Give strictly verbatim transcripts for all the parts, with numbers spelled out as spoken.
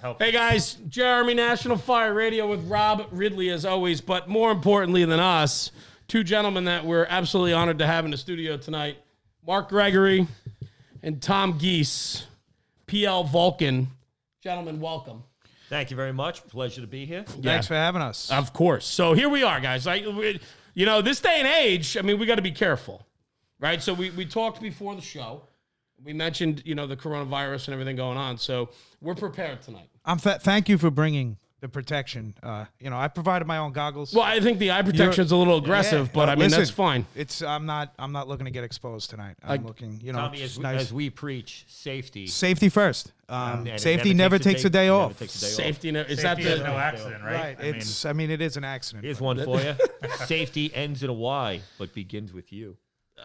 help. Hey, guys, Jeremy, National Fire Radio with Rob Ridley, as always. But more importantly than us, two gentlemen that we're absolutely honored to have in the studio tonight, Mark Gregory and Tom Geese, P L. Vulcan. Gentlemen, welcome. Thank you very much. Pleasure to be here. Yeah. Thanks for having us. Of course. So here we are, guys. I, we, you know, this day and age, I mean, we got to be careful, right? So we, we talked before the show. We mentioned, you know, the coronavirus and everything going on. So we're prepared tonight. I'm th- thank you for bringing the protection. Uh, you know, I provided my own goggles. Well, I think the eye protection is a little aggressive, yeah, but uh, I mean, listen, that's fine. It's I'm not I'm not looking to get exposed tonight. I'm I, looking, you know, Tommy, as, nice. as we preach, safety. Safety first. Um, um, safety never takes a day off. Safety never. Is that the no accident, right? Right. I it's mean, I mean, it is an accident. Here's one for you. Safety ends in a Y, but begins with you.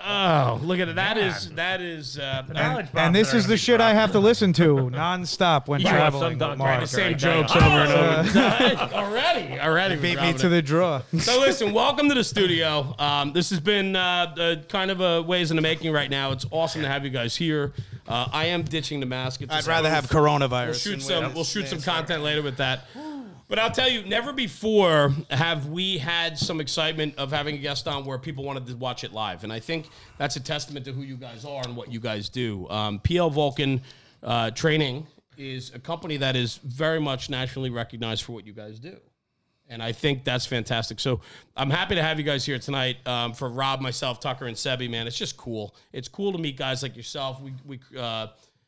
Oh, look at it. That Man. is, that is, uh, and, and this is the shit I have to listen to nonstop when yeah, traveling. Some Mark. The same jokes oh, over and over. Uh, already, already. Beat me to it. the draw. So listen, welcome to the studio. Um, this has been, uh, uh kind of a ways in the making right now. It's awesome to have you guys here. Uh, I am ditching the mask. It's I'd rather have coronavirus. We'll shoot some, we'll shoot some content later with that. But I'll tell you, never before have we had some excitement of having a guest on where people wanted to watch it live. And I think that's a testament to who you guys are and what you guys do. Um, P L. Vulcan uh, Training is a company that is very much nationally recognized for what you guys do. And I think that's fantastic. So I'm happy to have you guys here tonight um, for Rob, myself, Tucker, and Sebi, man. It's just cool. It's cool to meet guys like yourself. We... we uh,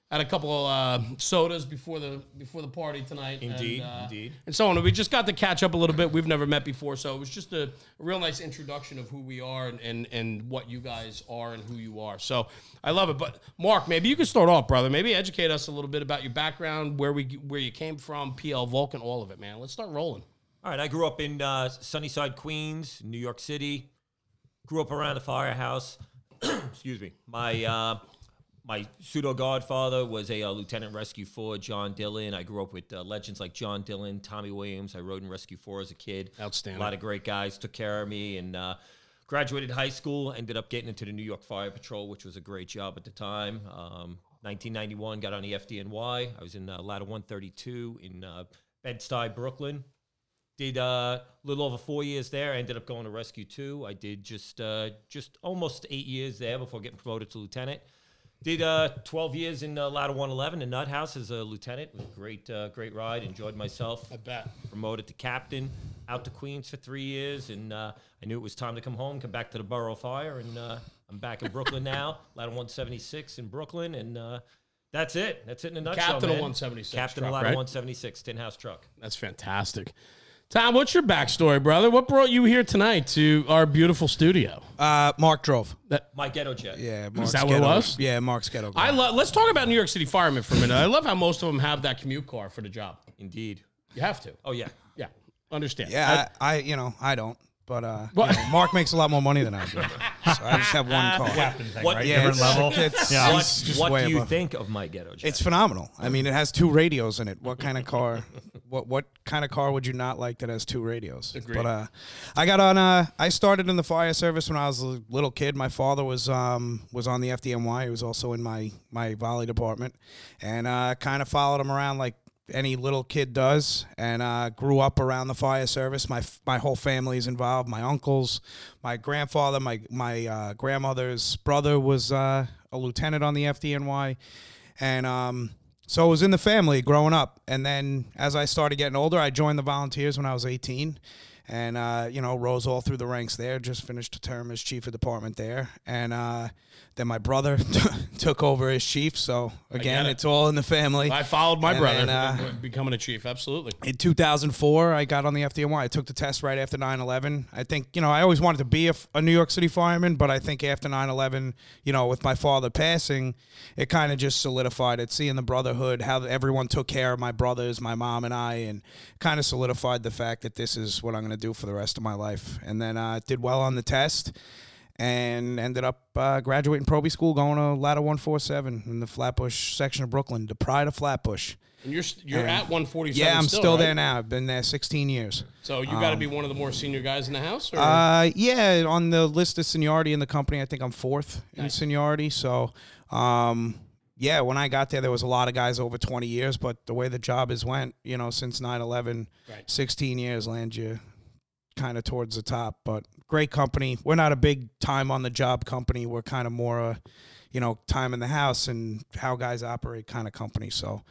Had a couple of uh, sodas before the before the party tonight. Indeed, and, uh, indeed. And so on. We just got to catch up a little bit. We've never met before, so it was just a, a real nice introduction of who we are and, and, and what you guys are and who you are. So I love it. But, Mark, maybe you can start off, brother. Maybe educate us a little bit about your background, where we where you came from, P L. Vulcan, all of it, man. Let's start rolling. All right. I grew up in uh, Sunnyside, Queens, New York City. Grew up around the firehouse. Excuse me. My... Uh, My pseudo-godfather was a uh, Lieutenant Rescue four, John Dillon. I grew up with uh, legends like John Dillon, Tommy Williams. I rode in Rescue four as a kid. Outstanding. A lot of great guys took care of me. And uh, graduated high school, ended up getting into the New York Fire Patrol, which was a great job at the time. Um, nineteen ninety-one, got on the F D N Y. I was in uh, Ladder one thirty-two in uh, Bed-Stuy, Brooklyn. Did uh, a little over four years there. I ended up going to Rescue two. I did just uh, just almost eight years there before getting promoted to lieutenant. Did uh, twelve years in uh, Ladder one eleven in Nuthouse as a lieutenant. It was a great, uh, great ride. Enjoyed myself. I bet. Promoted to captain. Out to Queens for three years. And uh, I knew it was time to come home, come back to the Borough Fire. And uh, I'm back in Brooklyn now. Ladder one seventy-six in Brooklyn. And uh, that's it. That's it in a nutshell, Captain man. Of one seventy-six. Captain truck, of Ladder right? one seventy-six, Tin House truck. That's fantastic. Tom, what's your backstory, brother? What brought you here tonight to our beautiful studio? Uh, Mark drove. That, my ghetto jet. Yeah, Mark's Is that ghetto, what it was? Yeah, Mark's ghetto jet. I love. Let's talk about New York City firemen for a minute. I love how most of them have that commute car for the job. Indeed. You have to. Oh, yeah. Yeah. Understand. Yeah, I, I you know, I don't. But uh, you know, Mark makes a lot more money than I do. So I just have one car. Yeah. Thing, what, right? yeah, Different it's, level. It's, yeah. What, what do you above. think of my ghetto jet? It's phenomenal. I mean, it has two radios in it. What kind of car? What what kind of car would you not like that has two radios? Agreed. But uh, I got on. Uh, I started in the fire service when I was a little kid. My father was um was on the F D N Y. He was also in my my volley department, and I uh, kind of followed him around like any little kid does, and uh, grew up around the fire service. My my whole family is involved. My uncles, my grandfather, my my uh, grandmother's brother was uh, a lieutenant on the F D N Y, and um, so it was in the family growing up. And then as I started getting older, I joined the volunteers when I was eighteen, and uh, you know rose all through the ranks there. Just finished a term as chief of department there, and uh, then my brother took over as chief, so again, it. it's all in the family. I followed my and brother then, uh, becoming a chief, absolutely. In two thousand four, I got on the F D N Y. I took the test right after nine eleven. I think, you know, I always wanted to be a, a New York City fireman, but I think after nine eleven, you know, with my father passing, it kind of just solidified it, seeing the brotherhood, how everyone took care of my brothers, my mom and I, and kind of solidified the fact that this is what I'm going to do for the rest of my life. And then I uh, did well on the test. And ended up uh, graduating probie school, going to Ladder one forty-seven in the Flatbush section of Brooklyn, the pride of Flatbush. And you're you're and at one forty-seven. Yeah, I'm still, still right? there now. I've been there sixteen years. So you um, got to be one of the more senior guys in the house. Or? Uh, yeah, on the list of seniority in the company, I think I'm fourth nice. in seniority. So, um, yeah, when I got there, there was a lot of guys over twenty years, but the way the job has went, you know, since nine eleven, right. sixteen years land you kind of towards the top. But great company. We're not a big time on the job company. We're kind of more a, you know, time in the house and how guys operate kind of company. So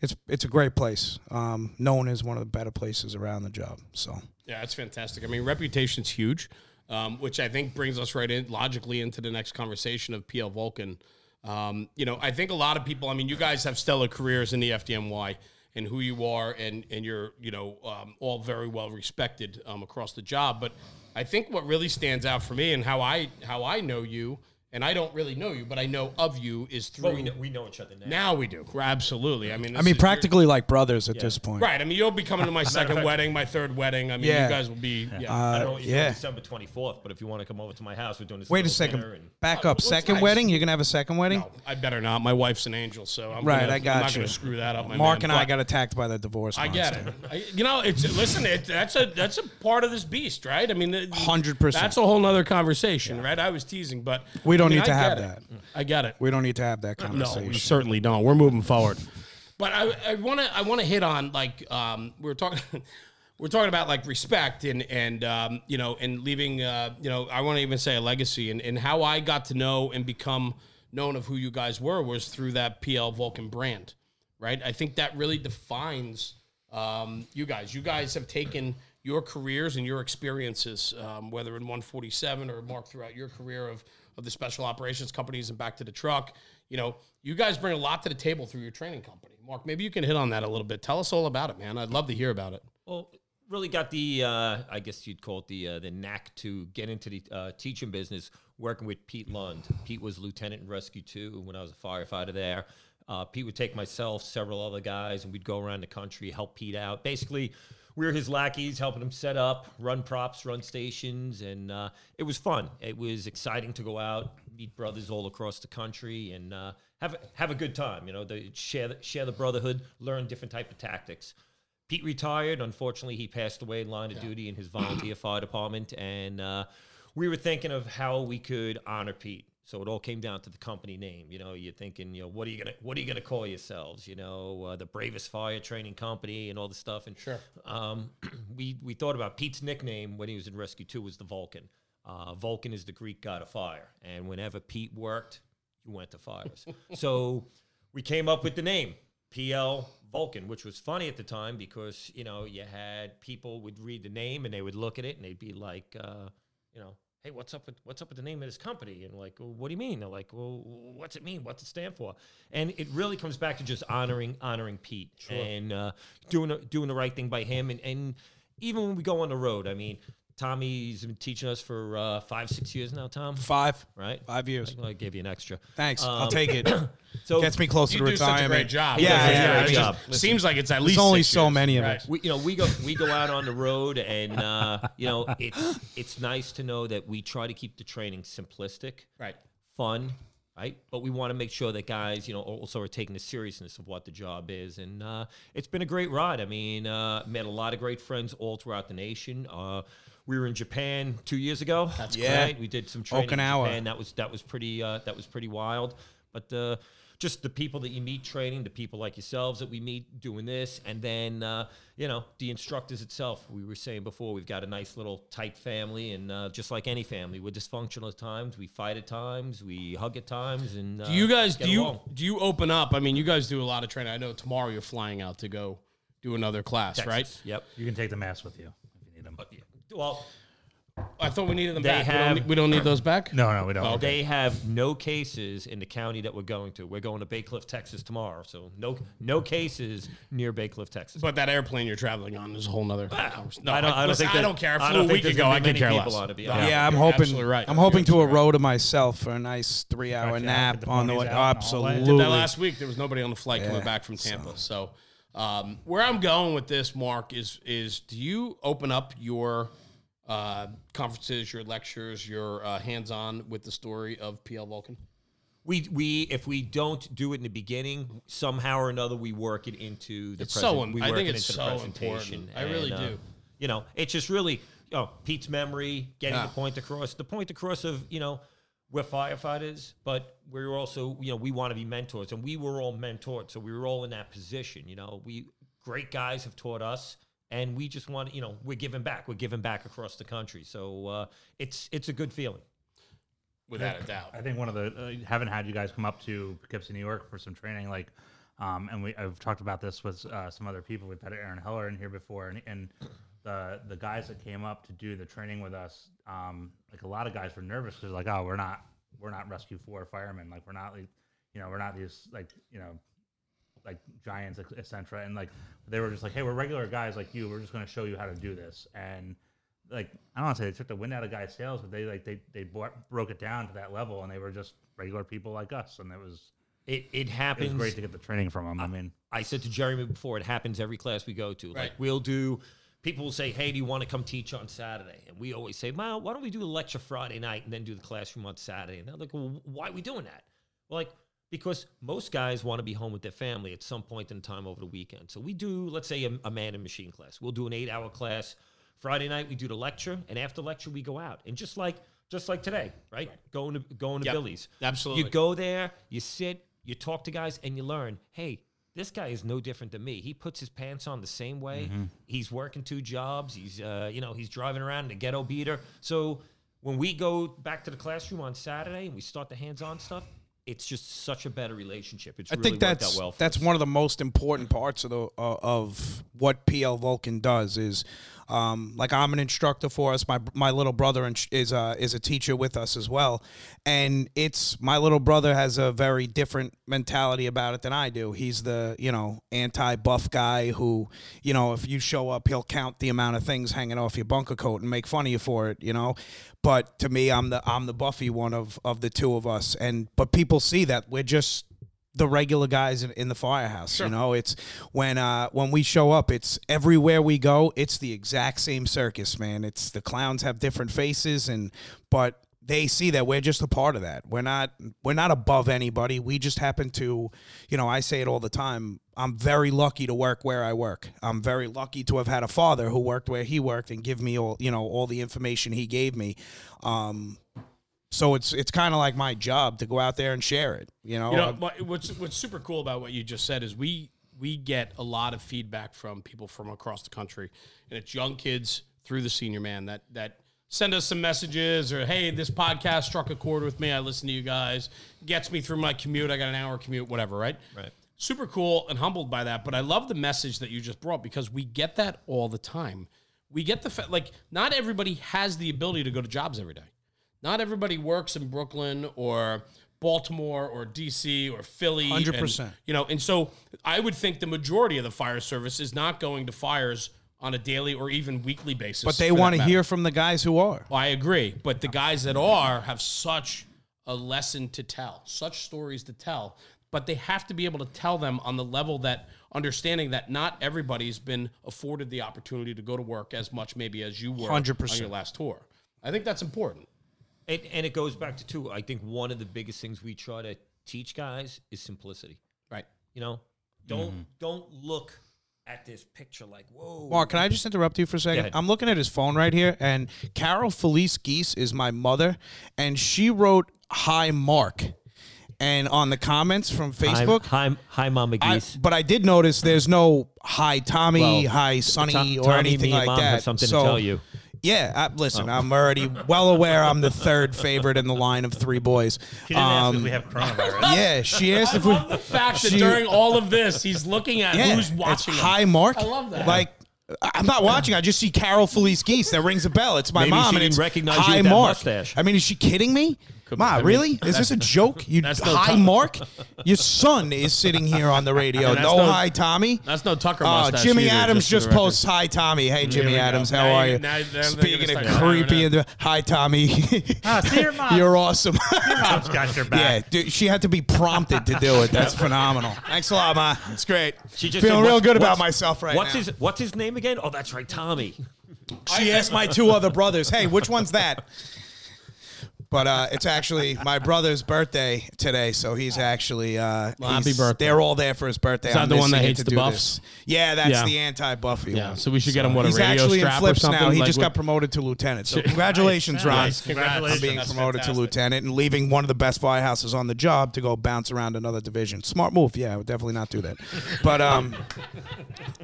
it's it's a great place, um, known as one of the better places around the job. So yeah, that's fantastic. I mean, reputation's huge, um, which I think brings us right in logically into the next conversation of P L. Vulcan. Um, you know, I think a lot of people, I mean, you guys have stellar careers in the F D N Y and who you are, and, and you're, you know, um, all very well respected um, across the job. But I think what really stands out for me and how I how I know you, and I don't really know you, but I know of you, is through... Well, we, know, we know each other now. Now we do. Absolutely. I mean, I mean is, practically like brothers at yeah. this point. Right. I mean, you'll be coming to my second wedding, my third wedding. I mean, yeah. you guys will be... Yeah. Uh, I don't yeah. December twenty-fourth, but if you want to come over to my house, we're doing this... Wait a second. And, Back oh, up. Second nice. wedding? You're going to have a second wedding? No, I better not. My wife's an angel, so I'm, right, gonna, I got I'm not going to screw that up. My Mark man. and but I got attacked by the divorce. I get monster. it. I, you know, it's listen, it, that's a that's a part of this beast, right? I mean... It, one hundred percent. That's a whole nother conversation, yeah. right? I was teasing, but... We don't I mean, need to have it. that. I get it. We don't need to have that conversation. No, we certainly don't. We're moving forward. But I want to I want to hit on, like, um, we we're talking we're talking about, like, respect and and um, you know, and leaving uh, you know, I want to even say a legacy, and, and how I got to know and become known of who you guys were was through that P L. Vulcan brand, right? I think that really defines um, you guys. You guys have taken your careers and your experiences, um, whether in one forty-seven or Mark throughout your career of of the special operations companies and back to the truck. You know, you guys bring a lot to the table through your training company. Mark, maybe you can hit on that a little bit. Tell us all about it, man. I'd love to hear about it. Well, really got the, uh, I guess you'd call it the uh, the knack to get into the uh, teaching business, working with Pete Lund. Pete was lieutenant in Rescue two when I was a firefighter there. Uh, Pete would take myself, several other guys, and we'd go around the country, help Pete out. Basically, we were his lackeys, helping him set up, run props, run stations, and uh, it was fun. It was exciting to go out, meet brothers all across the country, and uh, have have a good time. You know, the, share the, share the brotherhood, learn different type of tactics. Pete retired. Unfortunately, he passed away in line of yeah. duty in his volunteer fire department, and uh, we were thinking of how we could honor Pete. So it all came down to the company name. You know, you're thinking, you know, what are you gonna, what are you gonna call yourselves? You know, uh, the bravest fire training company and all the stuff. And sure, um, we we thought about Pete's nickname when he was in Rescue Two was the Vulcan. Uh, Vulcan is the Greek god of fire, and whenever Pete worked, you went to fires. So we came up with the name P L. Vulcan, which was funny at the time because you know you had people would read the name and they would look at it and they'd be like, uh, you know. Hey, what's up with what's up with the name of this company? And like, well, what do you mean? They're like, well, what's it mean? What's it stand for? And it really comes back to just honoring honoring Pete sure. and uh, doing doing the right thing by him. And, and even when we go on the road, I mean, Tommy's been teaching us for uh, five, six years now, Tom? Five. Right? Five years. I, I gave you an extra. Thanks. Um, I'll take it. So gets me closer you to do retirement. Such a great job. Yeah, yeah, yeah, yeah, yeah. Great job. Listen, seems like it's at least only six so years. many of right. us. We, you know, we go we go out on the road, and uh, you know, it's it's nice to know that we try to keep the training simplistic, right? Fun, right? But we want to make sure that guys, you know, also are taking the seriousness of what the job is, and uh, it's been a great ride. I mean, uh, met a lot of great friends all throughout the nation. Uh, We were in Japan two years ago. That's yeah. great. We did some training Okinawa. in Japan. That was that was pretty uh, that was pretty wild. But uh, just the people that you meet training, the people like yourselves that we meet doing this, and then uh, you know the instructors itself. We were saying before, we've got a nice little tight family, and uh, just like any family, we're dysfunctional at times. We fight at times. We hug at times. And uh, do you guys do you along. do you open up? I mean, you guys do a lot of training. I know tomorrow you're flying out to go do another class, Texas. right? Yep. You can take the masks with you if you need them. But, yeah. Well, I thought we needed them back. Have, we, don't, we don't need those back? No, no, we don't. Oh, okay. They have no cases in the county that we're going to. We're going to Baycliffe, Texas tomorrow, so no no cases near Baycliffe, Texas. But that airplane you're traveling on is a whole nother. Well, no, I don't, I, I, don't think that, I don't care. I flew a week ago. I could care less. On it, yeah, yeah, I'm hoping. Right. I'm hoping to right. erode myself for a nice three-hour gotcha, nap the on the way. Absolutely. Did that last week. There was nobody on the flight yeah, coming back from Tampa, so. so Um, where I'm going with this, Mark, is is do you open up your uh, conferences, your lectures, your uh, hands-on with the story of P L. Vulcan? We we if we don't do it in the beginning, somehow or another, we work it into the presentation. I think it's so important. I really do. You know, it's just really, oh, Pete's memory, getting the point across. The point across of, you know, we're firefighters, but we're also, you know, we want to be mentors, and we were all mentored. So we were all in that position, you know, we great guys have taught us, and we just want, you know, we're giving back, we're giving back across the country. So uh, it's, it's a good feeling. Without a doubt. I think one of the, uh, haven't had you guys come up to Poughkeepsie, New York for some training, like, um, and we, I've talked about this with uh, some other people. We've had Aaron Heller in here before, and, and the the guys that came up to do the training with us, um, like a lot of guys were nervous because like, oh, we're not, we're not Rescue four firemen. Like we're not, like, you know, we're not these like, you know, like giants, et cetera. And like, they were just like, hey, we're regular guys like you. We're just going to show you how to do this. And like, I don't want to say they took the wind out of guys' sails, but they like, they, they bought, broke it down to that level, and they were just regular people like us. And it was, It it happens. It's great to get the training from them. I, I mean, I said to Jeremy before, it happens every class we go to. Right. Like we'll do, people will say, "Hey, do you want to come teach on Saturday?" And we always say, "Well, why don't we do a lecture Friday night and then do the classroom on Saturday?" And they're like, "Well, why are we doing that?" Well, like because most guys want to be home with their family at some point in time over the weekend. So we do, let's say, a, a man and machine class. We'll do an eight-hour class Friday night. We do the lecture, and after lecture we go out and just like just like today, right? right. Going to going to yep. Billy's. Absolutely. You go there, you sit. You talk to guys and you learn, hey, this guy is no different than me. He puts his pants on the same way. Mm-hmm. He's working two jobs. He's, uh, you know, he's driving around in a ghetto beater. So when we go back to the classroom on Saturday and we start the hands-on stuff, it's just such a better relationship. It's I really think that's, worked out well for that's us. One of the most important parts of the uh, of what P L. Vulcan does is, um, like I'm an instructor for us. My my little brother is a, is a teacher with us as well, and it's my little brother has a very different mentality about it than I do. He's the you know anti-buff guy who you know if you show up, he'll count the amount of things hanging off your bunker coat and make fun of you for it. You know, but to me, I'm the I'm the buffy one of of the two of us, and but people. See that we're just the regular guys in, in the firehouse. Sure. You know, it's when uh, when we show up, it's everywhere we go. It's the exact same circus, man. It's the clowns have different faces, and but they see that we're just a part of that. We're not we're not above anybody. We just happen to, you know, I say it all the time. I'm very lucky to work where I work. I'm very lucky to have had a father who worked where he worked and give me all you know all the information he gave me. Um, So it's it's kind of like my job to go out there and share it. You know, you know what's what's super cool about what you just said is we we get a lot of feedback from people from across the country, and it's young kids through the senior man that that send us some messages or hey, this podcast struck a chord with me. I listen to you guys, gets me through my commute. I got an hour commute, whatever. Right. Right. Super cool and humbled by that. But I love the message that you just brought because we get that all the time. We get the fa- like not everybody has the ability to go to jobs every day. Not everybody works in Brooklyn or Baltimore or D C or Philly. one hundred percent. And, you know, and so I would think the majority of the fire service is not going to fires on a daily or even weekly basis. But they want to hear from the guys who are. Well, I agree. But the guys that are have such a lesson to tell, such stories to tell. But they have to be able to tell them on the level that understanding that not everybody's been afforded the opportunity to go to work as much maybe as you were one hundred percent. On your last tour. I think that's important. And, and it goes back to, too, I think one of the biggest things we try to teach guys is simplicity. Right. You know, don't mm-hmm. don't look at this picture like, whoa. Mark, can I just interrupt you for a second? I'm looking at his phone right here, and Carol Felice Geese is my mother, and she wrote, "Hi, Mark." And on the comments from Facebook, hi, hi, hi Mama Geese. I, but I did notice there's no hi Tommy, well, hi Sonny, Tom, or Tommy, anything me like and Mom that. Have something so, to tell you. Yeah, I, listen, oh. I'm already well aware I'm the third favorite in the line of three boys. She didn't um, ask if we have coronavirus. Yeah, she asked I if love we. The fact she, that during all of this, he's looking at yeah, who's watching. It's hi, Mark. I love that. Like, I'm not watching. I just see Carol Felice Geese. That rings a bell. It's my Maybe mom. She and didn't it's recognize hi, you with that Mark. Mustache. I mean, is she kidding me? Could Ma, be, I mean, really? Is this a joke? You hi, t- Mark. Your son is sitting here on the radio. I mean, no, no hi, Tommy. That's no Tucker mustache. Uh, Jimmy either, Adams just, just posts hi, Tommy. Hey, Jimmy Adams, how now are you? Now, now Speaking of creepy, and the, hi, Tommy. Ah, see your mom. You're awesome. Your mom's got your back. Yeah, dude, she had to be prompted to do it. That's phenomenal. Thanks a lot, Ma. It's great. She just feeling real good about myself right what's now. His, what's his name again? Oh, that's right, Tommy. She asked my two other brothers. Hey, which one's that? But uh, it's actually my brother's birthday today, so he's actually uh, well, he's, happy birthday. They're all there for his birthday. Is that I'm the one that hates the Buffs? This. Yeah, that's yeah. the anti-Buffy yeah. one. So we should so get him what a radio strap or something. He's actually in flips now. He like just what? got promoted to lieutenant. So congratulations, Ron, nice. congratulations. on being that's promoted fantastic. to lieutenant and leaving one of the best firehouses on the job to go bounce around another division. Smart move. Yeah, I would definitely not do that. But um,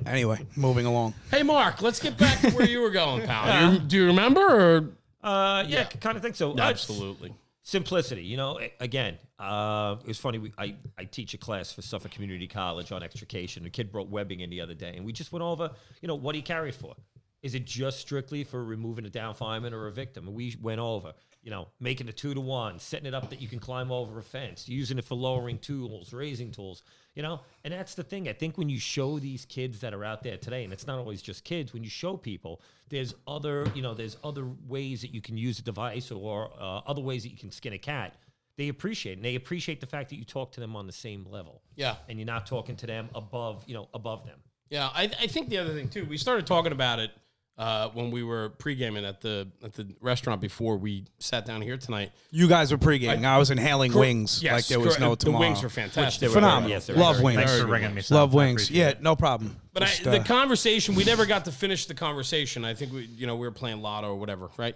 anyway, moving along. Hey, Mark, let's get back to where you were going, pal. Yeah. You, do you remember? Or? Uh, yeah, yeah. I kind of think so. No, uh, absolutely. Simplicity. You know, again, uh, it was funny. We, I, I teach a class for Suffolk Community College on extrication. A kid brought webbing in the other day, and we just went over, you know, what do you carry it for? Is it just strictly for removing a down fireman or a victim? And we went over, you know, making a two to one, setting it up that you can climb over a fence, using it for lowering tools, raising tools, you know? And that's the thing. I think when you show these kids that are out there today, and it's not always just kids, when you show people, there's other, you know, there's other ways that you can use a device or uh, other ways that you can skin a cat. They appreciate it. And they appreciate the fact that you talk to them on the same level. Yeah. And you're not talking to them above, you know, above them. Yeah. I, I think the other thing too, we started talking about it Uh, when we were pre-gaming at the at the restaurant before we sat down here tonight. You guys were pre-gaming. I, I was inhaling cor- wings yes, like there was cor- no tomorrow. The wings were fantastic. They were phenomenal. Yes, they were Love wings. Thanks for ringing me. Love wings. Yeah, it. no problem. But Just, I, the uh, conversation, we never got to finish the conversation. I think we, you know, we were playing lotto or whatever, right?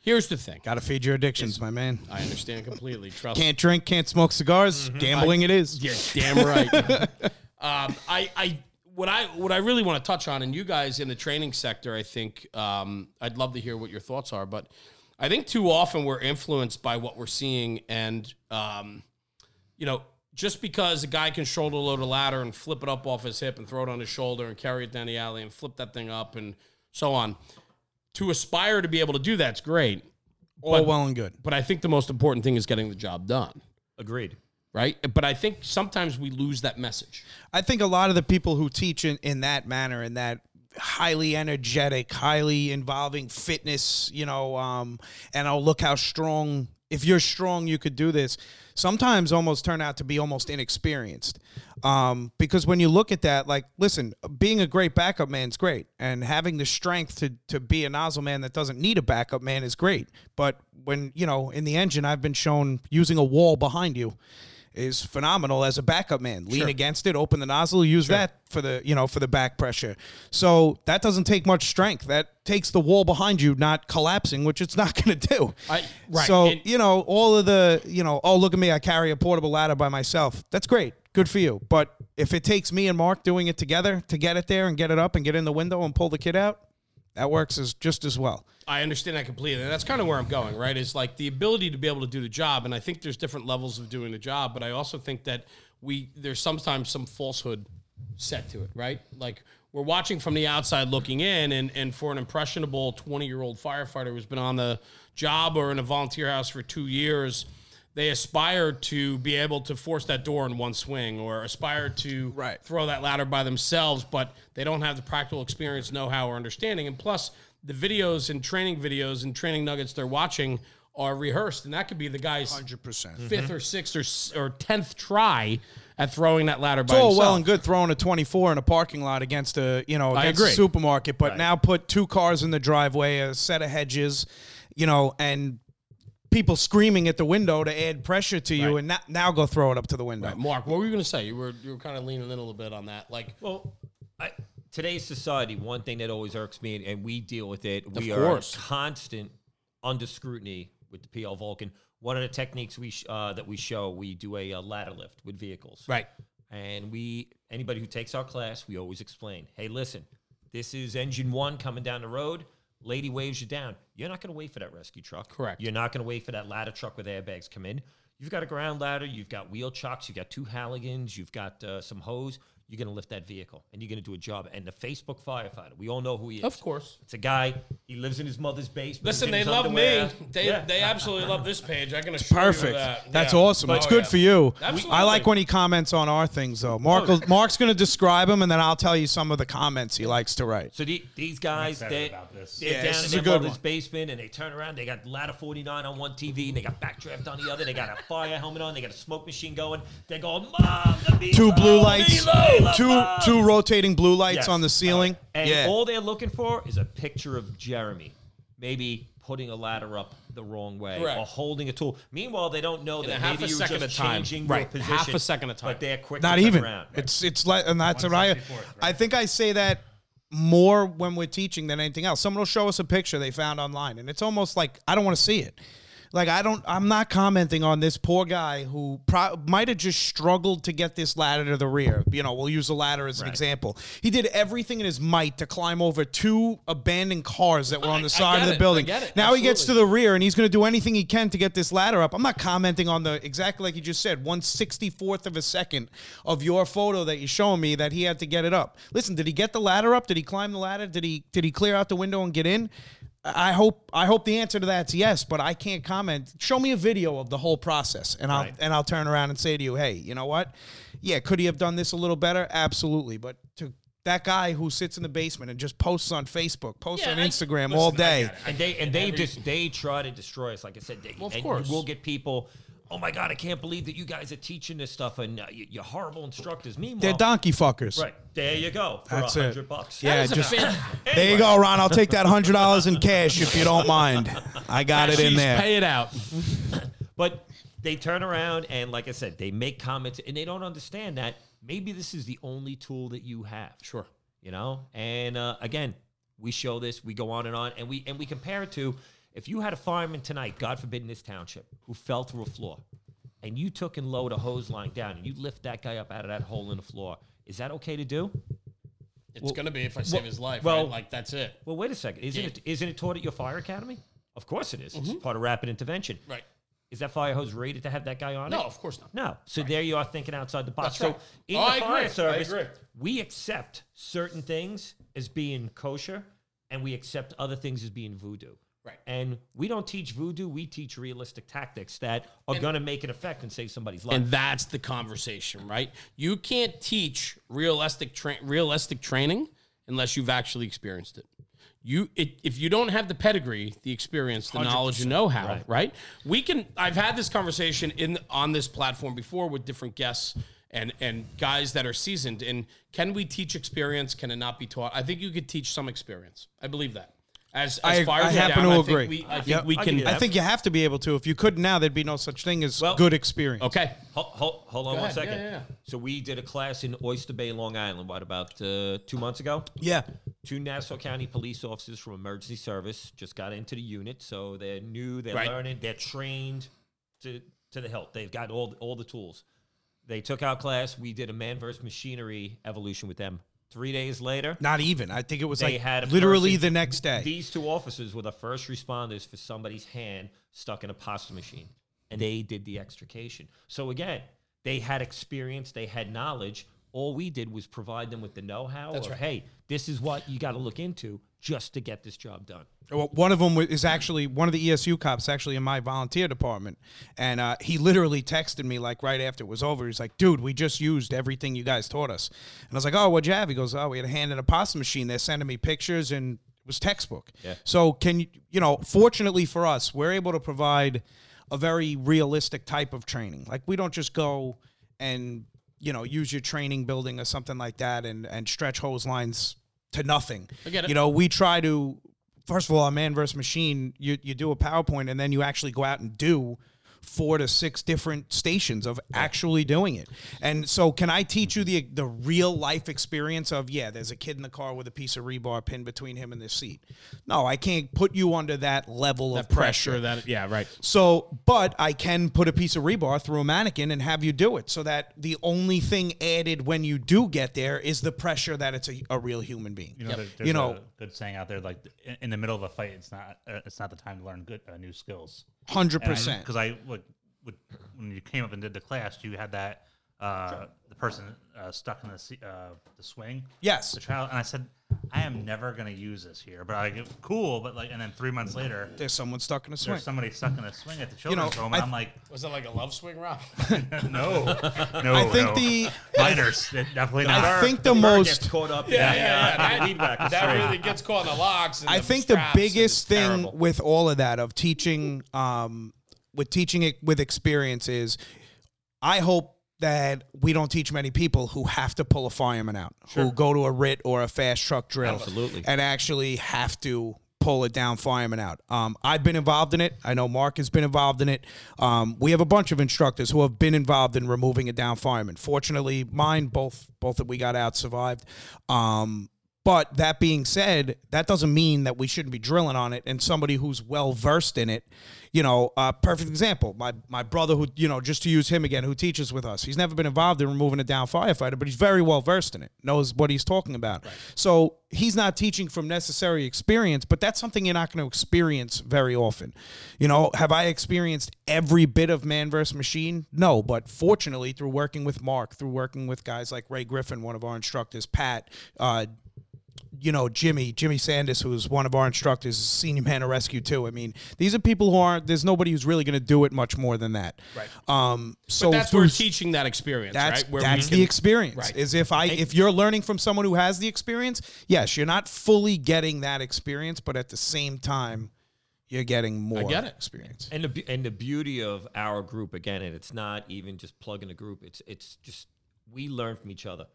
Here's the thing. Got to feed your addictions, it's, my man. I understand completely. Trust Can't drink, can't smoke cigars. Mm-hmm. Gambling I, it is. Yeah, damn right. um, I... I What I what I really want to touch on, and you guys in the training sector, I think um, I'd love to hear what your thoughts are, but I think too often we're influenced by what we're seeing, and um, you know, just because a guy can shoulder load a ladder and flip it up off his hip and throw it on his shoulder and carry it down the alley and flip that thing up and so on, to aspire to be able to do that's great. All but, well and good. But I think the most important thing is getting the job done. Agreed. Right? But I think sometimes we lose that message. I think a lot of the people who teach in, in that manner, in that highly energetic, highly involving fitness, you know, um, and oh, look how strong, if you're strong, you could do this, sometimes almost turn out to be almost inexperienced. Um, because when you look at that, like, listen, being a great backup man is great. And having the strength to, to be a nozzle man that doesn't need a backup man is great. But when, you know, in the engine, I've been shown using a wall behind you is phenomenal as a backup man. Lean sure. against it, open the nozzle, use sure. that for the, you know, for the back pressure. So that doesn't take much strength. That takes the wall behind you not collapsing, which it's not going to do. I, right. So, and, you know, all of the, you know, oh, look at me, I carry a portable ladder by myself. That's great. Good for you. But if it takes me and Mark doing it together to get it there and get it up and get in the window and pull the kid out, that works as just as well. I understand that completely. And that's kind of where I'm going, right? Is like the ability to be able to do the job. And I think there's different levels of doing the job, but I also think that we there's sometimes some falsehood set to it, right? Like we're watching from the outside looking in, and, and for an impressionable twenty-year-old firefighter who's been on the job or in a volunteer house for two years, they aspire to be able to force that door in one swing or aspire to right. throw that ladder by themselves, but they don't have the practical experience, know-how, or understanding. And plus, the videos and training videos and training nuggets they're watching are rehearsed, and that could be the guy's one hundred percent fifth mm-hmm. or sixth or, or tenth try at throwing that ladder by himself. It's all well and good throwing a twenty-four in a parking lot against a, you know, against a supermarket, but right. now put two cars in the driveway, a set of hedges, you know, and people screaming at the window to add pressure to you, right. and not, now go throw it up to the window. Right. Mark, what were you going to say? You were you were kind of leaning in a little bit on that. Like, well, I, today's society, one thing that always irks me, and, and we deal with it, we are constant under scrutiny with the P L. Vulcan. One of the techniques we sh- uh, that we show, we do a, a ladder lift with vehicles, right? And we anybody who takes our class, we always explain, hey, listen, this is Engine One coming down the road. Lady waves you down. You're not going to wait for that rescue truck. Correct. You're not going to wait for that ladder truck with airbags come in. You've got a ground ladder. You've got wheel chocks. You've got two halogans. You've got uh, some hose. You're going to lift that vehicle, and you're going to do a job. And the Facebook firefighter, we all know who he is. Of course. It's a guy. He lives in his mother's basement. Listen, they love underwear. me. They yeah. they absolutely love this page. I can assure Perfect. you that. That's yeah. awesome. Oh, it's good yeah. for you. Absolutely. I like when he comments on our things, though. Mark, oh, yeah. Mark's going to describe him, and then I'll tell you some of the comments he likes to write. So the, these guys, they, this. they're yeah, down in their mother's one. basement, and they turn around. They got ladder forty-nine on one T V, and they got backdraft on the other. They got a fire helmet on. They got a smoke machine going. They go, Mom, the beat, Two blue oh, lights. Beat, Two uh, two rotating blue lights yes. on the ceiling. And yeah. all they're looking for is a picture of Jeremy. Maybe putting a ladder up the wrong way Correct. Or holding a tool. Meanwhile, they don't know in that maybe you're just changing your right. position. Half a second of time. But they're quick Not to even. Around. Right. It's, it's like, and that's what I, right. I think I say that more when we're teaching than anything else. Someone will show us a picture they found online, and it's almost like, I don't want to see it. Like, I don't, I'm not commenting on this poor guy who pro- might have just struggled to get this ladder to the rear. You know, we'll use a ladder as right. an example. He did everything in his might to climb over two abandoned cars that were on the side of the it. building. Now Absolutely. He gets to the rear, and he's going to do anything he can to get this ladder up. I'm not commenting on the, exactly like you just said, one sixty-fourth of a second of your photo that you're showing me that he had to get it up. Listen, did he get the ladder up? Did he climb the ladder? Did he, did he clear out the window and get in? I hope I hope the answer to that's yes, but I can't comment. Show me a video of the whole process, and I'll right. and I'll turn around and say to you, hey, you know what? Yeah, could he have done this a little better? Absolutely. But to that guy who sits in the basement and just posts on Facebook, posts yeah, on Instagram I, listen, all day, and they and they just they try to destroy us. Like I said, they, well, of and course, we'll get people. Oh my God, I can't believe that you guys are teaching this stuff, and uh, you're horrible instructors. Meanwhile, they're donkey fuckers. Right. There you go. For That's it. Bucks. Yeah, just, anyway. There you go, Ron. I'll take that one hundred dollars in cash if you don't mind. I got Cashies, it in there. Pay it out. But they turn around, and like I said, they make comments, and they don't understand that maybe this is the only tool that you have. Sure. You know? And uh, again, we show this, we go on and on, and we and we compare it to, if you had a fireman tonight, God forbid, in this township, who fell through a floor, and you took and lowered a hose line down, and you lift that guy up out of that hole in the floor, is that okay to do? It's well, going to be if I save well, his life, well, right? Like, that's it. Well, wait a second. Isn't, yeah. it, isn't it taught at your fire academy? Of course it is. Mm-hmm. It's part of rapid intervention. Right. Is that fire hose rated to have that guy on no, it? No, of course not. No. So right. there you are thinking outside the box. That's so right. in oh, the I fire agree. service, I agree. we accept certain things as being kosher, and we accept other things as being voodoo. Right. And we don't teach voodoo. We teach realistic tactics that are going to make an effect and save somebody's life. And that's the conversation, right? You can't teach realistic tra- realistic training unless you've actually experienced it. You it, If you don't have the pedigree, the experience, the one hundred percent knowledge, and know-how, right. right? We can. I've had this conversation in on this platform before with different guests and, and guys that are seasoned. And can we teach experience? Can it not be taught? I think you could teach some experience. I believe that. As, as I, far as I happen down, to I agree. Think we, I think yep. we can. I think you have to be able to. If you couldn't now, there'd be no such thing as well, good experience. Okay. Ho, ho, hold on Go one ahead. second. Yeah, yeah. So we did a class in Oyster Bay, Long Island, what, about uh, two months ago? Yeah. Two Nassau County police officers from emergency service just got into the unit. So they're new, they're right. learning, they're trained to, to the hilt. They've got all the, all the tools. They took our class. We did a man versus machinery evolution with them. Three days later. Not even. I think it was they like had literally person, the next day. These two officers were the first responders for somebody's hand stuck in a pasta machine. And they did the extrication. So again, they had experience. They had knowledge. All we did was provide them with the know-how. That's of, right. Hey, this is what you got to look into just to get this job done. Well, one of them is actually, one of the E S U cops actually in my volunteer department. And uh, he literally texted me like right after it was over. He's like, dude, we just used everything you guys taught us. And I was like, oh, what'd you have? He goes, oh, we had a hand in a pasta machine. They're sending me pictures and it was textbook. Yeah. So can you, you know, fortunately for us, we're able to provide a very realistic type of training. Like we don't just go and, you know, use your training building or something like that and, and stretch hose lines to nothing. I get it. You know, we try to, first of all, a man versus machine, you, you do a PowerPoint and then you actually go out and do four to six different stations of actually doing it. And so can I teach you the the real life experience of, yeah, there's a kid in the car with a piece of rebar pinned between him and the seat. No, I can't put you under that level that of pressure. pressure. That Yeah, right. So, but I can put a piece of rebar through a mannequin and have you do it so that the only thing added when you do get there is the pressure that it's a, a real human being. You know, yep. there, you know a good saying out there, like in, in the middle of a fight, it's not uh, it's not the time to learn good uh, new skills. one hundred percent. Because I, I would, would, when you came up and did the class, you had that uh, sure. the person uh, stuck in the uh, the swing. Yes, the child. And I said, I am never going to use this here. But I go, cool. But like, and then three months later, there's someone stuck in a swing. There's somebody stuck in a swing at the children's you know, home. And I, I'm like, was it like a love swing, Rob? no, no. I think no. the lighters definitely. Not. I think the, the most gets caught up. Yeah, in yeah, that, yeah. That, that, that really gets caught in the locks. And I the think the biggest thing terrible. with all of that of teaching, um, with teaching it with experience is, I hope that we don't teach many people who have to pull a fireman out, sure. who go to a R I T or a fast truck drill, absolutely, and actually have to pull a down fireman out. Um, I've been involved in it. I know Mark has been involved in it. Um, we have a bunch of instructors who have been involved in removing a down fireman. Fortunately, mine, both both that we got out survived. Um, but that being said, that doesn't mean that we shouldn't be drilling on it. And somebody who's well versed in it, you know, uh, perfect example. My my brother, who you know, just to use him again, who teaches with us. He's never been involved in removing a down firefighter, but he's very well versed in it. Knows what he's talking about. Right. So. He's not teaching from necessary experience, but that's something you're not going to experience very often. You know, have I experienced every bit of man versus machine? No, but fortunately, through working with Mark, through working with guys like Ray Griffin, one of our instructors, Pat, uh, you know, Jimmy, Jimmy Sanders, who's one of our instructors, senior man of Rescue two. I mean, these are people who aren't, there's nobody who's really going to do it much more than that. Right. Um, so but that's where teaching that experience, that's, right? Where that's we can, the experience. Right. Is if I, if you're learning from someone who has the experience, yes, you're not fully getting that experience, but at the same time, you're getting more I get it. experience. And the, and the beauty of our group, again, and it's not even just plugging a group, it's, it's just, we learn from each other.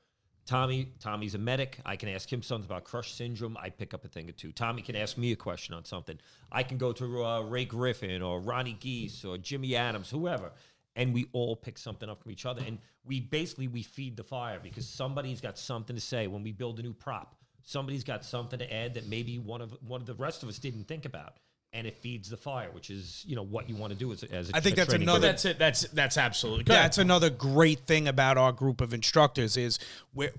Tommy, Tommy's a medic. I can ask him something about crush syndrome. I pick up a thing or two. Tommy can ask me a question on something. I can go to uh, Ray Griffin or Ronnie Geese or Jimmy Adams, whoever, and we all pick something up from each other. And we basically, we feed the fire because somebody's got something to say when we build a new prop. Somebody's got something to add that maybe one of one of the rest of us didn't think about. And it feeds the fire, which is, you know, what you want to do as a, as a I think a that's another. That's it. That's that's absolutely. Good. That's another great thing about our group of instructors is we're,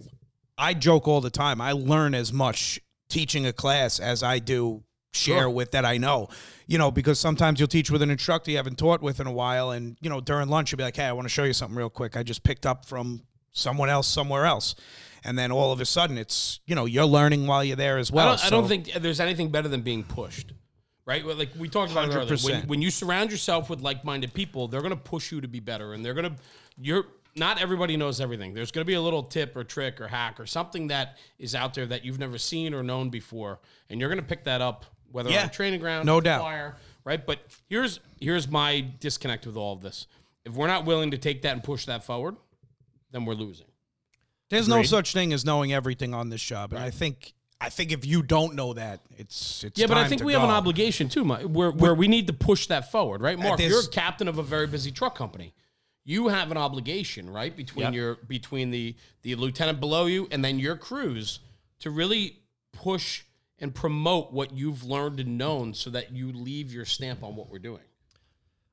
I joke all the time. I learn as much teaching a class as I do share sure. with that I know, you know, because sometimes you'll teach with an instructor you haven't taught with in a while, and you know during lunch you'll be like, hey, I want to show you something real quick. I just picked up from someone else somewhere else. And then all of a sudden it's you know you're learning while you're there as well. I don't, so. I don't think there's anything better than being pushed. Right? Like we talked about it earlier. When, when you surround yourself with like-minded people, they're going to push you to be better. And they're going to, you're, not everybody knows everything. There's going to be a little tip or trick or hack or something that is out there that you've never seen or known before. And you're going to pick that up, whether yeah, on a training ground, no doubt. Fire, right? But here's, here's my disconnect with all of this. If we're not willing to take that and push that forward, then we're losing. There's Agreed. no such thing as knowing everything on this job. And right. I think... I think if you don't know that, it's it's yeah. But I think we go. have an obligation too, Mike, where where we need to push that forward, right, Mark? This, you're a captain of a very busy truck company. You have an obligation, right, between yep. your between the the lieutenant below you and then your crews to really push and promote what you've learned and known, so that you leave your stamp on what we're doing.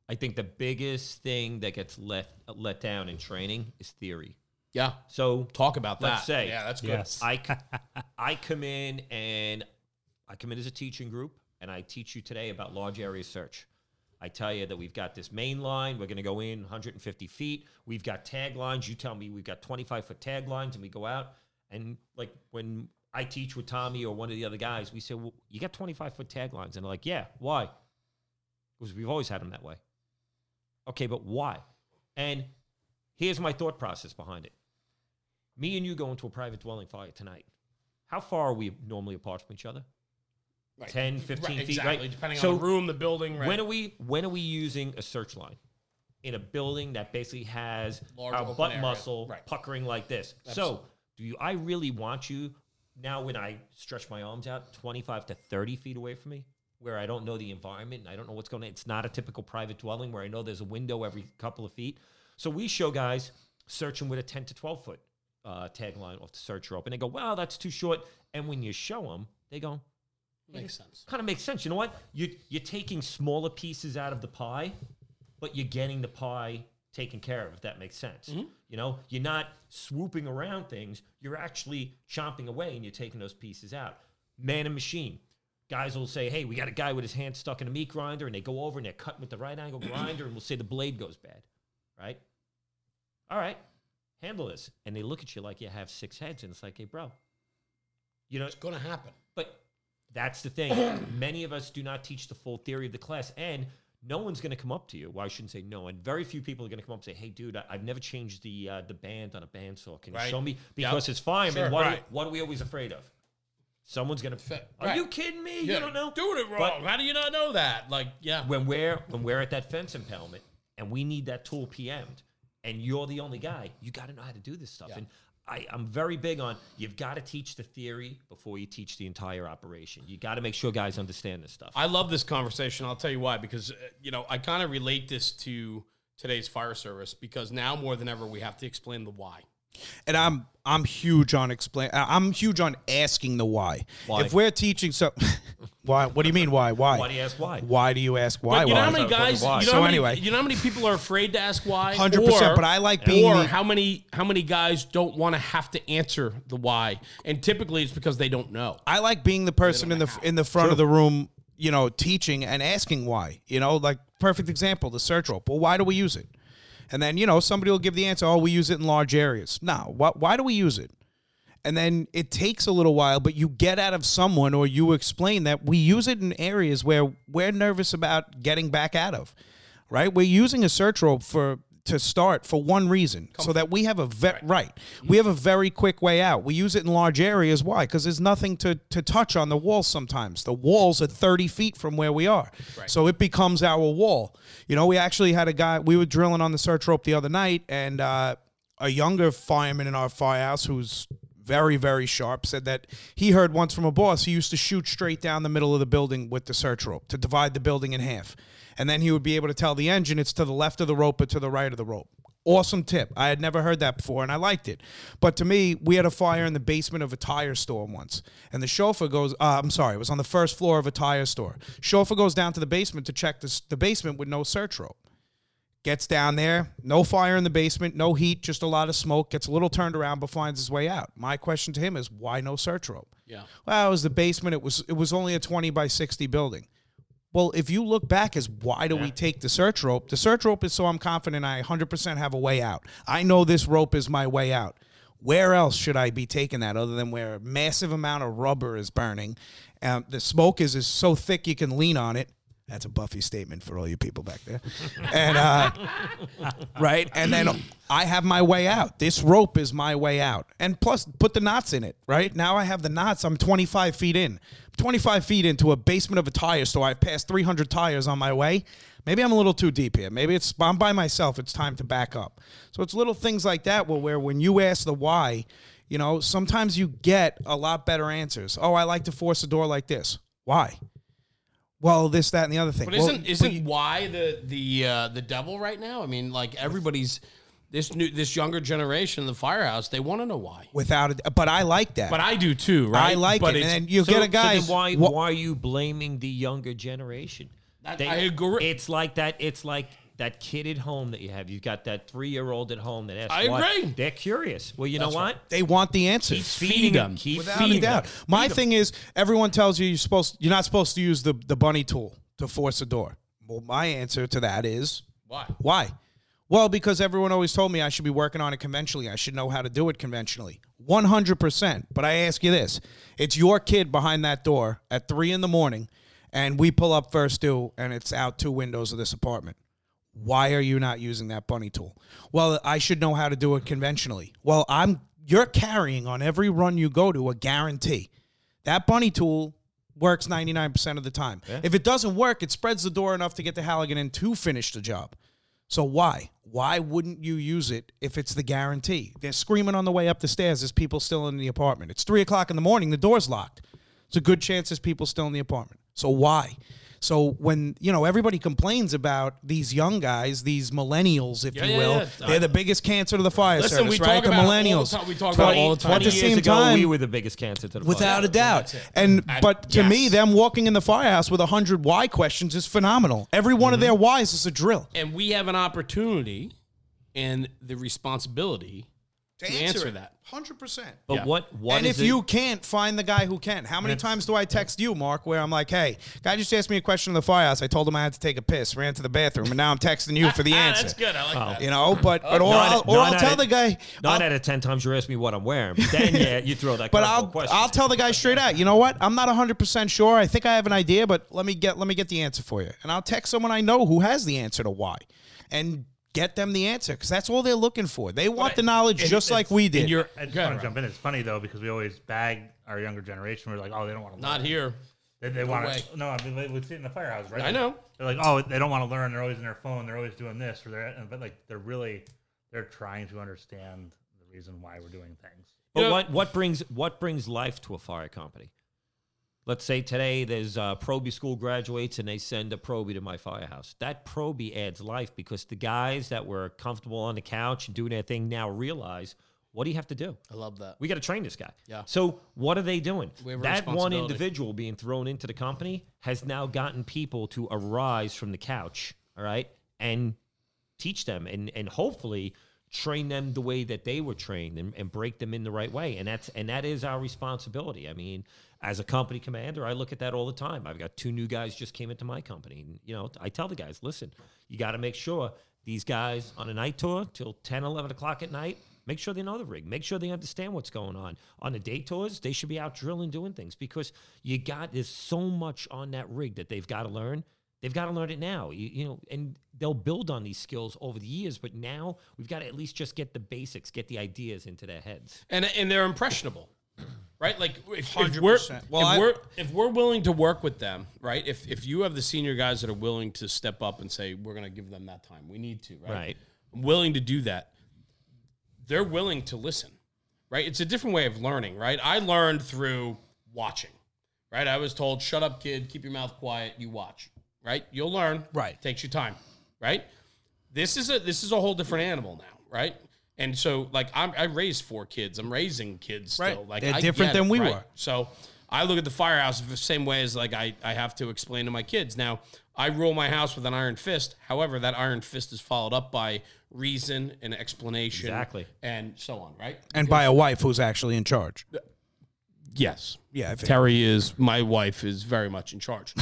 I think the biggest thing that gets left let down in training is theory. Yeah. So talk about that. Let's say, yeah, that's good. Yes. I, I come in and I come in as a teaching group and I teach you today about large area search. I tell you that we've got this main line. We're going to go in one hundred fifty feet. We've got tag lines. You tell me we've got twenty-five foot tag lines and we go out. And like when I teach with Tommy or one of the other guys, we say, well, you got twenty-five foot tag lines. And they're like, yeah, why? Because we've always had them that way. Okay, but why? And here's my thought process behind it. Me and you go into a private dwelling fire tonight. How far are we normally apart from each other? Right. ten, fifteen right, feet, exactly. right? Depending so on the room, the building, right? When are we when are we using a search line in a building that basically has Large our butt area. muscle right. puckering like this? Absolutely. So do you? I really want you, now when I stretch my arms out, twenty-five to thirty feet away from me, where I don't know the environment and I don't know what's going on. It's not a typical private dwelling where I know there's a window every couple of feet. So we show guys searching with a ten to twelve foot. Uh, tagline off the search rope, and they go, "Wow, that's too short." And when you show them, they go, hey, "Makes sense." Kind of makes sense. You know what? You you're taking smaller pieces out of the pie, but you're getting the pie taken care of. If that makes sense, mm-hmm. you know, you're not swooping around things. You're actually chomping away, and you're taking those pieces out. Man and machine guys will say, "Hey, we got a guy with his hand stuck in a meat grinder," and they go over and they're cutting with the right angle grinder, and we'll say the blade goes bad, right? All right. Handle this, and they look at you like you have six heads, and it's like, hey, bro, you know it's going to happen. But that's the thing. Many of us do not teach the full theory of the class, and no one's going to come up to you. Well, I shouldn't say no, and very few people are going to come up and say, hey, dude, I, I've never changed the uh, the band on a bandsaw. Can right. you show me? Because yep. it's fireman. Sure, what, right. are, what are we always afraid of? Someone's going to. Are right. you kidding me? Yeah. You don't know doing it wrong. But how do you not know that? Like, yeah, when we're when we're at that fence impoundment, and we need that tool P M'd. And you're the only guy, you got to know how to do this stuff. Yeah. And I, I'm very big on, you've got to teach the theory before you teach the entire operation. You got to make sure guys understand this stuff. I love this conversation. I'll tell you why, because, uh, you know, I kind of relate this to today's fire service, because now more than ever, we have to explain the why. And I'm I'm huge on explain. I'm huge on asking the why. Why? If we're teaching, so why? What do you mean why? Why? Why do you ask why? Why do you ask why? But you know why? How many guys? You know so how many, anyway, you know how many people are afraid to ask why? Hundred percent. But I like being. Or the, how many how many guys don't want to have to answer the why? And typically, it's because they don't know. I like being the person in the how. in the front True. of the room, you know, teaching and asking why. You know, like perfect example, the search rope. Well, why do we use it? And then, you know, somebody will give the answer, oh, we use it in large areas. No, wh- why do we use it? And then it takes a little while, but you get out of someone or you explain that we use it in areas where we're nervous about getting back out of, right? We're using a search rope for to start for one reason, Come so on. that we have a ve- right. right. We have a very quick way out. We use it in large areas. Why? Because there's nothing to, to touch on the wall sometimes. The walls are thirty feet from where we are. Right. So it becomes our wall. You know, we actually had a guy, we were drilling on the search rope the other night, and uh, a younger fireman in our firehouse who's very, very sharp said that he heard once from a boss, he used to shoot straight down the middle of the building with the search rope to divide the building in half. And then he would be able to tell the engine it's to the left of the rope or to the right of the rope. Awesome tip. I had never heard that before, and I liked it. But to me, we had a fire in the basement of a tire store once. And the chauffeur goes, uh, I'm sorry, it was on the first floor of a tire store. Chauffeur goes down to the basement to check this, the basement with no search rope. Gets down there, no fire in the basement, no heat, just a lot of smoke, gets a little turned around, but finds his way out. My question to him is, why no search rope? Yeah. Well, it was the basement. It was, it was only a twenty by sixty building. Well, if you look back as why do yeah. we take the search rope? The search rope is so I'm confident I one hundred percent have a way out. I know this rope is my way out. Where else should I be taking that other than where a massive amount of rubber is burning? Um, the smoke is, is so thick you can lean on it. That's a Buffy statement for all you people back there. And uh, right? And then I have my way out. This rope is my way out. And plus, put the knots in it, right? Now I have the knots. I'm twenty-five feet in. twenty-five feet into a basement of a tire store. I've passed three hundred tires on my way. Maybe I'm a little too deep here. Maybe it's I'm by myself. It's time to back up. So it's little things like that where, where when you ask the why, you know, sometimes you get a lot better answers. Oh, I like to force a door like this. Why? Well, this, that, and the other thing. But isn't well, isn't but you, why the the uh, the devil right now? I mean, like everybody's this new this younger generation in the firehouse. They want to know why. Without a, but I like that. But I do too, right? I like but it, and you so, get a guy. So why wh- why are you blaming the younger generation? That, they, I agree. It's like that. It's like that kid at home that you have. You've got that three-year-old at home that asks. I why. agree. They're curious. Well, you That's know what? Right. They want the answers. Keep feeding, feeding them. Keep without feeding a doubt. Them. My Feed thing them. is, everyone tells you you're supposed. You're not supposed to use the, the bunny tool to force a door. Well, my answer to that is why? Why? Well, because everyone always told me I should be working on it conventionally. I should know how to do it conventionally. one hundred percent. But I ask you this: it's your kid behind that door at three in the morning, and we pull up first due, and it's out two windows of this apartment. Why are you not using that bunny tool? Well, I should know how to do it conventionally. Well, I'm you're carrying on every run you go to a guarantee. That bunny tool works ninety-nine percent of the time. Yeah. If it doesn't work, it spreads the door enough to get the Halligan in to finish the job. So why? Why wouldn't you use it if it's the guarantee? They're screaming on the way up the stairs. There's people still in the apartment. It's three o'clock in the morning. The door's locked. It's a good chance there's people still in the apartment. So why? So when, you know, everybody complains about these young guys, these millennials, if yeah, you will, yeah, yeah. they're the biggest cancer to the fire Listen, service, we right? Talk the about millennials. All the t- we talk about all the time. At the same ago, time, we were the biggest cancer to the without fire. Without a doubt. And I, But to yes. me, them walking in the firehouse with one hundred why questions is phenomenal. Every one mm-hmm. of their whys is a drill. And we have an opportunity and the responsibility to, to answer, answer that. one hundred percent. But yeah. what, what and is if it? you can't, find the guy who can. How many times do I text you, Mark, where I'm like, hey, guy just asked me a question in the firehouse. I told him I had to take a piss, ran to the bathroom, and now I'm texting you for the answer. That's good. I like oh. that. You know, but, but or not, I'll, or I'll tell it, the guy. Nine out of ten times you're asking me what I'm wearing. But then, yeah, you throw that but I'll, question. But I'll tell the guy straight out, you know what? I'm not one hundred percent sure. I think I have an idea, but let me get let me get the answer for you. And I'll text someone I know who has the answer to why. And get them the answer, because that's all they're looking for. They want right. the knowledge it, just like we did. And you're, I just want to jump in. It's funny, though, because we always bag our younger generation. We're like, oh, they don't want to learn. Not here. They, they no want to. No, I mean, we see it in the firehouse, right? I know. They're like, oh, they don't want to learn. They're always in their phone. They're always doing this. Or they're, but, like, they're really, they're trying to understand. reason why we're doing things. But you know, what, what brings what brings life to a fire company? Let's say today there's a probie school graduates and they send a probie to my firehouse. That probie adds life because the guys that were comfortable on the couch and doing their thing now realize, what do you have to do? I love that. We got to train this guy. Yeah. So what are they doing? That one individual being thrown into the company has now gotten people to arise from the couch, all right, and teach them and, and hopefully train them the way that they were trained and, and break them in the right way. And that's and that is our responsibility. I mean, as a company commander, I look at that all the time. I've got two new guys just came into my company. And, you know, I tell the guys, listen, you got to make sure these guys on a night tour till ten, eleven o'clock at night, make sure they know the rig. Make sure they understand what's going on. On the day tours, they should be out drilling, doing things because you got there's so much on that rig that they've got to learn. They've got to learn it now, you, you know, and they'll build on these skills over the years. But now we've got to at least just get the basics, get the ideas into their heads. And and they're impressionable. Right, like if, if we're well, if we're if we're willing to work with them, right? If if you have the senior guys that are willing to step up and say we're going to give them that time, we need to, right? right? I'm willing to do that. They're willing to listen, right? It's a different way of learning, right? I learned through watching, right? I was told, "Shut up, kid. Keep your mouth quiet. You watch, right? You'll learn. Right? Takes you time, right? This is a this is a whole different animal now, right?" And so, like, I'm, I raised four kids. I'm raising kids still. Right. Like, they're I different than it, we right? were. So I look at the firehouse the same way as, like, I, I have to explain to my kids. Now, I rule my house with an iron fist. However, that iron fist is followed up by reason and explanation. Exactly. And so on, right? And because by a wife who's actually in charge. Yes. Yeah. Terry is, my wife is very much in charge.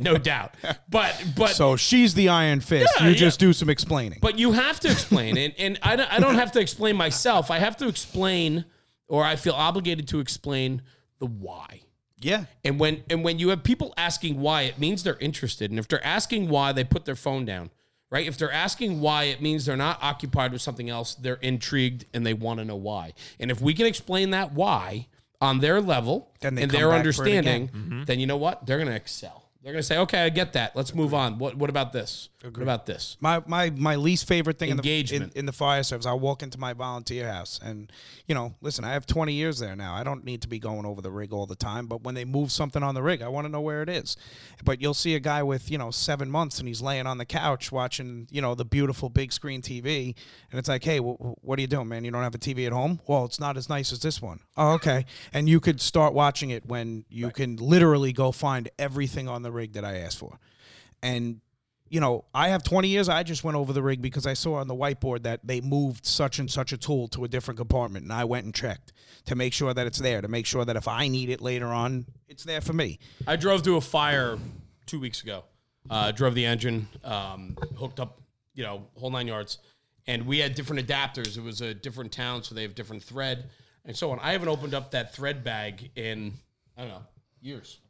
No doubt. But, but. So she's the iron fist. Yeah, you yeah. just do some explaining. But you have to explain. and and I, don't, I don't have to explain myself. I have to explain, or I feel obligated to explain the why. Yeah. And when, and when you have people asking why, it means they're interested. And if they're asking why, they put their phone down, right? If they're asking why, it means they're not occupied with something else. They're intrigued and they want to know why. And if we can explain that why on their level and their understanding, mm-hmm. then you know what? They're going to excel. They're going to say, okay, I get that. Let's Agreed. move on. What What about this? Agreed. What about this? My my my least favorite thing in the, in, in the fire service, I walk into my volunteer house. And, you know, listen, I have twenty years there now. I don't need to be going over the rig all the time. But when they move something on the rig, I want to know where it is. But you'll see a guy with, you know, seven months and he's laying on the couch watching, you know, the beautiful big screen T V. And it's like, hey, w- w- what are you doing, man? You don't have a T V at home? Well, it's not as nice as this one. Oh, okay. And you could start watching it when you right. can literally go find everything on the rig that I asked for. And you know, I have twenty years. I just went over the rig because I saw on the whiteboard that they moved such and such a tool to a different compartment, and I went and checked to make sure that it's there, to make sure that if I need it later on, it's there for me. I drove to a fire two weeks ago. Uh, drove the engine, um, hooked up, you know, whole nine yards, and we had different adapters. It was a different town, so they have different thread and so on. I haven't opened up that thread bag in, I don't know, years,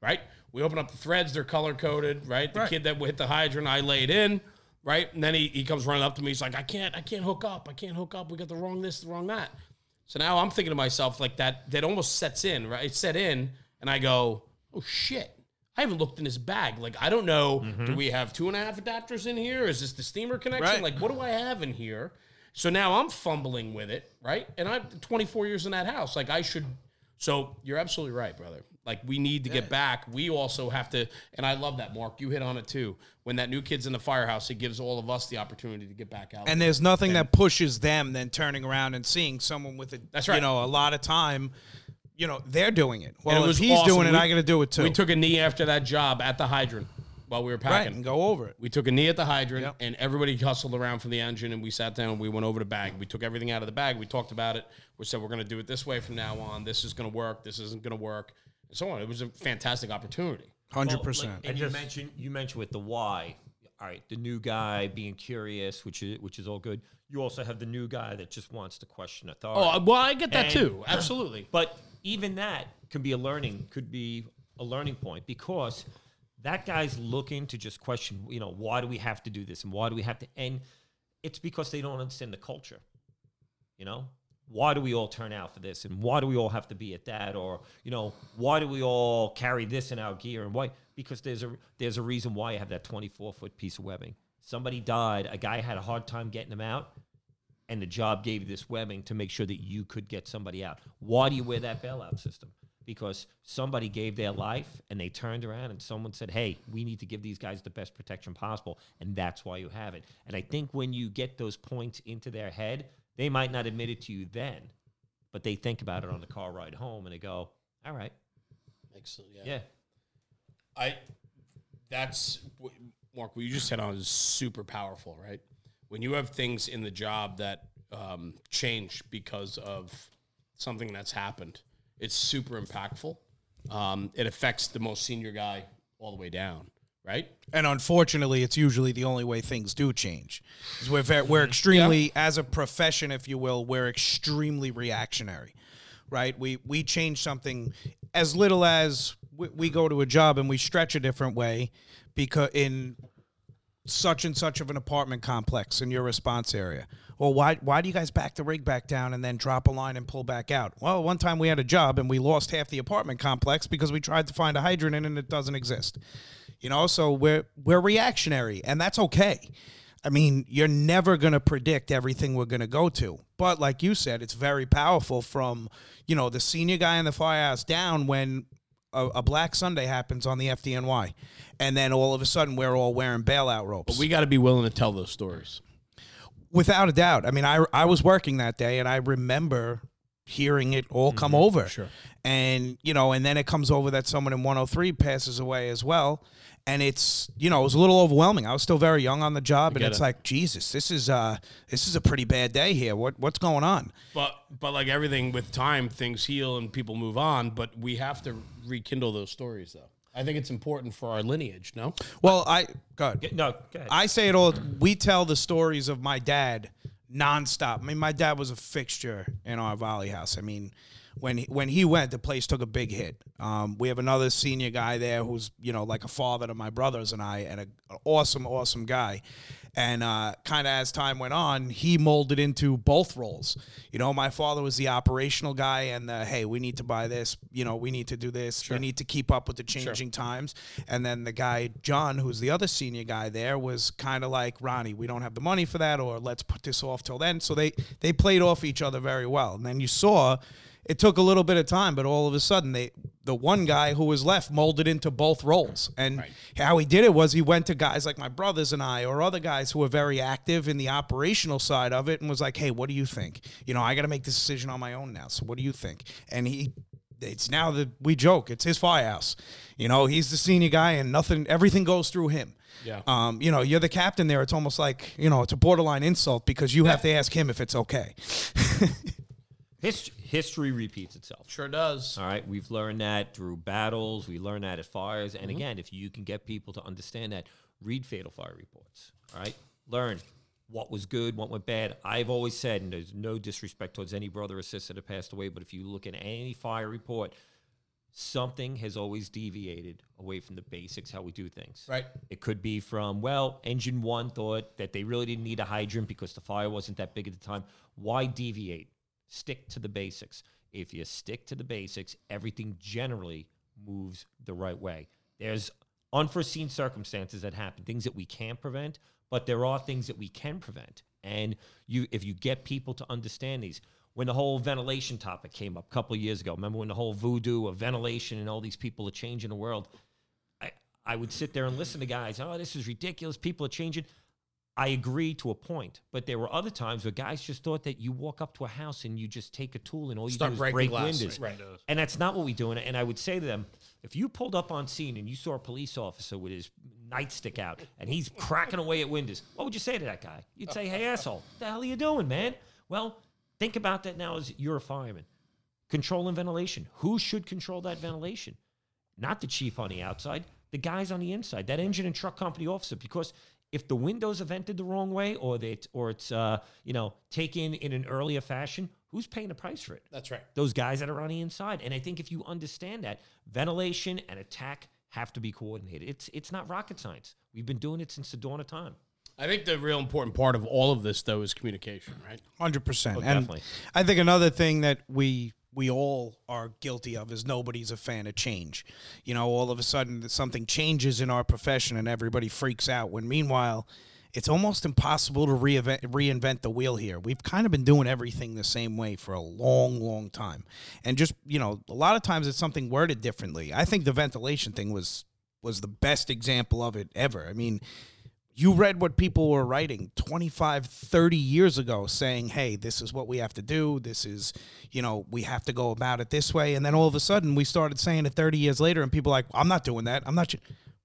right? We open up the threads. They're color-coded, right? The right. kid that hit the hydrant, I laid in, right? And then he, he comes running up to me. He's like, I can't, I can't hook up. I can't hook up. We got the wrong this, the wrong that. So now I'm thinking to myself, like, that that almost sets in, right? It set in, and I go, oh, shit. I haven't looked in this bag. Like, I don't know. Mm-hmm. Do we have two and a half adapters in here? Is this the steamer connection? Right. Like, what do I have in here? So now I'm fumbling with it, right? And I'm twenty-four years in that house. Like, I should. So you're absolutely right, brother. Like, we need to yeah. get back. We also have to, and I love that, Mark. You hit on it, too. When that new kid's in the firehouse, it gives all of us the opportunity to get back out. And there's nothing and, that pushes them than turning around and seeing someone with a, that's right. you know, a lot of time. You know, they're doing it. Well, it if he's awesome. doing it, we, I got to do it, too. We took a knee after that job at the hydrant while we were packing. Right, and go over it. We took a knee at the hydrant, yep. and everybody hustled around from the engine, and we sat down, and we went over the bag. We took everything out of the bag. We talked about it. We said, we're going to do it this way from now on. This is going to work. This isn't going to work. So on. It was a fantastic opportunity. Hundred percent. Well, like, and just, you mentioned you mentioned with the why. All right, the new guy being curious, which is which is all good. You also have the new guy that just wants to question authority. Oh well, I get that and, too. Absolutely. But even that could be a learning, could be a learning point because that guy's looking to just question. You know, why do we have to do this, and why do we have to? And it's because they don't understand the culture. You know. Why do we all turn out for this? And why do we all have to be at that? Or, you know, why do we all carry this in our gear? And why? Because there's a there's a reason why you have that twenty-four-foot piece of webbing. Somebody died. A guy had a hard time getting them out. and the job gave you this webbing to make sure that you could get somebody out. Why do you wear that bailout system? Because somebody gave their life and they turned around and someone said, hey, we need to give these guys the best protection possible, and that's why you have it. And I think when you get those points into their head, they might not admit it to you then, but they think about it on the car ride home and they go, all right. Excellent, yeah. Yeah. I, that's, Mark, what you just said on is super powerful, right? When you have things in the job that um, change because of something that's happened, it's super impactful. Um, it affects the most senior guy all the way down, right? And unfortunately, it's usually the only way things do change. We're, very, we're extremely, yeah. as a profession, if you will, we're extremely reactionary, right? We, we change something as little as we, we go to a job and we stretch a different way because in such and such of an apartment complex in your response area. Well, why why do you guys back the rig back down and then drop a line and pull back out? Well, one time we had a job and we lost half the apartment complex because we tried to find a hydrant in and it doesn't exist. You know, so we're we're reactionary, and that's okay. I mean, you're never going to predict everything we're going to go to. But like you said, it's very powerful from, you know, the senior guy in the firehouse down when a, a Black Sunday happens on the F D N Y. And then all of a sudden, we're all wearing bailout ropes. But we got to be willing to tell those stories. Without a doubt. I mean, I, I was working that day, and I remember hearing it all come mm-hmm, over. Sure. And, you know, and then it comes over that someone in one oh three passes away as well. And it's, you know, it was a little overwhelming. I was still very young on the job, and it's it. like, Jesus, this is uh this is a pretty bad day here. What what's going on? But but like everything with time, things heal and people move on. But we have to rekindle those stories, though. I think it's important for our lineage. No. Well, I go ahead. No, go ahead. I say it all. We tell the stories of my dad nonstop. I mean, my dad was a fixture in our volley house. I mean, when when he went, the place took a big hit. Um, we have another senior guy there who's, you know, like a father to my brothers and I, and a, an awesome, awesome guy. And uh, kind of as time went on, he molded into both roles. You know, my father was the operational guy and the, hey, we need to buy this. You know, we need to do this. Sure. We need to keep up with the changing sure. times. And then the guy, John, who's the other senior guy there, was kind of like, Ronnie, we don't have the money for that, or let's put this off till then. So they, they played off each other very well. And then you saw it took a little bit of time, but all of a sudden, they the one guy who was left molded into both roles. And right. how he did it was he went to guys like my brothers and I, or other guys who were very active in the operational side of it, and was like, hey, what do you think? You know, I got to make this decision on my own now, so what do you think? And he, it's now that we joke, it's his firehouse. You know, he's the senior guy, and nothing, everything goes through him. Yeah. Um, you know, you're the captain there. It's almost like, you know, it's a borderline insult because you yeah. have to ask him if it's okay. History, history repeats itself. Sure does. All right, we've learned that through battles. We learn that at fires. And mm-hmm. again, if you can get people to understand that, read fatal fire reports. All right, learn what was good, what went bad. I've always said, and there's no disrespect towards any brother or sister that passed away, but if you look at any fire report, something has always deviated away from the basics, how we do things. Right. It could be from, well, Engine One thought that they really didn't need a hydrant because the fire wasn't that big at the time. Why deviate? Stick to the basics. If you stick to the basics, everything generally moves the right way. There's unforeseen circumstances that happen, things that we can't prevent, but there are things that we can prevent. And you, if you get people to understand these, when the whole ventilation topic came up a couple of years ago, remember when the whole voodoo of ventilation and all these people are changing the world, I, I would sit there and listen to guys, oh, this is ridiculous, people are changing. I agree to a point, but there were other times where guys just thought that you walk up to a house and you just take a tool and all you Start do is break glass, windows. Right. And that's not what we do. And I would say to them, if you pulled up on scene and you saw a police officer with his nightstick out and he's cracking away at windows, what would you say to that guy? You'd say, hey, asshole, what the hell are you doing, man? Well, think about that now as you're a fireman. Controlling ventilation. Who should control that ventilation? Not the chief on the outside, the guys on the inside, that engine and truck company officer, because if the windows are vented the wrong way, or they or it's uh, you know taken in an earlier fashion, who's paying the price for it? That's right. Those guys that are on the inside. And I think if you understand that, ventilation and attack have to be coordinated. It's it's not rocket science. We've been doing it since the dawn of time. I think the real important part of all of this, though, is communication, right? one hundred percent. Oh, definitely. And I think another thing that we we all are guilty of is nobody's a fan of change. You know, all of a sudden something changes in our profession and everybody freaks out, when meanwhile it's almost impossible to reinvent, reinvent the wheel here. We've kind of been doing everything the same way for a long, long time. And just, you know, a lot of times it's something worded differently. I think the ventilation thing was was the best example of it ever. I mean, you read what people were writing twenty-five, thirty years ago saying, hey, this is what we have to do. This is, you know, we have to go about it this way. And then all of a sudden we started saying it thirty years later and people are like, I'm not doing that. I'm not. Ch-.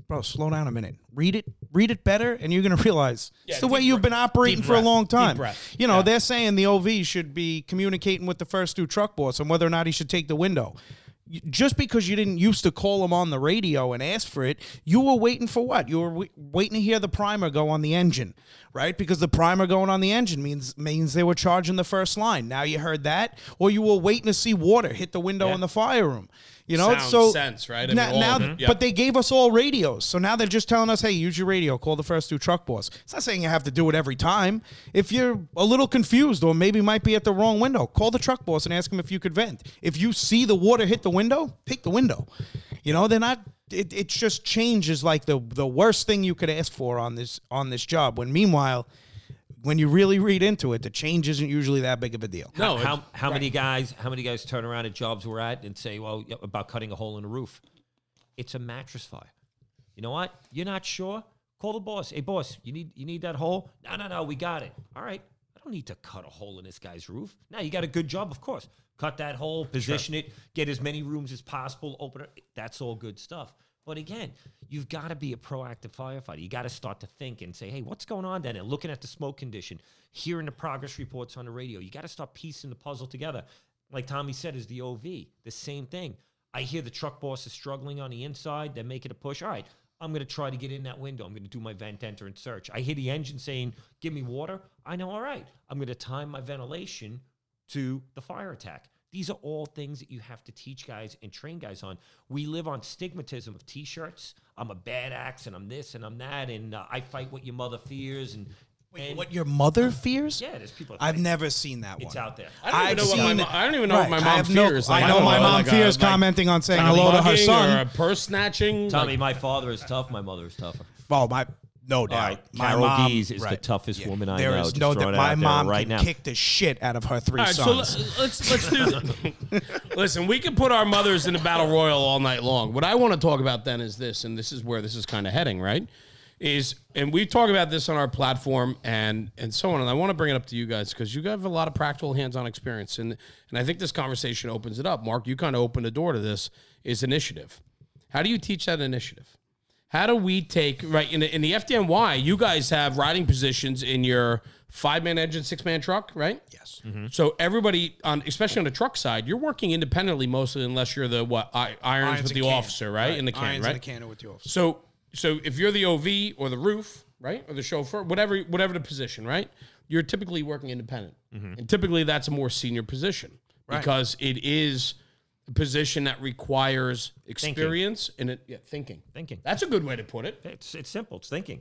Bro, slow down a minute. Read it. Read it better, and you're going to realize yeah, it's the way breath. You've been operating deep for breath. A long time. You know, yeah. They're saying the O V should be communicating with the first two truck boss on whether or not he should take the window. Just because you didn't used to call him on the radio and ask for it, you were waiting for what? You were w- waiting to hear the primer go on the engine, right? Because the primer going on the engine means means they were charging the first line. Now you heard that, or you were waiting to see water hit the window yeah. in the fire room. You know, sounds so sense, right? I now, mean, now mm-hmm. but they gave us all radios, so now they're just telling us, "Hey, use your radio. Call the first two truck boss." It's not saying you have to do it every time. If you're a little confused or maybe might be at the wrong window, call the truck boss and ask him if you could vent. If you see the water hit the window, pick the window. You know, they're not. It, it just changes like the the worst thing you could ask for on this on this job. When meanwhile, when you really read into it, the change isn't usually that big of a deal. No, how how, how right. many guys how many guys turn around at jobs we're at and say, well, about cutting a hole in the roof? It's a mattress fire. You know what? You're not sure? Call the boss. Hey, boss, you need you need that hole? No, no, no, we got it. All right, I don't need to cut a hole in this guy's roof. Now you got a good job, of course. Cut that hole, position sure. it, get as many rooms as possible, open it. That's all good stuff. But again, you've got to be a proactive firefighter. You got to start to think and say, hey, what's going on then? And looking at the smoke condition, hearing the progress reports on the radio. You got to start piecing the puzzle together. Like Tommy said, is the O V, the same thing. I hear the truck boss is struggling on the inside. They're making a push. All right, I'm going to try to get in that window. I'm going to do my vent, enter, and search. I hear the engine saying, give me water. I know, all right, I'm going to time my ventilation to the fire attack. These are all things that you have to teach guys and train guys on. We live on stigmatism of T-shirts. I'm a bad axe, and I'm this, and I'm that, and uh, I fight what your mother fears. And, Wait, and what your mother fears? Yeah, there's people. I've never seen that one. It's out there. I don't even I've know, what my, mo- I don't even know right. what my mom fears. No, like, I know I my know, mom like fears like commenting on saying hello to her son. Or a purse snatching. Tommy, like, my father is tough. My mother is tougher. Well, my... No doubt. Right. My Carol mom Geese is right. the toughest yeah. woman I there know. There is no doubt. My mom right can now. kick the shit out of her three all right, sons. So l- let's let's do this. Listen, we can put our mothers in a battle royal all night long. What I want to talk about then is this, and this is where this is kind of heading, right? Is and we talk about this on our platform and and so on. And I want to bring it up to you guys because you have a lot of practical hands-on experience, and and I think this conversation opens it up. Mark, you kind of opened the door to this. Is initiative. How do you teach that initiative? How do we take, right, in the, in the F D N Y, you guys have riding positions in your five-man engine, six-man truck, right? Yes. Mm-hmm. So everybody, on especially on the truck side, you're working independently mostly unless you're the, what, irons, irons with the can. officer, right? right? In the can, irons right? Irons in the can or with the officer. So so if you're the O V or the roof, right, or the chauffeur, whatever whatever the position, right, you're typically working independent. Mm-hmm. And typically that's a more senior position right. because it is... a position that requires experience thinking. and it, yeah, thinking. Thinking. That's a good way to put it. It's it's simple. It's thinking.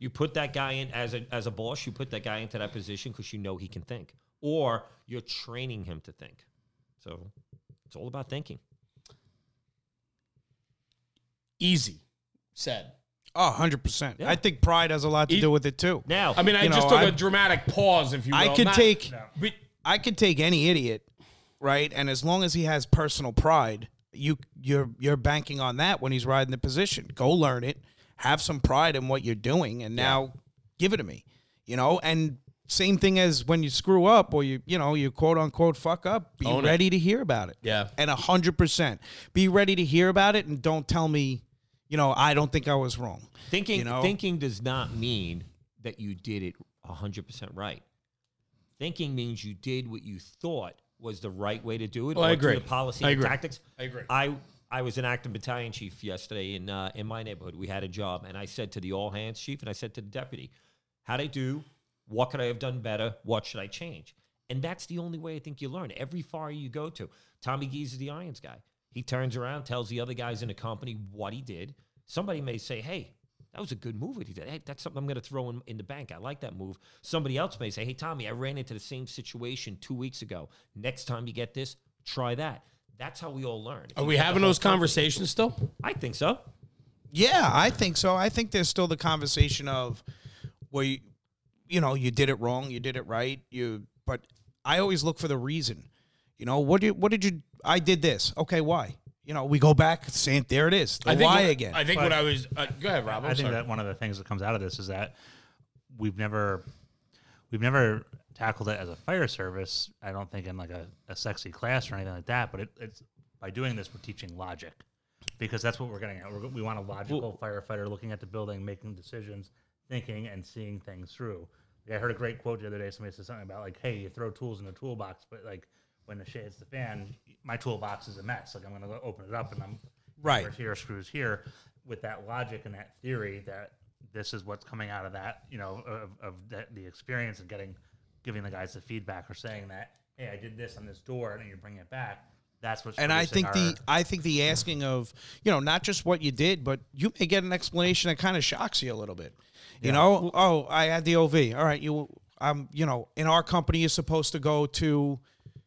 You put that guy in as a as a boss. You put that guy into that position because you know he can think, or you're training him to think. So it's all about thinking. Easy said. Oh, one hundred percent. Yeah. I think pride has a lot to e- do with it too. Now, I mean, I just know, took I'm, a dramatic pause. If you, will. I could Not, take, no. but, I could take any idiot. Right, and as long as he has personal pride, you you're you're banking on that when he's riding the position. Go learn it, have some pride in what you're doing, and now yeah. give it to me. You know, and same thing as when you screw up or you you know you quote unquote fuck up. Be Own ready it. to hear about it. Yeah, and a hundred percent be ready to hear about it, and don't tell me, you know, I don't think I was wrong. Thinking you know? thinking does not mean that you did it a hundred percent right. Thinking means you did what you thought was the right way to do it. Oh, I agree. The policy I agree. and tactics. I agree. I, I was an acting battalion chief yesterday in uh, in my neighborhood. We had a job, and I said to the all hands chief, and I said to the deputy, how'd I do? What could I have done better? What should I change? And that's the only way I think you learn. Every fire you go to, Tommy Geese is the irons guy. He turns around, tells the other guys in the company what he did. Somebody may say, hey, that was a good move that he did. Hey, that's something I'm going to throw in, in the bank. I like that move. Somebody else may say, hey, Tommy, I ran into the same situation two weeks ago. Next time you get this, try that. That's how we all learn. Are we having those conversations still? I think so. Yeah, I think so. I think there's still the conversation of where you, you know, you did it wrong, you did it right, you. But I always look for the reason. You know, what did what did you? I did this. Okay, why? You know, we go back, saying there it is. The I think why what, again? I think but what I was. Uh, go ahead, Rob. I'm I think sorry. that one of the things that comes out of this is that we've never, we've never tackled it as a fire service. I don't think in like a, a sexy class or anything like that. But it, it's by doing this, we're teaching logic. Because that's what we're getting at. We're, we want a logical Ooh. firefighter looking at the building, making decisions, thinking, and seeing things through. Like I heard a great quote the other day. Somebody said something about, like, hey, you throw tools in the toolbox, but, like, when the shit hits the fan, my toolbox is a mess. Like, I'm going to open it up, and I'm right here, screws here. With that logic and that theory that this is what's coming out of that, you know, of, of that, the experience and getting, giving the guys the feedback or saying that, hey, I did this on this door, and you bring it back. That's what's and I think our, the I think the asking of, you know, not just what you did, but you may get an explanation that kind of shocks you a little bit. You yeah. know, oh, I had the O V. All right, you, I'm, you know, in our company, you're supposed to go to,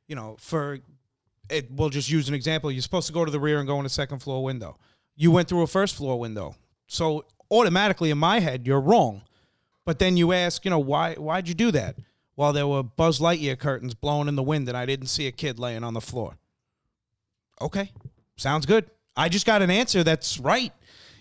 you know, for, it, we'll just use an example. You're supposed to go to the rear and go in a second floor window. You went through a first floor window, so automatically in my head you're wrong. But then you ask, you know, why why'd you do that? Well, there were Buzz Lightyear curtains blowing in the wind, and I didn't see a kid laying on the floor. Okay, sounds good. I just got an answer that's right.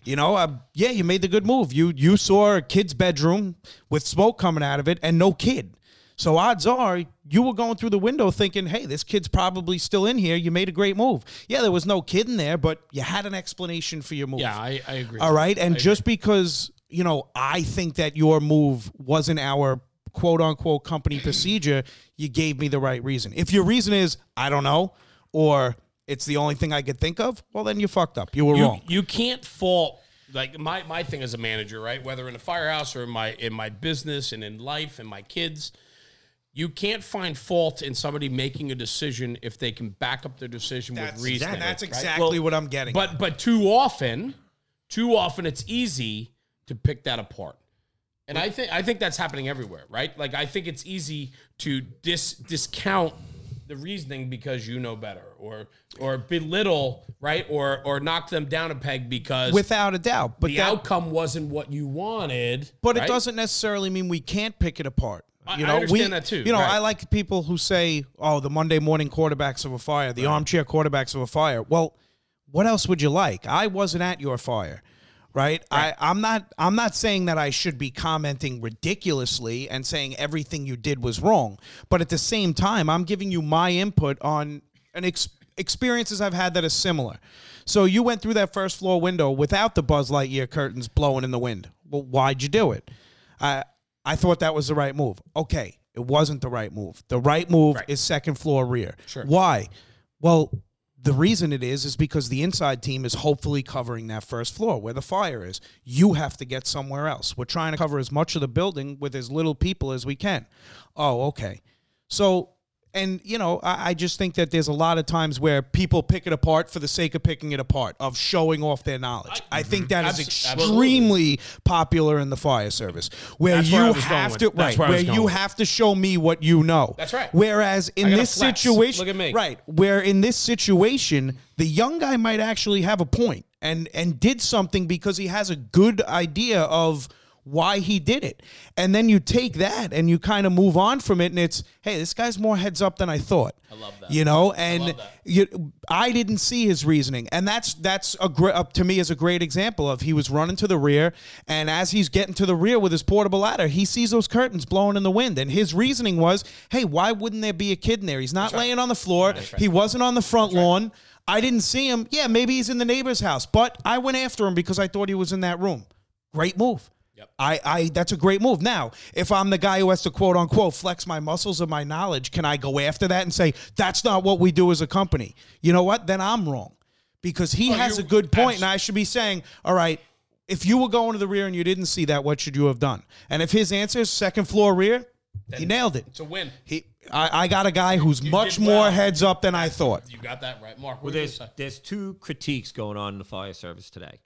You know, uh, yeah, you made the good move. You you saw a kid's bedroom with smoke coming out of it and no kid. So odds are you were going through the window thinking, hey, this kid's probably still in here. You made a great move. Yeah, there was no kid in there, but you had an explanation for your move. Yeah, I, I agree. All right, and I just agree. Because, you know, I think that your move wasn't our quote-unquote company procedure, you gave me the right reason. If your reason is, I don't know, or... it's the only thing I could think of, well, then you fucked up. You were you, wrong. You can't fault, like, my, my thing as a manager, right, whether in a firehouse or in my in my business and in life and my kids, you can't find fault in somebody making a decision if they can back up their decision that's with reason. Exactly, that's exactly right? well, what I'm getting but, at. But too often, too often it's easy to pick that apart. And right. I think I think that's happening everywhere, right? Like, I think it's easy to dis discount the reasoning because you know better, or or belittle, right, or or knock them down a peg because without a doubt, but the that, outcome wasn't what you wanted. But right? It doesn't necessarily mean we can't pick it apart. You I, know, I understand we, that too. You know, right. I like people who say, "Oh, the Monday morning quarterbacks of a fire, the right. armchair quarterbacks of a fire." Well, what else would you like? I wasn't at your fire, right? right? I I'm not I'm not saying that I should be commenting ridiculously and saying everything you did was wrong, but at the same time, I'm giving you my input on an ex- experiences I've had that are similar. So you went through that first floor window without the Buzz Lightyear curtains blowing in the wind. Well, why'd you do it? I I thought that was the right move. Okay, it wasn't the right move. The right move right. is second floor rear. Sure. Why? Well, the reason it is is because the inside team is hopefully covering that first floor where the fire is. You have to get somewhere else. We're trying to cover as much of the building with as little people as we can. Oh, okay. So, and, you know, I, I just think that there's a lot of times where people pick it apart for the sake of picking it apart, of showing off their knowledge. I, I think that abso- is extremely absolutely. popular in the fire service, where That's you have to right, where, where you with. have to show me what you know. That's right. Whereas in this situation, look at me. Right, where in this situation, the young guy might actually have a point and and did something because he has a good idea of why he did it. And then you take that and you kind of move on from it, and it's, hey, this guy's more heads up than I thought. I love that. You know, and I, you, I didn't see his reasoning. And that's that's a gr- up to me is a great example of he was running to the rear, and as he's getting to the rear with his portable ladder, he sees those curtains blowing in the wind, and his reasoning was, hey, why wouldn't there be a kid in there? He's not that's laying right. on the floor. Right. He wasn't on the front that's lawn. Right. I didn't see him. Yeah, maybe he's in the neighbor's house, but I went after him because I thought he was in that room. Great move. Yep. I, I, that's a great move. Now, if I'm the guy who has to quote unquote flex my muscles and my knowledge, can I go after that and say, that's not what we do as a company? You know what? Then I'm wrong because he oh, has a good point, and I should be saying, all right, if you were going to the rear and you didn't see that, what should you have done? And if his answer is second floor rear, then he nailed it. It's a win. He, I, I got a guy who's you much more well. heads up than I thought. You got that right, Mark. Well, there's, there's two critiques going on in the fire service today,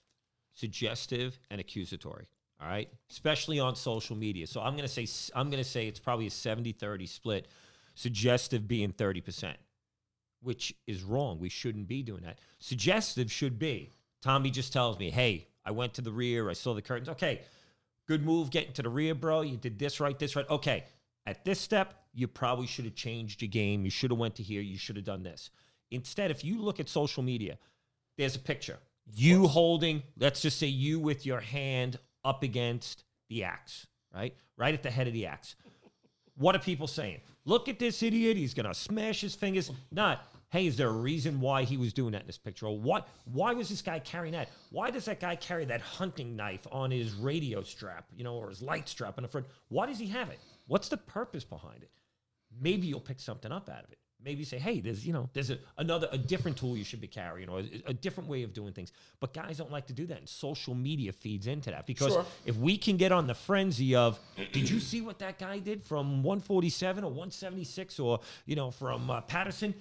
suggestive and accusatory. All right, especially on social media. So I'm going to say I'm going to say it's probably a seventy thirty split, suggestive being thirty percent, which is wrong. We shouldn't be doing that. Suggestive should be, Tommy just tells me, hey, I went to the rear, I saw the curtains. Okay, good move getting to the rear, bro. You did this right, this right. Okay, at this step, you probably should have changed your game. You should have went to here. You should have done this. Instead, if you look at social media, there's a picture. You holding, let's just say you with your hand up against the axe, right? Right at the head of the axe. What are people saying? Look at this idiot. He's going to smash his fingers. Not, hey, is there a reason why he was doing that in this picture? Or what? Why was this guy carrying that? Why does that guy carry that hunting knife on his radio strap, you know, or his light strap in the front? Why does he have it? What's the purpose behind it? Maybe you'll pick something up out of it. Maybe say, hey, there's, you know, there's a, another, a different tool you should be carrying, or a, a different way of doing things. But guys don't like to do that, and social media feeds into that. Because sure. if we can get on the frenzy of, did you see what that guy did from one forty-seven or one seventy-six or, you know, from uh, Patterson?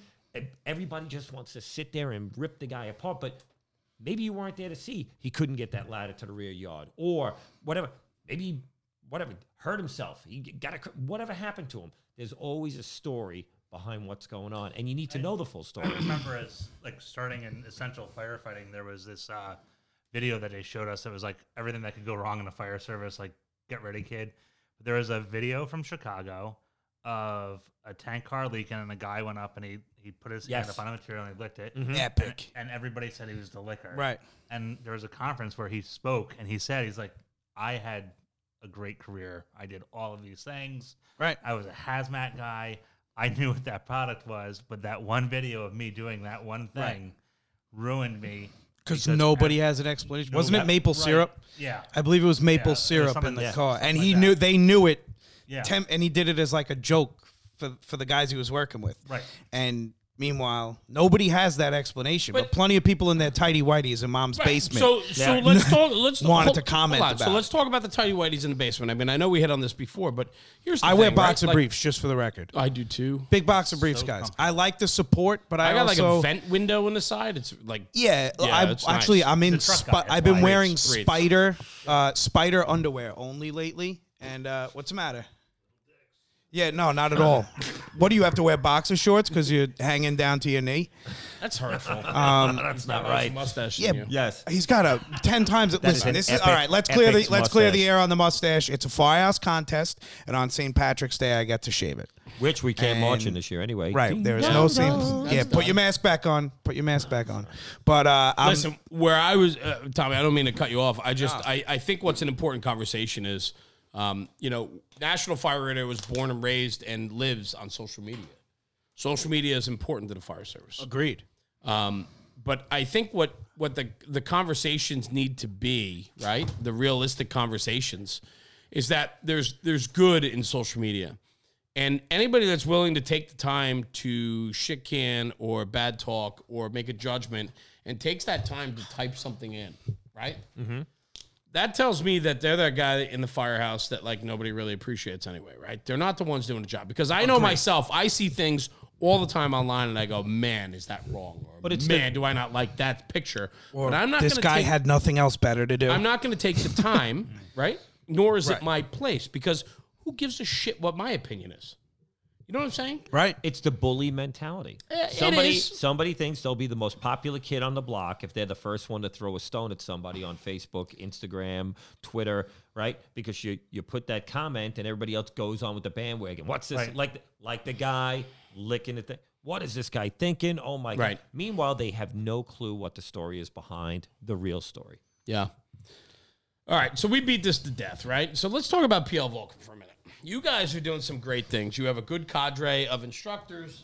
Everybody just wants to sit there and rip the guy apart. But maybe you weren't there to see he couldn't get that ladder to the rear yard or whatever. Maybe whatever, hurt himself. He got a, whatever happened to him. There's always a story behind what's going on, and you need to I, know the full story. I remember as like starting in essential firefighting, there was this uh, video that they showed us that was like everything that could go wrong in the fire service, like get ready, kid. There was a video from Chicago of a tank car leaking, and a guy went up and he he put his yes. hand up on a material and he licked it. Mm-hmm. Epic. And, and everybody said he was the licker. Right. And there was a conference where he spoke, and he said, he's like, I had a great career. I did all of these things. Right. I was a hazmat guy. I knew what that product was, but that one video of me doing that one thing right. ruined me. Because nobody has an explanation. No, wasn't it maple right. syrup? Yeah. I believe it was maple yeah, syrup in the yeah, car. And he like knew they knew it. Yeah. Temp- and he did it as like a joke for, for the guys he was working with. Right. And meanwhile, nobody has that explanation, but, but plenty of people in their tighty whities in mom's right. basement. So, yeah. so let's talk. Let's wanted hold, to comment about. So let's talk about the tighty whities in the basement. I mean, I know we hit on this before, but here's the I thing. I wear boxer right? briefs, like, just for the record. I do too. Big boxer briefs, so guys. I like the support, but I, I got also, like a vent window in the side. It's like yeah. yeah I it's actually nice. I'm in. Spi- I've been wearing spider uh, spider underwear only lately. And uh, what's the matter? Yeah, no, not at all. What do you have to wear? Boxer shorts because you're hanging down to your knee? That's hurtful. Um, That's not right. Mustache. Yeah, you. Yes. He's got a ten times. That listen, is this epic, is all right. Let's clear the let's mustache. clear the air on the mustache. It's a firehouse contest, and on Saint Patrick's Day, I get to shave it. Which we can't and, march in this year anyway. Right. There is no Saint. Yeah. Done. Put your mask back on. Put your mask back on. But uh, I'm, listen, where I was, uh, Tommy, I don't mean to cut you off. I just, no. I, I think what's an important conversation is. Um, you know, National Fire Radio was born and raised and lives on social media. Social media is important to the fire service. Agreed. Um, but I think what, what the, the conversations need to be, right, the realistic conversations, is that there's there's good in social media. And anybody that's willing to take the time to shit can or bad talk or make a judgment and takes that time to type something in, right? Mm-hmm. That tells me that they're that guy in the firehouse that, like, nobody really appreciates anyway, right? They're not the ones doing the job. Because I know okay. myself, I see things all the time online, and I go, man, is that wrong? Or, but it's man, the- do I not like that picture? Or but I'm not this guy take, had nothing else better to do. I'm not going to take the time, right? Nor is right. it my place. Because who gives a shit what my opinion is? You know what I'm saying? Right. It's the bully mentality. It, somebody, it is. Somebody thinks they'll be the most popular kid on the block if they're the first one to throw a stone at somebody on Facebook, Instagram, Twitter, right? Because you, you put that comment and everybody else goes on with the bandwagon. What's this? Right. Like, like the guy licking at the... What is this guy thinking? Oh, my right. God. Meanwhile, they have no clue what the story is behind the real story. Yeah. All right. So we beat this to death, right? So let's talk about P L. Vulcan for a minute. You guys are doing some great things. You have a good cadre of instructors.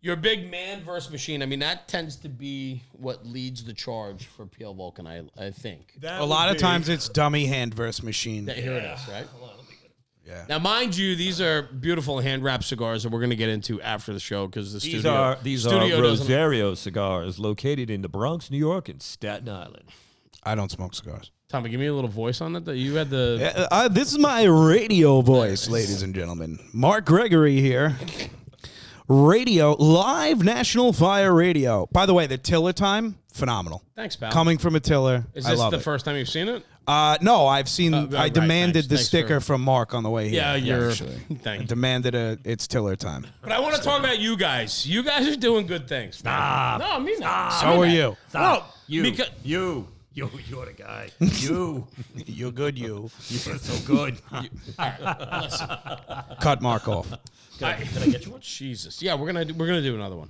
You're a big man versus machine. I mean, that tends to be what leads the charge for P L. Vulcan, I, I think. That a lot of be, times it's dummy hand versus machine. That, here yeah. it is, right? Hold on, let me get it. Yeah. Now, mind you, these are beautiful hand-wrapped cigars that we're going to get into after the show because the these studio... Are, these studio are Rosario cigars located in the Bronx, New York, and Staten Island. I don't smoke cigars. Tommy, give me a little voice on it. That you had the. Yeah, uh, this is my radio voice, ladies and gentlemen. Mark Gregory here. Radio live, National Fire Radio. By the way, the Tiller time, phenomenal. Thanks, pal. Coming from a Tiller, is this I love the it. first time you've seen it? Uh, no, I've seen. Uh, I right, demanded thanks, the thanks sticker for... from Mark on the way here. Yeah, you're. Thank you. Demanded a. It's Tiller time. But I want to talk about you guys. You guys are doing good things. Stop. No, I mean that. Stop. So I mean are that. you. Stop. No, you. Because you. Yo, you're the guy. You. You're good, you. You're so good. You. All right, listen. Cut Mark off. Can I, can I get you one? Jesus. Yeah, we're going to we're gonna do another one.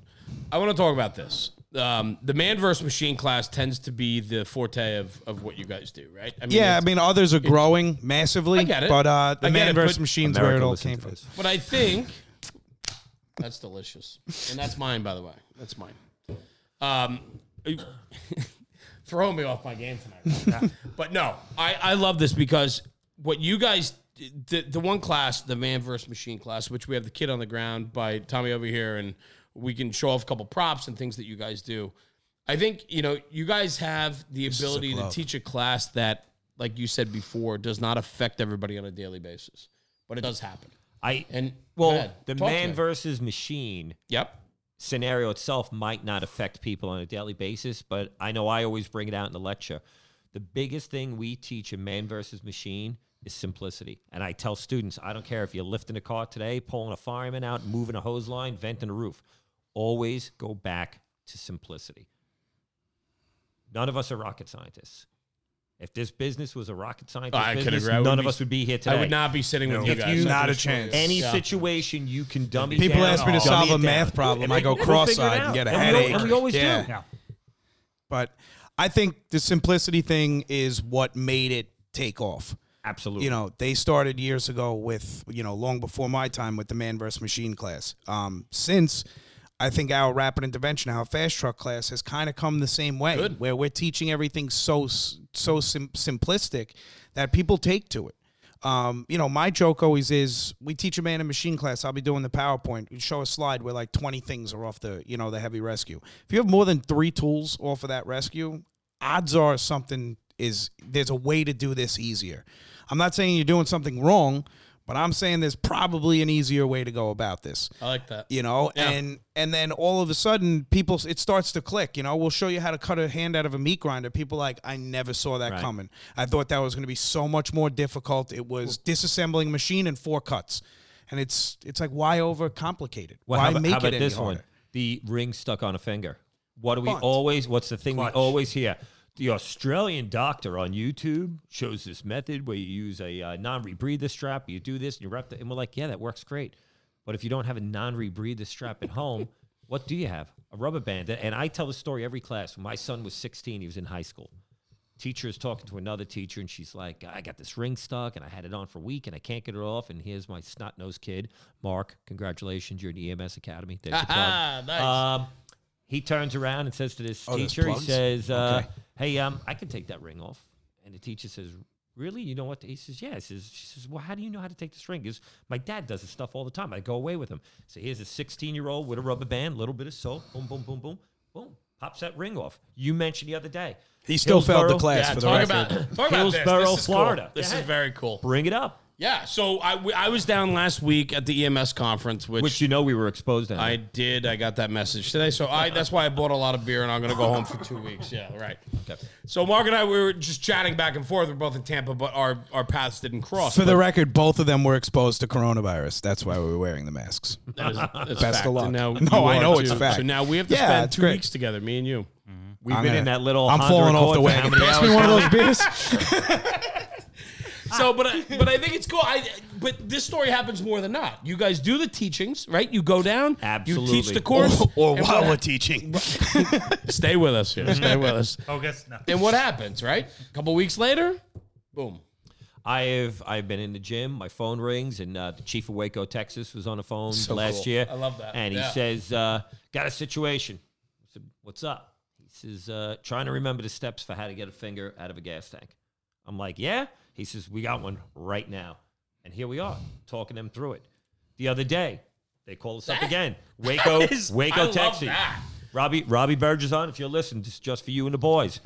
I want to talk about this. Um, the man versus machine class tends to be the forte of, of what you guys do, right? I mean, yeah, I mean, others are growing massively. I get it. But uh, the man it, versus machine is where it all came from. But I think that's delicious. And that's mine, by the way. That's mine. Um... Throwing me off my game tonight. But no, I, I love this because what you guys, the, the one class, the man versus machine class, which we have the kid on the ground by Tommy over here, and we can show off a couple props and things that you guys do. I think, you know, you guys have the ability to teach a class that, like you said before, does not affect everybody on a daily basis, but it does happen. I and well, the man versus machine. Yep. Scenario itself might not affect people on a daily basis, but I know I always bring it out in the lecture. The biggest thing we teach in man versus machine is simplicity. And I tell students, I don't care if you're lifting a car today, pulling a fireman out, moving a hose line, venting a roof. Always go back to simplicity. None of us are rocket scientists. If this business was a rocket science oh, business, none of be, us would be here today. I would not be sitting no. with you if guys. You, not a chance. Any yeah. situation you can dummy People down. People ask me to solve a math problem. I go cross-eyed and get a and headache. We, and we always yeah. do. Yeah. But I think the simplicity thing is what made it take off. Absolutely. You know, they started years ago with, you know, long before my time with the man versus machine class. Um, since... I think our rapid intervention, our fast truck class has kind of come the same way. Good. Where we're teaching everything so so sim- simplistic that people take to it. Um, you know, my joke always is, we teach a man in machine class, I'll be doing the PowerPoint, we show a slide where like twenty things are off the, you know, the heavy rescue. If you have more than three tools off of that rescue, odds are something is, there's a way to do this easier. I'm not saying you're doing something wrong, but I'm saying there's probably an easier way to go about this. I like that. You know, yeah. and and then all of a sudden, people, it starts to click. You know, we'll show you how to cut a hand out of a meat grinder. People are like, I never saw that right. coming. I thought that was going to be so much more difficult. It was disassembling machine and four cuts. And it's it's like, why overcomplicate it? Well, why about, make it any this harder? One? The ring stuck on a finger. What do we Bunt. always, what's the thing Clutch. we always hear? The Australian doctor on YouTube shows this method where you use a uh, non-rebreather strap. You do this and you wrap the, and we're like, yeah, that works great. But if you don't have a non-rebreather strap at home, what do you have? A rubber band. And I tell the story every class. When my son was sixteen, he was in high school. Teacher is talking to another teacher and she's like, I got this ring stuck and I had it on for a week and I can't get it off. And here's my snot-nosed kid, Mark. Congratulations, you're in the E M S Academy. There's your club. Nice. Um, he turns around and says to this oh, teacher, he says, uh, okay. hey, um, I can take that ring off. And the teacher says, really? You know what? He says, yeah. He says, she says, well, how do you know how to take this ring? He says, my dad does this stuff all the time. I go away with him. So here's a sixteen-year-old with a rubber band, little bit of soap, boom, boom, boom, boom, boom. Pops that ring off. You mentioned the other day. He still failed the class yeah, for the rest about, of it. Hillsborough, this. This Florida. Cool. This yeah. is very cool. Bring it up. Yeah, so I, w- I was down last week at the E M S conference, which... Which you know we were exposed at. I did. I got that message today. So I that's why I bought a lot of beer, and I'm going to go home for two weeks. Yeah, right. Okay. So Mark and I, we were just chatting back and forth. We're both in Tampa, but our, our paths didn't cross. For but the record, both of them were exposed to coronavirus. That's why we were wearing the masks. That is, that's Best fact. of luck. Now no, I know too. it's fact. So now we have to yeah, spend two great. weeks together, me and you. Mm-hmm. We've I'm been gonna, in that little... I'm Honda falling off the wagon. Pass me one of those beers. So, but I, but I think it's cool. I but this story happens more than not. You guys do the teachings, right? You go down, absolutely. You teach the course, or, or while we're ha- teaching. Stay with us here. Stay with us. Focus. No. And what happens, right? A couple weeks later, boom. I have I've been in the gym. My phone rings, and uh, the chief of Waco, Texas, was on the phone so last cool. year. I love that. And yeah. he says, uh, "Got a situation." I said, "What's up?" He says, uh, "Trying to remember the steps for how to get a finger out of a gas tank." I'm like, "Yeah." He says, we got one right now. And here we are, talking them through it. The other day, they called us that, up again. Waco, is, Waco, Texas. Robbie Robbie Burgess on, if you're listening, this is just for you and the boys.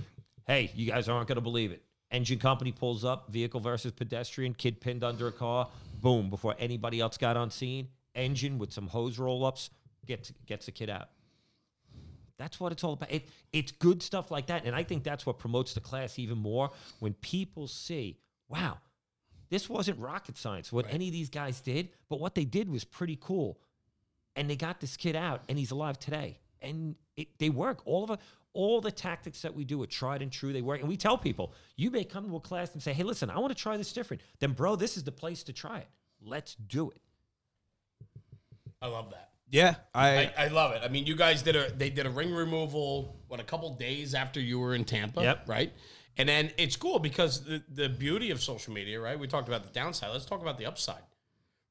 Hey, you guys aren't going to believe it. Engine company pulls up, vehicle versus pedestrian, kid pinned under a car. Boom, before anybody else got on scene, engine with some hose roll-ups gets, gets the kid out. That's what it's all about. It, it's good stuff like that. And I think that's what promotes the class even more when people see, wow, this wasn't rocket science, what right. any of these guys did, but what they did was pretty cool. And they got this kid out, and he's alive today. And it, they work. All of a, All the tactics that we do are tried and true. They work. And we tell people, you may come to a class and say, hey, listen, I want to try this different. Then, bro, this is the place to try it. Let's do it. I love that. Yeah, I, I I love it. I mean, you guys did a they did a ring removal what a couple days after you were in Tampa, yep. right? And then it's cool because the, the beauty of social media, right? We talked about the downside. Let's talk about the upside,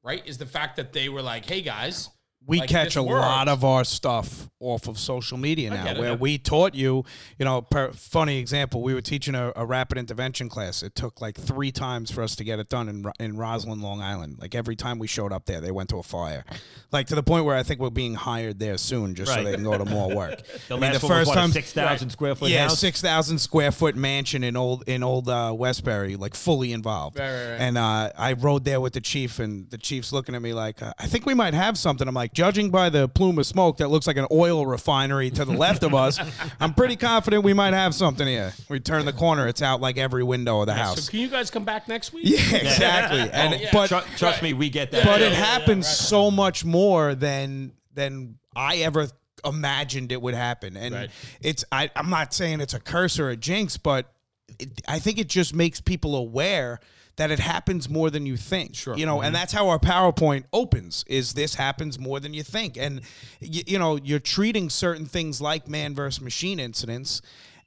right? Is the fact that they were like, "Hey guys, we like catch a world. lot of our stuff off of social media now, where we taught you, you know, per, funny example, we were teaching a, a rapid intervention class. It took like three times for us to get it done in in Roslyn, Long Island. Like every time we showed up there, they went to a fire. Like to the point where I think we're being hired there soon just right. so they can go to more work. the I mean, last the first time, six thousand right. square foot yeah, house? Yeah, six thousand square foot mansion in old in old uh, Westbury, like fully involved. Right, right, right. And uh, I rode there with the chief, and the chief's looking at me like, uh, I think we might have something. I'm like, judging by the plume of smoke that looks like an oil refinery to the left of us, I'm pretty confident we might have something here. We turn the corner, it's out like every window of the yeah, house. So can you guys come back next week? Yeah, exactly. Yeah. And oh, yeah. but Tr- trust right. me, we get that. But yeah, it yeah, happens yeah, right. so much more than than I ever imagined it would happen. And right. it's I, I'm not saying it's a curse or a jinx, but it, I think it just makes people aware that it happens more than you think, sure. you know, mm-hmm. and that's how our PowerPoint opens, is this happens more than you think. And, y- you know, you're treating certain things like man versus machine incidents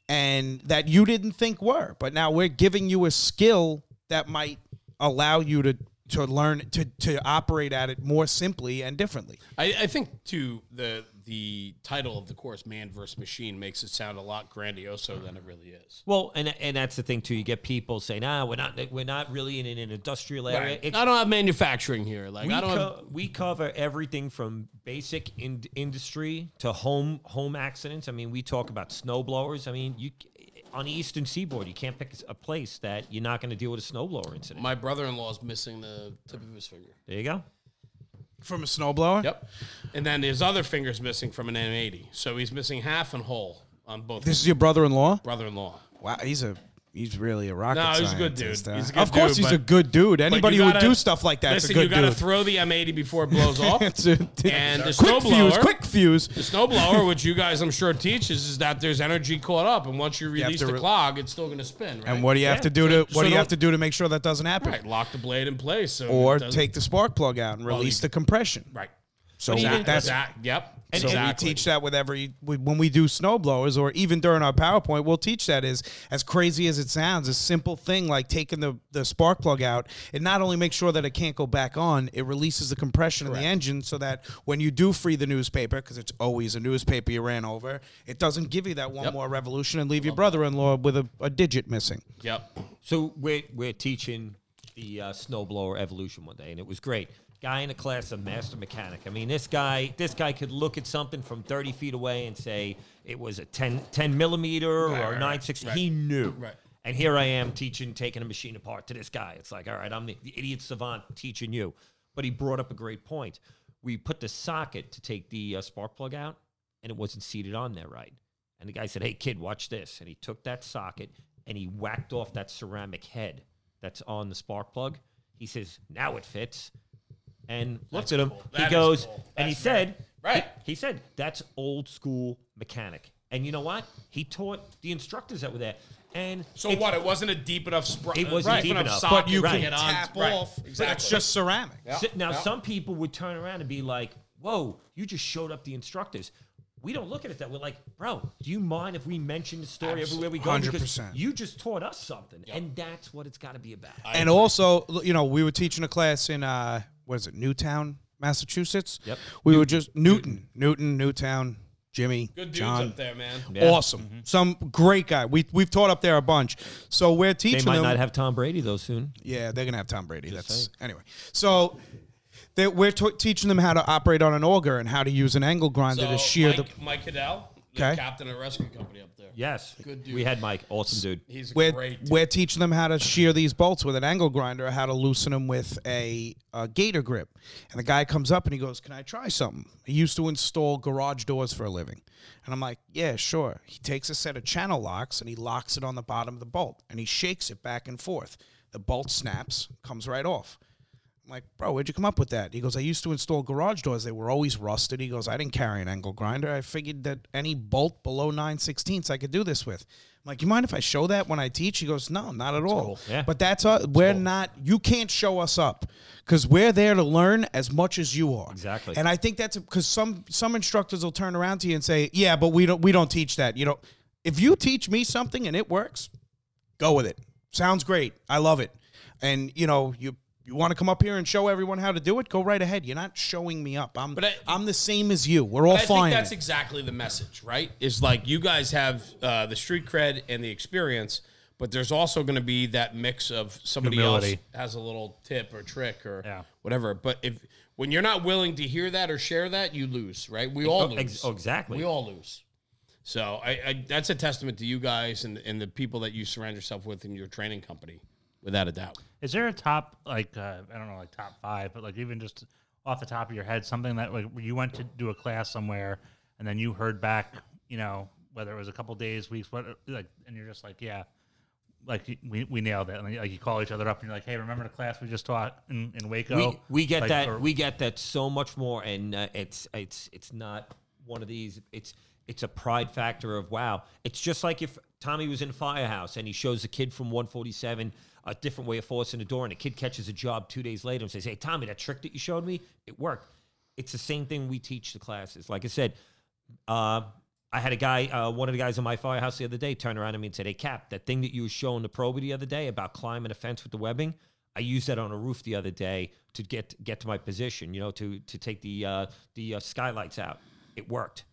and that you didn't think were, but now we're giving you a skill that might allow you to, to learn, to, to operate at it more simply and differently. I, I think too, the, the title of the course, Man versus Machine, makes it sound a lot grandioso than it really is. Well, and and that's the thing too. You get people saying, "Nah, we're not we're not really in an industrial area. Right. I don't have manufacturing here. Like we I don't. Co- have- we cover everything from basic in- industry to home home accidents. I mean, we talk about snowblowers. I mean, you on the Eastern Seaboard, you can't pick a place that you're not going to deal with a snowblower incident. My brother-in-law is missing the tip of his finger. There you go. From a snowblower? Yep. And then his other finger's missing from an M eighty. So he's missing half and whole on both. This is your brother-in-law? Brother-in-law. Wow, he's a he's really a rocket scientist. No, he's a good dude. He's a good of course dude, he's but, a good dude. Anybody gotta, who would do stuff like that listen, is a good dude. Listen, you got to throw the M eighty before it blows off. it's a, it's and the quick snowblower. Fuse, quick fuse. The snowblower, which you guys I'm sure teaches, is that there's energy caught up. And once you release you re- the clog, it's still going to spin, right? And what do you yeah. have to do to what so do you have to do to make sure that doesn't happen? Right, lock the blade in place. So or take the spark plug out and release well, the compression. Right. So exactly. that's that. Yep. And, so exactly. we teach that with every when we do snowblowers, or even during our PowerPoint, we'll teach that is as crazy as it sounds, a simple thing like taking the, the spark plug out. It not only makes sure that it can't go back on, it releases the compression Correct. of the engine so that when you do free the newspaper, because it's always a newspaper you ran over, it doesn't give you that one yep. more revolution and leave your brother-in-law with a, a digit missing. Yep. So we're we're teaching the uh, snowblower evolution one day, and it was great. Guy in a class, a master mechanic. I mean, this guy this guy could look at something from thirty feet away and say it was a ten millimeter right, or right, nine sixty. Right. He knew. Right. And here I am teaching, taking a machine apart to this guy. It's like, all right, I'm the idiot savant teaching you. But he brought up a great point. We put the socket to take the uh, spark plug out, and it wasn't seated on there right. And the guy said, hey, kid, watch this. And he took that socket, and he whacked off that ceramic head that's on the spark plug. He says, now it fits. And looked that's at him. Cool. He that goes, cool. and he said, right. right. He, he said, that's old school mechanic. And you know what? He taught the instructors that were there. And so it, what? It wasn't a deep enough sprocket. It wasn't right. deep enough. Socket, but you right. can tap right. off. Right. Exactly. It's just ceramic. Yeah. So, now, yeah. some people would turn around and be like, whoa, you just showed up the instructors. We don't look at it that way. We're like, bro, do you mind if we mention the story Absolutely. everywhere we go? one hundred percent. Because you just taught us something, yep. and that's what it's got to be about. I and agree. also, you know, we were teaching a class in... Uh, what is it, Newtown, Massachusetts? Yep. We Newton. were just, Newton, Newton, Newtown, Jimmy, Good dudes John. up there, man. Yeah. Awesome. Mm-hmm. Some great guy. We, we've taught up there a bunch. So we're teaching them. They might them. not have Tom Brady, though, soon. Yeah, they're going to have Tom Brady. Just That's saying. Anyway. So we're t- teaching them how to operate on an auger and how to use an angle grinder so to shear Mike, the... Mike Cadell, the okay. captain of a rescue company up there. Yes. Good dude. We had Mike. Awesome dude. He's a we're, great dude. We're teaching them how to shear these bolts with an angle grinder, how to loosen them with a, a gator grip. And the guy comes up and he goes, can I try something? He used to install garage doors for a living. And I'm like, yeah, sure. He takes a set of channel locks and he locks it on the bottom of the bolt. And he shakes it back and forth. The bolt snaps, comes right off. I'm like, bro, where'd you come up with that? He goes, I used to install garage doors. They were always rusted. He goes, I didn't carry an angle grinder. I figured that any bolt below nine sixteenths I could do this with. I'm like, you mind if I show that when I teach? He goes, no, not at that's all. Cool. Yeah. But that's, uh, we're cool. not, you can't show us up because we're there to learn as much as you are. Exactly. And I think that's because some, some instructors will turn around to you and say, yeah, but we don't, we don't teach that. You know, if you teach me something and it works, go with it. Sounds great. I love it. And you know, you, You want to come up here and show everyone how to do it? Go right ahead. You're not showing me up. I'm, but I, I'm the same as you. We're all fine. I think that's exactly the message, right? Is like you guys have uh, the street cred and the experience, but there's also going to be that mix of somebody Humility. else has a little tip or trick or yeah. whatever. But if when you're not willing to hear that or share that, you lose, right? We all lose. Oh, exactly. We all lose. So I, I, that's a testament to you guys and, and the people that you surround yourself with in your training company. Without a doubt. Is there a top, like, uh, I don't know, like top five, but like even just off the top of your head, something that like you went to do a class somewhere and then you heard back, you know, whether it was a couple days, weeks, what, like, and you're just like, yeah, like we, we nailed it. And like you call each other up and you're like, hey, remember the class we just taught in, in Waco? We, we get like, that. Or, we get that so much more. And uh, it's, it's, it's not one of these, it's, it's a pride factor of, wow. It's just like if Tommy was in Firehouse and he shows a kid from one forty-seven a different way of forcing the door, and a kid catches a job two days later and says, hey, Tommy, that trick that you showed me, it worked. It's the same thing we teach the classes. Like I said, uh, I had a guy, uh, one of the guys in my firehouse the other day turned around to me and said, hey, Cap, that thing that you were showing the probe the other day about climbing a fence with the webbing, I used that on a roof the other day to get get to my position, you know, to to take the uh, the uh, skylights out. It worked.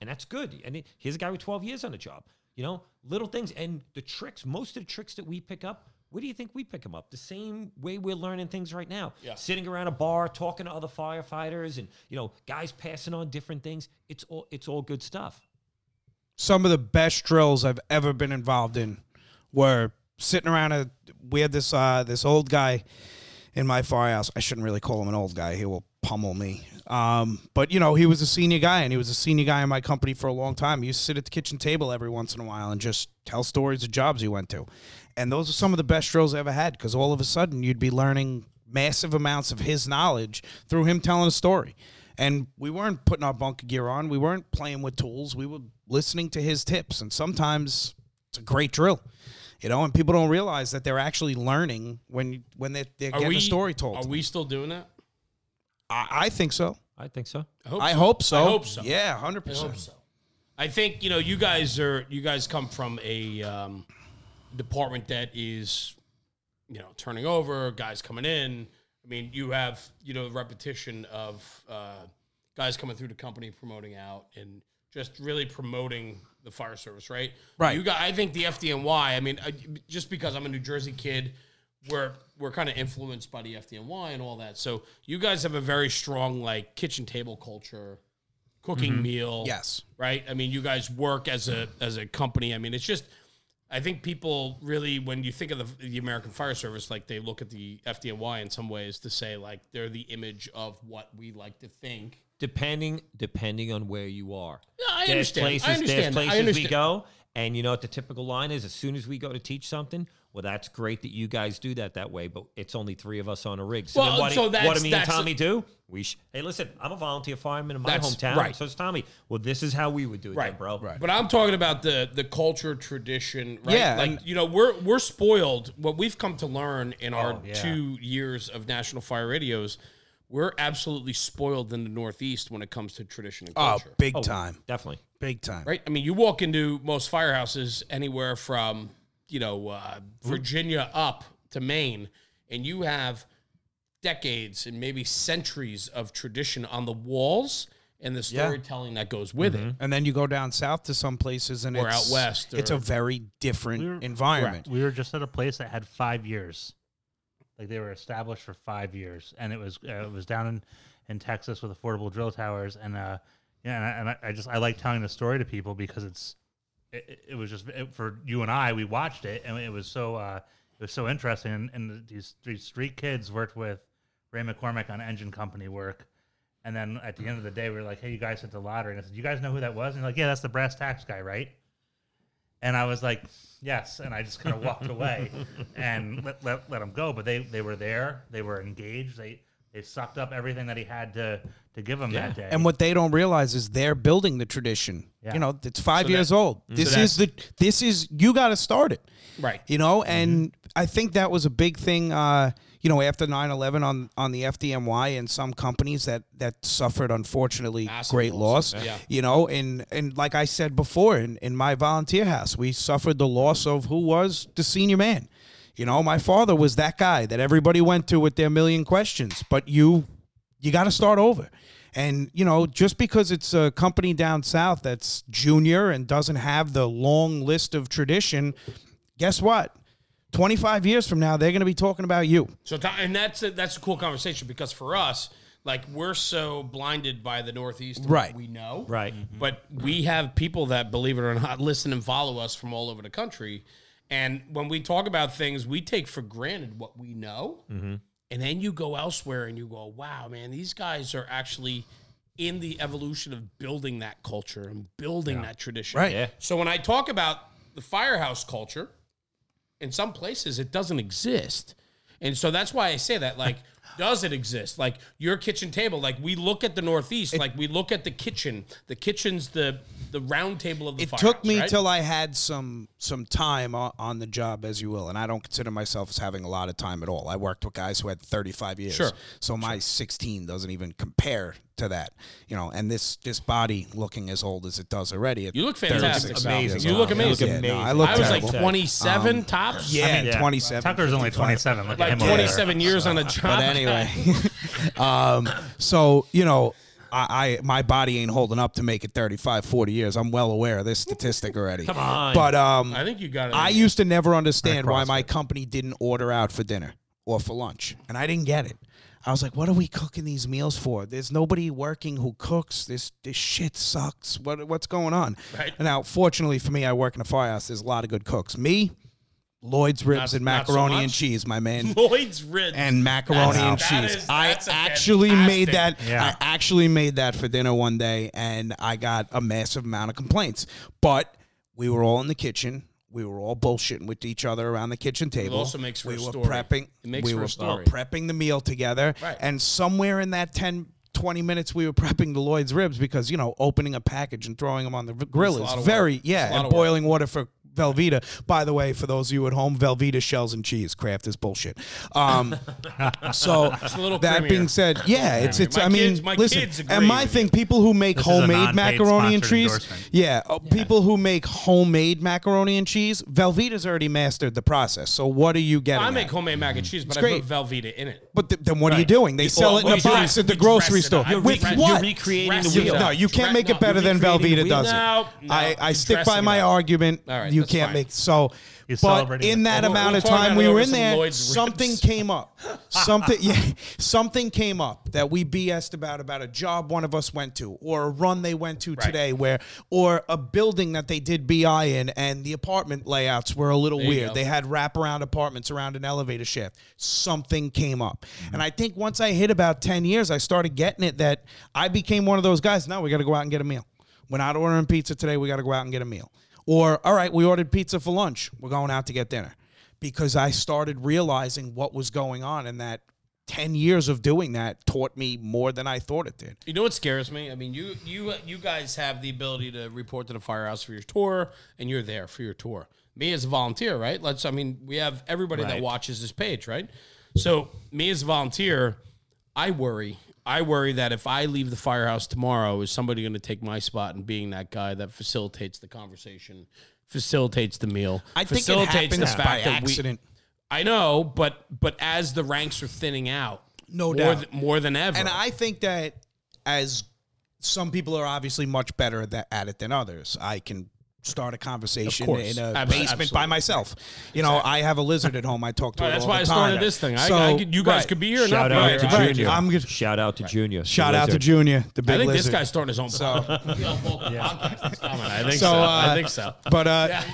And that's good. And it, here's a guy with twelve years on the job, you know, little things. And the tricks, most of the tricks that we pick up, where do you think we pick them up? The same way we're learning things right now. Yeah. Sitting around a bar, talking to other firefighters and, you know, guys passing on different things. It's all it's all good stuff. Some of the best drills I've ever been involved in were sitting around. A, we had this, uh, this old guy in my firehouse. I shouldn't really call him an old guy. He will pummel me. Um, but, you know, he was a senior guy, and he was a senior guy in my company for a long time. He used to sit at the kitchen table every once in a while and just tell stories of jobs he went to. And those are some of the best drills I ever had because all of a sudden you'd be learning massive amounts of his knowledge through him telling a story. And we weren't putting our bunker gear on. We weren't playing with tools. We were listening to his tips. And sometimes it's a great drill, you know, and people don't realize that they're actually learning when when they're, they're getting we, a story told. Are to we them. Still doing that? I, I think so. I think so. I hope, I so. hope so. I hope so. Yeah, one hundred percent. I hope so. I think, you know, you guys are, you guys come from a um, department that is, you know, turning over, guys coming in. I mean, you have, you know, the repetition of uh, guys coming through the company, promoting out, and just really promoting the fire service, right? Right. You got, I think the F D N Y, I mean, I, just because I'm a New Jersey kid, We're we're kind of influenced by the F D N Y and all that. So you guys have a very strong like kitchen table culture, cooking mm-hmm. meal. Yes, right. I mean, you guys work as a as a company. I mean, it's just I think people really when you think of the, the American Fire Service, like they look at the F D N Y in some ways to say like they're the image of what we like to think. Depending depending on where you are, no, I there's understand. Places, I understand. There's places I understand. we go, and you know what the typical line is: as soon as we go to teach something. Well, that's great that you guys do that that way, but it's only three of us on a rig. So, well, what, so do, what do me and Tommy a, do? We sh- hey, listen, I'm a volunteer fireman in my hometown, right. So it's Tommy. Well, this is how we would do it, right, then, bro. Right. But I'm talking about the the culture, tradition, right? Yeah, like and, you know, we're we're spoiled. What we've come to learn in oh, our yeah. two years of National Fire Radios, we're absolutely spoiled in the Northeast when it comes to tradition and culture. Oh, big oh, time, definitely, big time. Right? I mean, you walk into most firehouses anywhere from. You know, uh, Virginia up to Maine, and you have decades and maybe centuries of tradition on the walls and the storytelling yeah. that goes with mm-hmm. it. And then you go down south to some places, and or it's, out west, or, it's a very different we were, environment. Correct. We were just at a place that had five years, like they were established for five years, and it was uh, it was down in, in Texas with affordable drill towers, and uh, yeah, and I, and I just I like telling the story to people because it's. It, it was just it, for you and I. We watched it, and it was so uh, it was so interesting. And, and these three street kids worked with Ray McCormick on engine company work. And then at the end of the day, we were like, "Hey, you guys hit the lottery." And I said, "You guys know who that was?" And they're like, "Yeah, that's the brass tax guy, right?" And I was like, yes. And I just kind of walked away and let, let let him go. But they they were there. They were engaged. They they sucked up everything that he had to, to give them yeah. that day. And what they don't realize is they're building the tradition. Yeah. You know, it's five so years that, old. This so is the this is you got to start it. Right. You know, and mm-hmm. I think that was a big thing. Uh, you know, after nine eleven on, on the F D N Y and some companies that, that suffered, unfortunately, Assholes. great loss, yeah. you know, and, and like I said before, in, in my volunteer house, we suffered the loss of who was the senior man. You know, my father was that guy that everybody went to with their million questions, but you, you got to start over. And, you know, just because it's a company down south that's junior and doesn't have the long list of tradition, guess what? twenty-five years from now, they're going to be talking about you. So, and that's a, that's a cool conversation because for us, like, we're so blinded by the Northeast. Right. We know. Right. Mm-hmm. But we have people that, believe it or not, listen and follow us from all over the country. And when we talk about things, we take for granted what we know. Mm-hmm. And then you go elsewhere and you go, wow, man, these guys are actually in the evolution of building that culture and building yeah. that tradition. Right. Yeah. So when I talk about the firehouse culture, in some places, it doesn't exist. And so that's why I say that, like, does it exist? Like, your kitchen table, like, we look at the Northeast, it, like, we look at the kitchen. The kitchen's the the round table of the firehouse. It took me right? till I had some some time on, on the job, as you will, and I don't consider myself as having a lot of time at all. I worked with guys who had thirty-five years. Sure. So my sure. sixteen doesn't even compare to that, you know, and this this body looking as old as it does already. You look fantastic. Amazing. You look amazing. Yeah, amazing. No, I, look I was terrible. Like twenty-seven um, tops. Yeah, I mean, yeah, twenty-seven. Tucker's only twenty-seven. Look like at him twenty-seven years so. On a job. But anyway, um, so, you know, I, I my body ain't holding up to make it thirty-five, forty years. I'm well aware of this statistic already. Come on. But um, I think you got it. I used to never understand why my company didn't order out for dinner or for lunch, and I didn't get it. I was like, what are we cooking these meals for? There's nobody working who cooks. This this shit sucks. What What's going on? Right. Now, fortunately for me, I work in a firehouse. There's a lot of good cooks. Me, Lloyd's Ribs not, and Macaroni so and Cheese, my man. Lloyd's Ribs. And Macaroni that's, and Cheese. Is, I actually fantastic. made that. Yeah. I actually made that for dinner one day, and I got a massive amount of complaints. But we were all in the kitchen. We were all bullshitting with each other around the kitchen table. It also makes for we a story. Were prepping, it makes we for were a story. prepping the meal together. Right. And somewhere in that ten, twenty minutes, we were prepping the Lloyd's Ribs because, you know, opening a package and throwing them on the grill it's is very, work. yeah, and boiling work. water for Velveeta. By the way, for those of you at home, Velveeta shells and cheese. Kraft is bullshit. Um, so that creamier. being said, yeah, it's, it's, my I mean, kids, my listen, kids agree and my thing, people who make this homemade macaroni and cheese, yeah, yeah, people who make homemade macaroni and cheese, Velveeta's already mastered the process. So what are you getting? Well, I make at? homemade mac and cheese, but it's I great. put Velveeta in it. But th- then what right. are you doing? They you sell well, it in a box at the grocery store. You're with re- what? You're recreating the wheel. No, you can't make it better than Velveeta does it. I stick by my argument. You can't fine. make so You're but in that it. amount we'll, we'll of time we were in there something came up something yeah something came up that we B S'd about about a job one of us went to or a run they went to right. today where or a building that they did B I in and the apartment layouts were a little there weird they had wraparound apartments around an elevator shaft. Something came up, mm-hmm. and I think once I hit about ten years I started getting it that I became one of those guys. Now we got to go out and get a meal. We're not ordering pizza today. We got to go out and get a meal. Or, all right, we ordered pizza for lunch. We're going out to get dinner. Because I started realizing what was going on, and that ten years of doing that taught me more than I thought it did. You know what scares me? I mean, you you you guys have the ability to report to the firehouse for your tour, and you're there for your tour. Me as a volunteer, right? Let's. I mean, we have everybody right. that watches this page, right? So me as a volunteer, I worry. I worry that if I leave the firehouse tomorrow, is somebody going to take my spot and being that guy that facilitates the conversation, facilitates the meal, I facilitates think it happens the fact by that accident. We, I know, but but as the ranks are thinning out, no more doubt, th- more than ever. And I think that as some people are obviously much better at it than others, I can start a conversation in a Ab- basement absolutely. by myself. You know, exactly. I have a lizard at home. I talk to right, it all the time. That's why I started this thing. I, so, I, I, you guys right. could be here. Shout, out, right, to right. Junior. I'm good. Shout out to Junior. Shout out to Junior. The big I think lizard. This guy's starting his own so, podcast. I think so. so. Uh, I think so. But uh, yeah.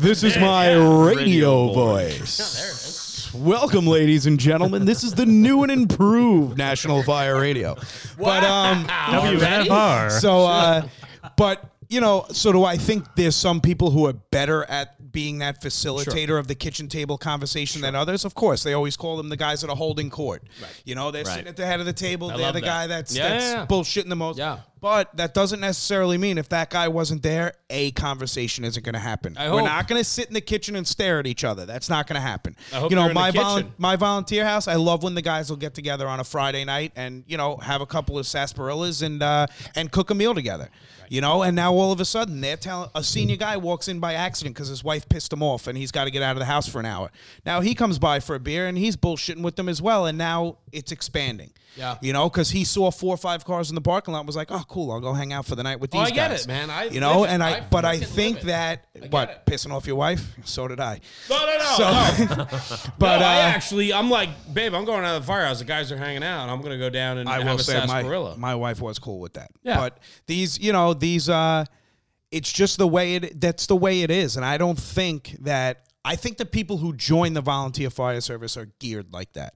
this is my yeah. radio voice. Yeah, there it is. Welcome, ladies and gentlemen. This is the new and improved National Fire Radio. But um, W N F R. So, uh, but you know, so do I think there's some people who are better at being that facilitator sure. of the kitchen table conversation sure. than others? Of course. They always call them the guys that are holding court. Right. You know, they're right. sitting at the head of the table. I they're the that. guy that's, yeah, that's yeah, yeah. bullshitting the most. Yeah. But that doesn't necessarily mean if that guy wasn't there, a conversation isn't going to happen. I We're hope. not going to sit in the kitchen and stare at each other. That's not going to happen. I hope you know, my volu- my volunteer house, I love when the guys will get together on a Friday night and, you know, have a couple of sarsaparillas and uh, and cook a meal together. Right. You know, and now all of a sudden, they're telling a senior guy walks in by accident because his wife pissed him off and he's got to get out of the house for an hour. Now he comes by for a beer and he's bullshitting with them as well. And now it's expanding. Yeah. You know, because he saw four or five cars in the parking lot and was like, oh, cool, I'll go hang out for the night with these guys. Oh, I get guys. it, man. I you know, and I, I but I think that, I what, it. pissing off your wife? So did I. No, no, no. So, no. but no, uh, I actually, I'm like, babe, I'm going out of the firehouse. The guys are hanging out. I'm going to go down and I have will a say sarsaparilla. My, my wife was cool with that. Yeah. But these, you know, these, uh, it's just the way it, that's the way it is. And I don't think that, I think the people who join the volunteer fire service are geared like that.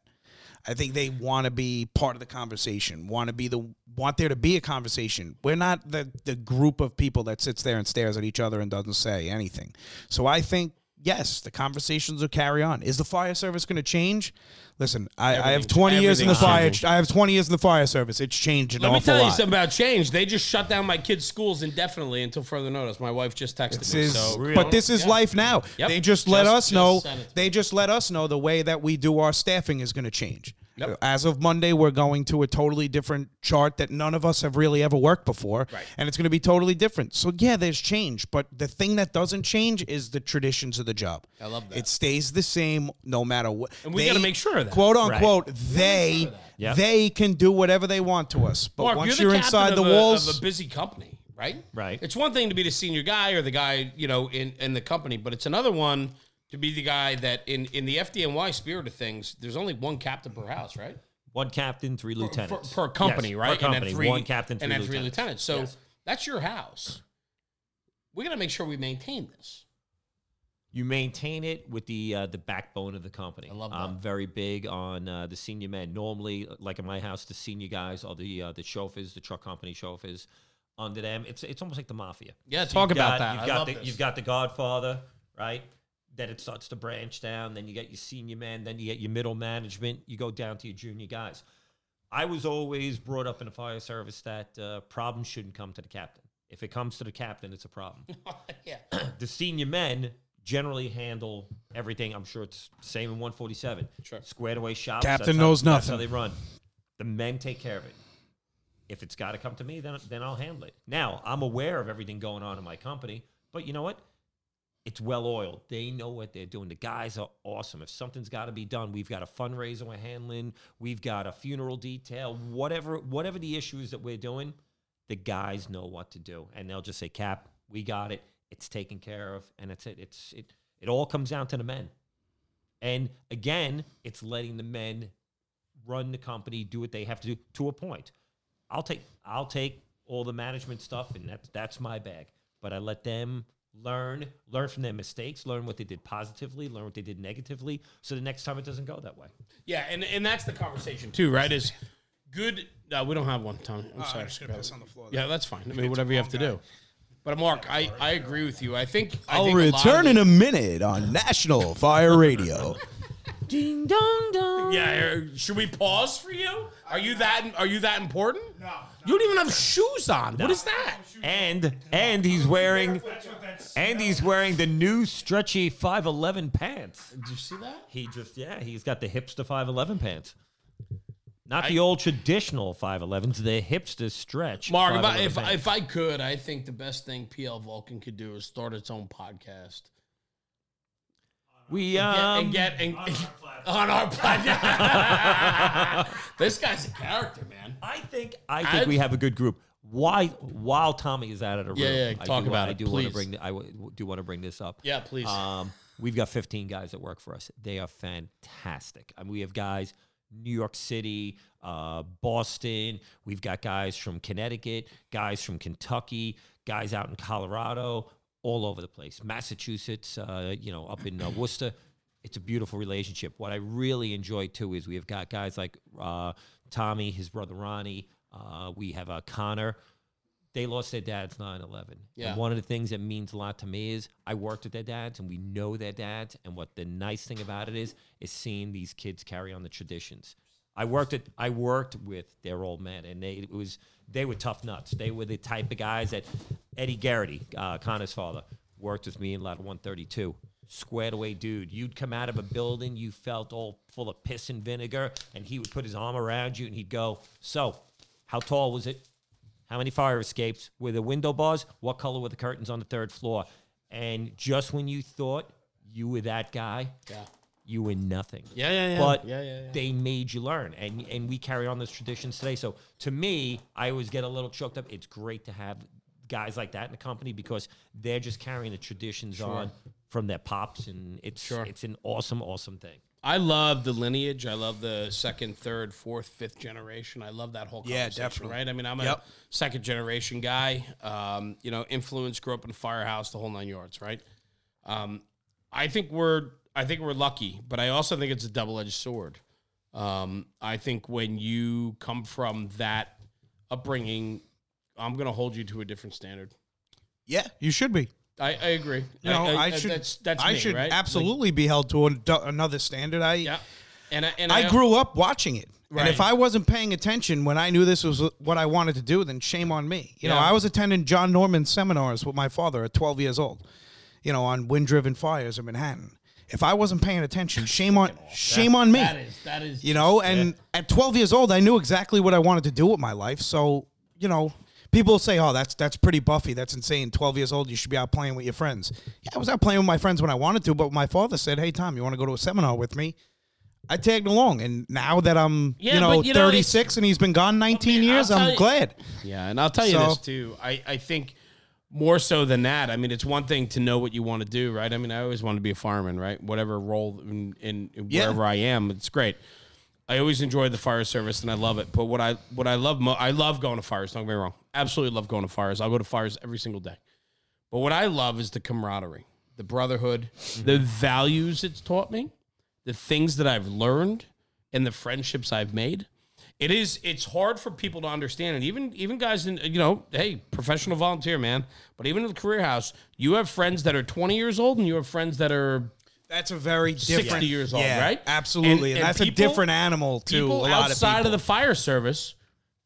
I think they want to be part of the conversation, want to be the want there to be a conversation. We're not the, the group of people that sits there and stares at each other and doesn't say anything. So I think, yes, the conversations will carry on. Is the fire service going to change? Listen, I, I have twenty years in the fire. I have twenty years in the fire service. It's changed an awful lot. Let me tell you something about change. They just shut down my kids' schools indefinitely until further notice. My wife just texted me. So, but this is life now. Yep. They just let us know. They just let us know the way that we do our staffing is going to change. Yep. As of Monday, we're going to a totally different chart that none of us have really ever worked before, right. and it's going to be totally different. So, yeah, there's change, but the thing that doesn't change is the traditions of the job. I love that. It stays the same no matter what. And we got to make sure of that. Quote, unquote, right. they sure yep. they can do whatever they want to us. But Mark, once you're, the you're inside the walls... A, of a busy company, right? Right. It's one thing to be the senior guy or the guy, you know, in, in the company, but it's another one... To be the guy that, in, in the F D N Y spirit of things, there's only one captain per house, right? One captain, three lieutenants. Per, per, per company, yes, right? Per company, and then three, one captain, three and then lieutenants. Three lieutenants. So yes. that's your house. We're going to make sure we maintain this. You maintain it with the uh, the backbone of the company. I love that. I'm very big on uh, the senior men. Normally, like in my house, the senior guys are the, uh, the chauffeurs, the truck company chauffeurs. Under them, it's it's almost like the mafia. Yeah, so talk about got, that. You've I got love the, this. You've got the Godfather, right? Then it starts to branch down. Then you get your senior man. Then you get your middle management. You go down to your junior guys. I was always brought up in the fire service that uh, problems shouldn't come to the captain. If it comes to the captain, it's a problem. yeah. The senior men generally handle everything. I'm sure it's the same in one forty-seven. Sure. Squared away shops. Captain knows nothing. That's how they run. The men take care of it. If it's got to come to me, then, then I'll handle it. Now, I'm aware of everything going on in my company, but you know what? It's well-oiled. They know what they're doing. The guys are awesome. If something's got to be done, we've got a fundraiser we're handling. We've got a funeral detail. Whatever whatever the issue is that we're doing, the guys know what to do. And they'll just say, Cap, we got it. It's taken care of. And that's it. It's it. It all comes down to the men. And, again, it's letting the men run the company, do what they have to do to a point. I'll take I'll take all the management stuff, and that's, that's my bag. But I let them... Learn, learn from their mistakes, learn what they did positively, learn what they did negatively, so the next time it doesn't go that way. Yeah, and, and that's the conversation too, right? Is good. No, we don't have one, Tommy. I'm uh, sorry. I'm just gonna piss on the floor. Though. Yeah, that's fine. I mean, it's whatever you have to guy. do. But Mark, I, I agree with you. I think I I'll think return a in a minute on National Fire Radio. Ding dong dong. Yeah, should we pause for you? Are you that are you that important? No. You don't even have shoes on. No. What is that? And and he's wearing and he's wearing the new stretchy five eleven pants. Did you see that? He just yeah, he's got the hipster five eleven pants. Not I, the old traditional five elevens, the hipster stretch. Mark, if I, if, if I could, I think the best thing P L Vulcan could do is start its own podcast. We um, and get, and get and, on our platform. This guy's a character, man. I think I think I've, we have a good group. Why? While Tommy is out of the room, yeah, yeah. Talk I do, about I, it. I do want to bring. I w- do want to bring this up. Yeah, please. Um, we've got fifteen guys that work for us. They are fantastic. I mean, we have guys New York City, uh, Boston. We've got guys from Connecticut, guys from Kentucky, guys out in Colorado. All over the place, Massachusetts, uh, you know, up in uh, Worcester. It's a beautiful relationship. What I really enjoy, too, is we have got guys like uh, Tommy, his brother Ronnie. Uh, we have uh, Connor. they lost their dads nine eleven. Yeah. And one of the things that means a lot to me is I worked with their dads and we know their dads. And what the nice thing about it is, is seeing these kids carry on the traditions. I worked at, I worked with their old men, and they, it was, they were tough nuts. They were the type of guys that Eddie Garrity, uh, Connor's father, worked with me in Ladder one thirty-two. Squared away dude. You'd come out of a building, you felt all full of piss and vinegar, and he would put his arm around you and he'd go, so, how tall was it? How many fire escapes? Were the window bars? What color were the curtains on the third floor? And just when you thought you were that guy, yeah. you were nothing. Yeah, yeah, yeah. But yeah, yeah, yeah. they made you learn, and, and we carry on those traditions today. So to me, I always get a little choked up. It's great to have guys like that in the company because they're just carrying the traditions sure. on from their pops, and it's sure. it's an awesome, awesome thing. I love the lineage. I love the second, third, fourth, fifth generation. I love that whole conversation, yeah, definitely. Right? I mean, I'm a yep. second generation guy, um, you know, influenced, grew up in a firehouse, the whole nine yards, right? Um, I think we're I think we're lucky, but I also think it's a double-edged sword. Um, I think when you come from that upbringing, I'm going to hold you to a different standard. Yeah, you should be. I, I agree. No, I, I, I should. That's, that's I me, should right? absolutely like, be held to an, another standard. I, yeah. and I, and I, I grew up watching it, right. and if I wasn't paying attention when I knew this was what I wanted to do, then shame on me. You yeah. know, I was attending John Norman's seminars with my father at twelve years old. You know, on wind-driven fires in Manhattan. If I wasn't paying attention, shame on shame that, on me. That is that is. You know, and yeah. at twelve years old, I knew exactly what I wanted to do with my life. So, you know. People say, oh, that's that's pretty Buffy. That's insane. twelve years old, you should be out playing with your friends. Yeah, I was out playing with my friends when I wanted to, but my father said, hey, Tom, you want to go to a seminar with me? I tagged along. And now that I'm, yeah, you know, but, you thirty-six know, and he's been gone nineteen okay, years, I'm glad. You. Yeah, and I'll tell you so, this, too. I, I think more so than that, I mean, it's one thing to know what you want to do, right? I mean, I always wanted to be a fireman, right? Whatever role in, in yeah. wherever I am, it's great. I always enjoy the fire service, and I love it. But what I what I love mo- I love going to fires. Don't get me wrong. Absolutely love going to fires. I'll go to fires every single day. But what I love is the camaraderie, the brotherhood, mm-hmm. the values it's taught me, the things that I've learned, and the friendships I've made. It is it's hard for people to understand, and even even guys in you know, hey, professional volunteer man. But even in the career house, you have friends that are twenty years old, and you have friends that are. That's a very different... sixty years old, yeah, right? Absolutely. And, and, and that's people, a different animal to a lot of people. Outside of the fire service,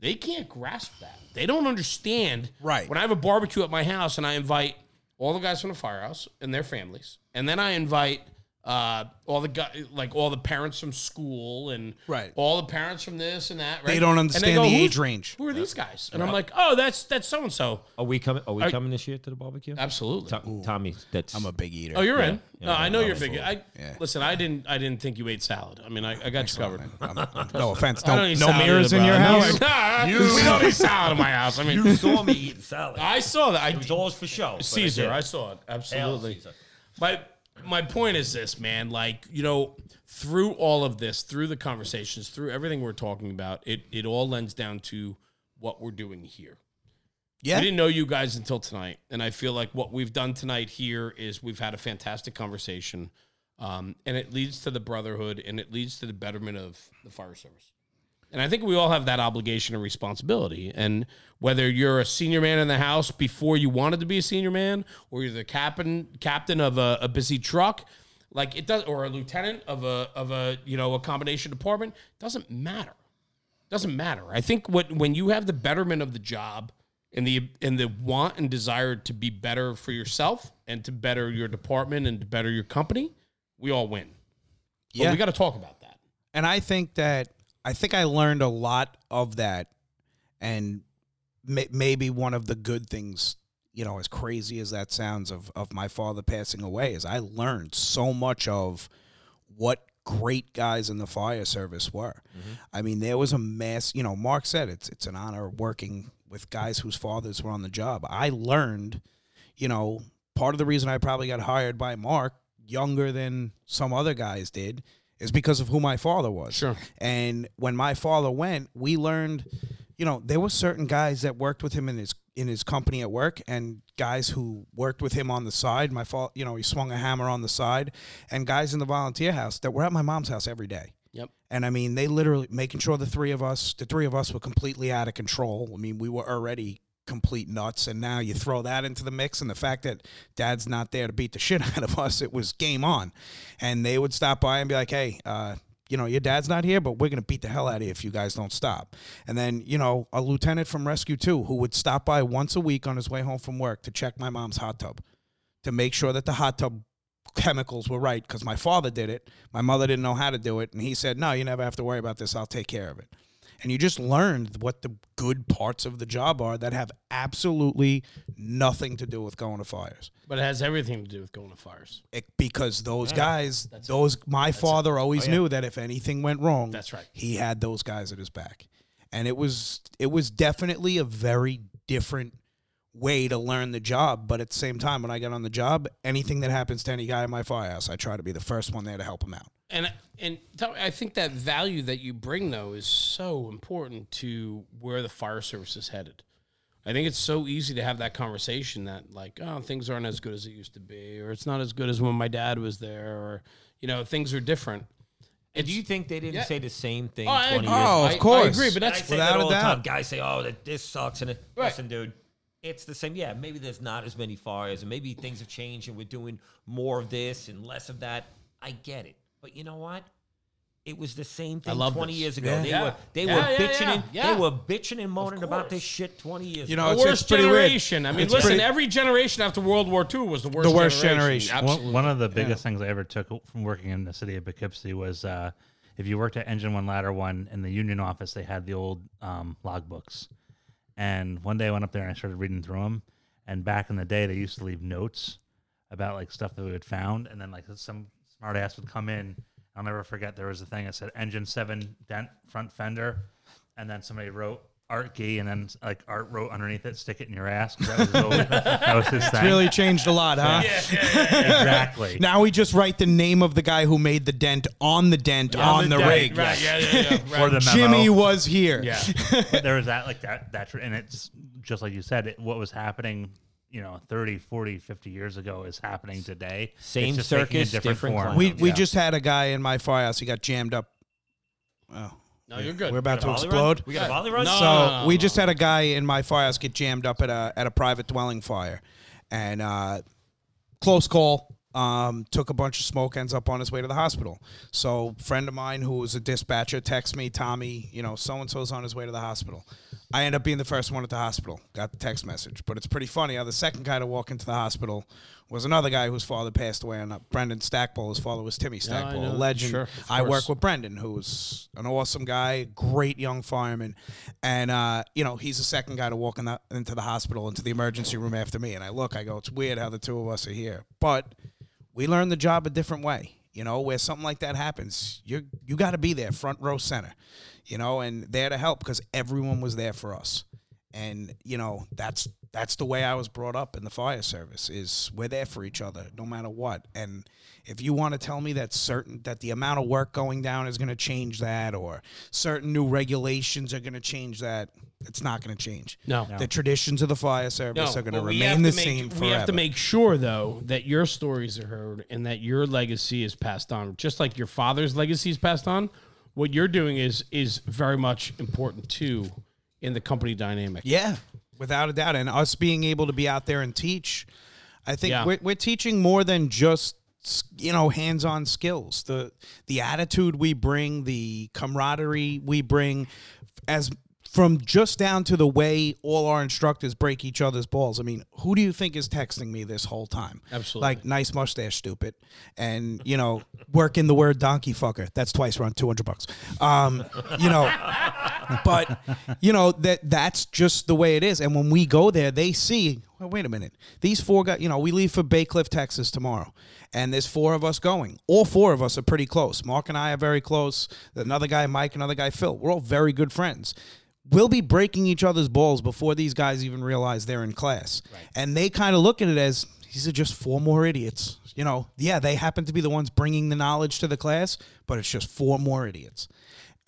they can't grasp that. They don't understand. Right. When I have a barbecue at my house and I invite all the guys from the firehouse and their families, and then I invite uh, all the guys, like all the parents from school and right. all the parents from this and that. Right? They don't understand they go, the age range. Who are these guys? And yeah. I'm like, oh, that's that's so-and-so. Are we coming Are we are, coming this year to the barbecue? Absolutely. Tom, Tommy, that's... I'm a big eater. Oh, you're yeah. in. Yeah, no, I know you're big. I yeah. listen. I didn't. I didn't think you ate salad. I mean, I, I got Excellent, you covered. I'm, I'm, no offense. Don't, no mirrors either, in your house. Nah, you, we don't eat salad in my house. I mean, you saw me eating salad. I saw that. I, it was always for show. Caesar. I, I saw it. Absolutely. My my point is this, man. Like you know, through all of this, through the conversations, through everything we're talking about, it it all lends down to what we're doing here. Yeah. We didn't know you guys until tonight, and I feel like what we've done tonight here is we've had a fantastic conversation, um, and it leads to the brotherhood, and it leads to the betterment of the fire service. And I think we all have that obligation and responsibility, and whether you're a senior man in the house before you wanted to be a senior man, or you're the captain captain of a, a busy truck, like it does, or a lieutenant of a of a you know a combination department, doesn't matter. Doesn't matter. I think what when you have the betterment of the job. And the and the want and desire to be better for yourself and to better your department and to better your company, we all win. Yeah, but we got to talk about that. And I think that I think I learned a lot of that, and may, maybe one of the good things, you know, as crazy as that sounds, of of my father passing away, is I learned so much of what great guys in the fire service were. Mm-hmm. I mean, there was a mass. You know, Mark said it's it's an honor working with guys whose fathers were on the job. I learned, you know, part of the reason I probably got hired by Mark younger than some other guys did is because of who my father was. Sure. And when my father went, we learned, you know, there were certain guys that worked with him in his in his company at work and guys who worked with him on the side. My father, you know, he swung a hammer on the side, and guys in the volunteer house that were at my mom's house every day. Yep. And I mean, they literally making sure the three of us, the three of us were completely out of control. I mean, we were already complete nuts, and now you throw that into the mix, and the fact that Dad's not there to beat the shit out of us, it was game on. And they would stop by and be like, hey, uh, you know, your dad's not here, but we're going to beat the hell out of you if you guys don't stop. And then, you know, a lieutenant from Rescue two who would stop by once a week on his way home from work to check my mom's hot tub, to make sure that the hot tub chemicals were right, because my father did it. My mother didn't know how to do it, and he said, no, you never have to worry about this. I'll take care of it. And you just learned what the good parts of the job are that have absolutely nothing to do with going to fires. But it has everything to do with going to fires. It, because those yeah, guys, those right. my that's father right. always oh, yeah. knew that if anything went wrong, that's right. he had those guys at his back. And it was it was definitely a very different way to learn the job. But at the same time, when I get on the job, anything that happens to any guy in my firehouse, I try to be the first one there to help him out. And and I think that value that you bring, though, is so important to where the fire service is headed. I think it's so easy to have that conversation that, like, oh, things aren't as good as it used to be, or it's not as good as when my dad was there, or, you know, things are different. And do you think they didn't yeah. say the same thing oh, twenty I, years ago? Oh, of course. I, I agree, but that's without a doubt. Guys say, oh, that this sucks, and it, right. listen, dude. It's the same. Yeah, maybe there's not as many fires, and maybe things have changed, and we're doing more of this and less of that. I get it. But you know what? It was the same thing twenty this. years ago. Yeah. They yeah. were they yeah, were yeah, bitching yeah, and yeah. they were bitching and moaning about this shit twenty years ago. You know, it's, worst it's pretty generation. Weird. I mean, it's listen, pretty, every generation after World War Two was the worst. The worst generation. generation. Absolutely. One of the biggest yeah. things I ever took from working in the city of Poughkeepsie was uh, if you worked at Engine One, Ladder One, in the union office, they had the old um, log books. And one day I went up there and I started reading through them. And back in the day, they used to leave notes about like stuff that we had found. And then like some smart ass would come in. I'll never forget. There was a thing that said engine seven dent front fender. And then somebody wrote Art Gee. And then like Art wrote underneath it, stick it in your ass. That was, always, that was his thing. It's really changed a lot, huh? Yeah, yeah, yeah, yeah. Exactly. Now we just write the name of the guy who made the dent on the dent yeah, on, on the, the rig. Right. Yeah, yeah, yeah. Right. Or the memo. Jimmy was here. Yeah. But there was that like that, that. And it's just like you said, it, what was happening, you know, thirty, forty, fifty years ago is happening today. Same circus, different, different form. We, we yeah. just had a guy in my firehouse. He got jammed up. Oh, no, we, you're good. We're about to explode. Run? We got a volley run? No, so no, no, no, we no. just had a guy in my firehouse get jammed up at a at a private dwelling fire. And uh, close call. Um, took a bunch of smoke, ends up on his way to the hospital. So friend of mine who was a dispatcher texts me, Tommy, you know, so-and-so's on his way to the hospital. I end up being the first one at the hospital. Got the text message. But it's pretty funny how the second guy to walk into the hospital was another guy whose father passed away, and uh, Brendan Stackpole. His father was Timmy Stackpole, yeah, a legend. Sure, I work with Brendan, who's an awesome guy, great young fireman. And, uh, you know, he's the second guy to walk in the, into the hospital, into the emergency room after me. And I look, I go, it's weird how the two of us are here. But we learn the job a different way, you know, where something like that happens. You're, you you got to be there, front row center, you know, and there to help because everyone was there for us. And, you know, that's that's the way I was brought up in the fire service is we're there for each other no matter what. And if you want to tell me that certain that the amount of work going down is going to change that or certain new regulations are going to change that, it's not going to change. No. no. The traditions of the fire service no, are going to remain the to make, same forever. We have to make sure, though, that your stories are heard and that your legacy is passed on. Just like your father's legacy is passed on, what you're doing is is very much important, too, in the company dynamic. Yeah, without a doubt. And us being able to be out there and teach, I think yeah. we're, we're teaching more than just, you know, hands-on skills. The, the attitude we bring, the camaraderie we bring, as from just down to the way all our instructors break each other's balls. I mean, who do you think is texting me this whole time? Absolutely. Like, nice mustache, stupid. And, you know, work in the word donkey fucker. That's twice around two hundred bucks. Um, you know, but, you know, that that's just the way it is. And when we go there, they see, well, wait a minute. These four guys, you know, we leave for Baycliffe, Texas tomorrow. And there's four of us going. All four of us are pretty close. Mark and I are very close. Another guy, Mike, another guy, Phil. We're all very good friends. We'll be breaking each other's balls before these guys even realize they're in class. Right. And they kind of look at it as, these are just four more idiots. You know, yeah, they happen to be the ones bringing the knowledge to the class, but it's just four more idiots.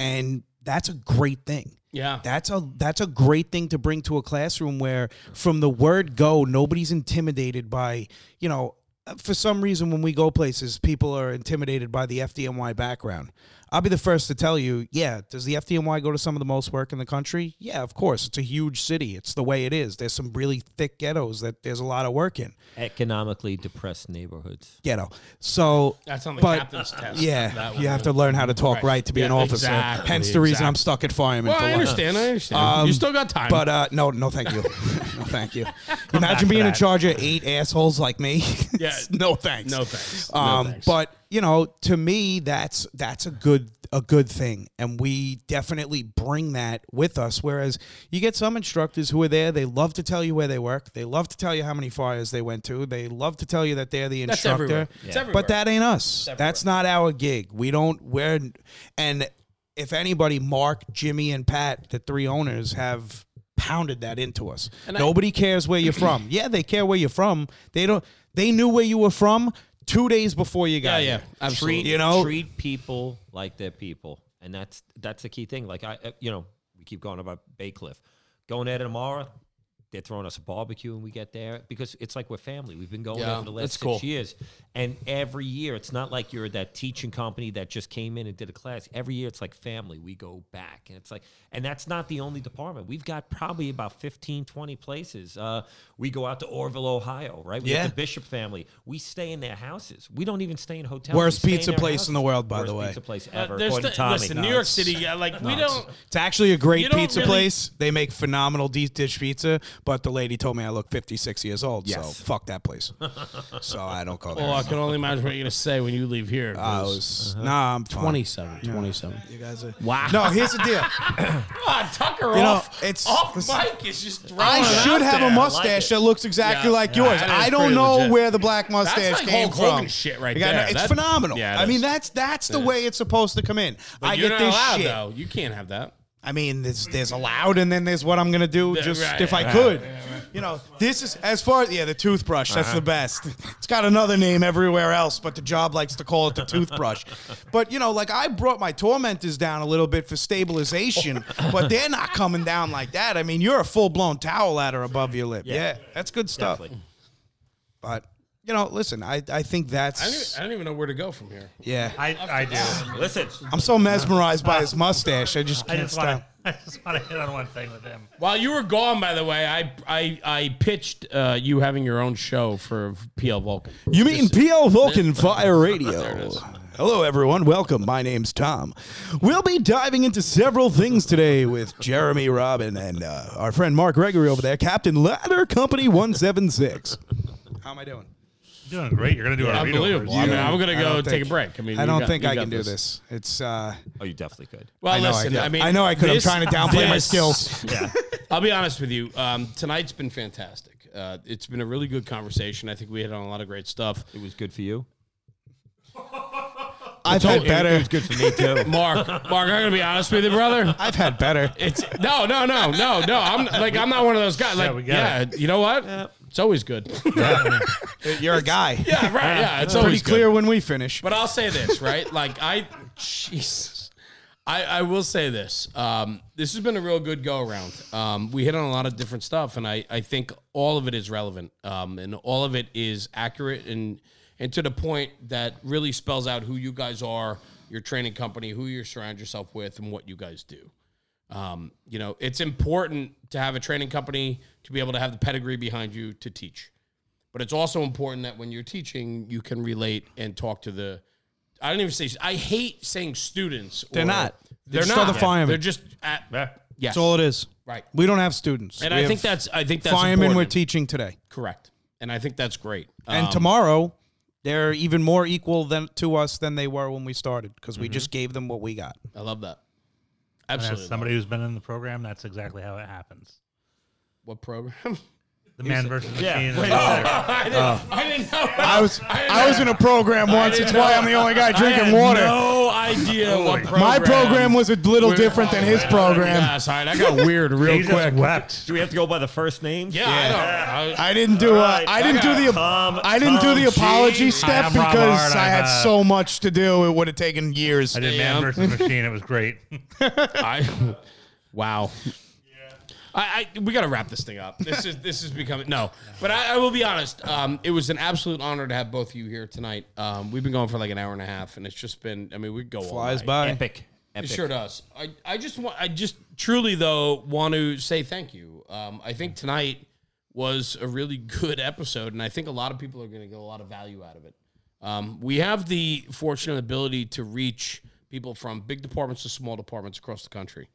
And that's a great thing. Yeah. That's a that's a great thing to bring to a classroom where from the word go, nobody's intimidated by, you know, for some reason, when we go places, people are intimidated by the F D N Y background. I'll be the first to tell you, yeah, does the F D N Y go to some of the most work in the country? Yeah, of course. It's a huge city. It's the way it is. There's some really thick ghettos that there's a lot of work in. Economically depressed neighborhoods. Ghetto. So, that's on the but, captain's test. Yeah, that you have to learn how to talk right, right to be yeah, an officer. Exactly, Hence the exactly. reason I'm stuck at fireman well, for I understand, life. I understand. Um, you still got time. But uh, no, no thank you. No thank you. Imagine being in charge of eight assholes like me. Yeah. No thanks. No thanks. Um, no thanks. But, you know, to me, that's that's a good a good thing, and we definitely bring that with us. Whereas you get some instructors who are there, they love to tell you where they work, they love to tell you how many fires they went to, they love to tell you that they're the instructor. That's everywhere. Yeah. It's everywhere. But that ain't us. That's not our gig. We don't wear, and if anybody, Mark, Jimmy, and Pat, the three owners, have pounded that into us. And Nobody I, cares where you're from. Yeah, they care where you're from. They don't. They knew where you were from. Two days before you got yeah, here. Yeah, absolutely. Treat, you know? Treat people like they're people. And that's that's the key thing. Like, I, you know, we keep going about Baycliffe. Going there tomorrow, they're throwing us a barbecue when we get there. Because it's like we're family. We've been going yeah, there for the last six cool. years. And every year, it's not like you're that teaching company that just came in and did a class. Every year, it's like family. We go back. And it's like, and that's not the only department. We've got probably about fifteen, twenty places. Uh, we go out to Orville, Ohio, right? We yeah. have the Bishop family. We stay in their houses. We don't even stay in hotels. Worst pizza place houses. in the world, by Worst the way. Worst pizza place ever, uh, according the, to Tommy. Listen, no, New York City, like, no, we don't. It's actually a great pizza really, place. They make phenomenal deep dish pizza. But the lady told me I look fifty-six years old, yes. so fuck that place. So I don't go there. Well, I can only imagine what you're going to say when you leave here. I was, uh-huh. Nah, I'm twenty-seven. Yeah. twenty-seven. You guys are... Wow. No, here's the deal. Oh, Tucker you off. Know, it's, off it's, mic is just throwing I should have there. a mustache like that looks exactly yeah. like yeah, yours. I don't know legit. where the black mustache like came from. That's Hulk Hogan shit right got, there. It's that's, phenomenal. Yeah, it I mean, that's that's the yeah. way it's supposed to come in. But I you're get not this allowed, shit. Though. You can't have that. I mean, there's, there's allowed, and then there's what I'm going to do just right, if I right, could. Right, right. You know, this is, as far as, yeah, the toothbrush, that's uh-huh. the best. It's got another name everywhere else, but the job likes to call it the toothbrush. But, you know, like, I brought my tormentors down a little bit for stabilization, but they're not coming down like that. I mean, you're a full-blown towel ladder above your lip. Yeah, yeah that's good stuff. Definitely. But... You know, listen, I, I think that's... I don't, even, I don't even know where to go from here. Yeah. I, I do. Listen. I'm so mesmerized by his mustache, I just can't I just stop. Wanna, I just want to hit on one thing with him. While you were gone, by the way, I I, I pitched uh, you having your own show for P L. Vulcan. You mean P L. Vulcan via radio. Hello, everyone. Welcome. My name's Tom. We'll be diving into several things today with Jeremy Robin and uh, our friend Mark Gregory over there, Captain Ladder Company one seventy-six. How am I doing? Doing great. You're gonna do yeah, unbelievable. I mean, I'm gonna go take think, a break. I mean, I don't got, think I can this. do this. It's. Uh, oh, you definitely could. Well, I listen. I, I mean, I know I could. This, I'm trying to downplay this, my skills. Yeah. I'll be honest with you. Um, tonight's been fantastic. Uh, it's been a really good conversation. I think we hit on a lot of great stuff. It was good for you. I've had better. It was good for me too. Mark, Mark, I'm gonna be honest with you, brother. I've had better. It's no, no, no, no, no. I'm like, I'm not one of those guys. Like, yeah, we got yeah you know what? Yeah. It's always good. Yeah. You're a guy. Yeah, right. Yeah, it's, it's always pretty clear good. when we finish. But I'll say this, right? Like I, Jesus, I, I will say this. Um, this has been a real good go around. Um, we hit on a lot of different stuff, and I, I think all of it is relevant, um, and all of it is accurate and. And to the point that really spells out who you guys are, your training company, who you surround yourself with, and what you guys do. Um, you know, it's important to have a training company to be able to have the pedigree behind you to teach. But it's also important that when you're teaching, you can relate and talk to the... I don't even say... I hate saying students. They're or, not. They're, they're not. The firemen. They're just... At, yeah. Yes. That's all it is. Right. We don't have students. And we I think that's I think that's firemen important. We're teaching today. Correct. And I think that's great. And um, tomorrow... They're even more equal than to us than they were when we started because mm-hmm. we just gave them what we got. I love that. Absolutely. As somebody who's been in the program, that's exactly how it happens. What program? The man said, versus yeah. machine. Wait, oh, I, didn't, oh. I didn't know. I was I, I was in a program once. It's why I'm the only guy drinking I had water. No idea what program. My program was a little We're, different oh, than his program. Yeah, sorry, that got weird real Jesus quick. Wept. Do we have to go by the first names? Yeah, yeah. I, don't, I, I didn't do. Right, uh, I didn't okay. do the. Tom, I didn't Tom do the apology G. step Hi, because Hart, I had uh, so much to do. It would have taken years. I did yeah. man versus machine. It was great. I, wow. I, I we got to wrap this thing up. This is this is becoming no, but I, I will be honest. Um, it was an absolute honor to have both of you here tonight. Um, we've been going for like an hour and a half, and it's just been. I mean, we go flies all by. Epic. Epic. It sure does. I, I just want. I just truly though want to say thank you. Um, I think tonight was a really good episode, and I think a lot of people are going to get a lot of value out of it. Um, we have the fortunate ability to reach people from big departments to small departments across the country.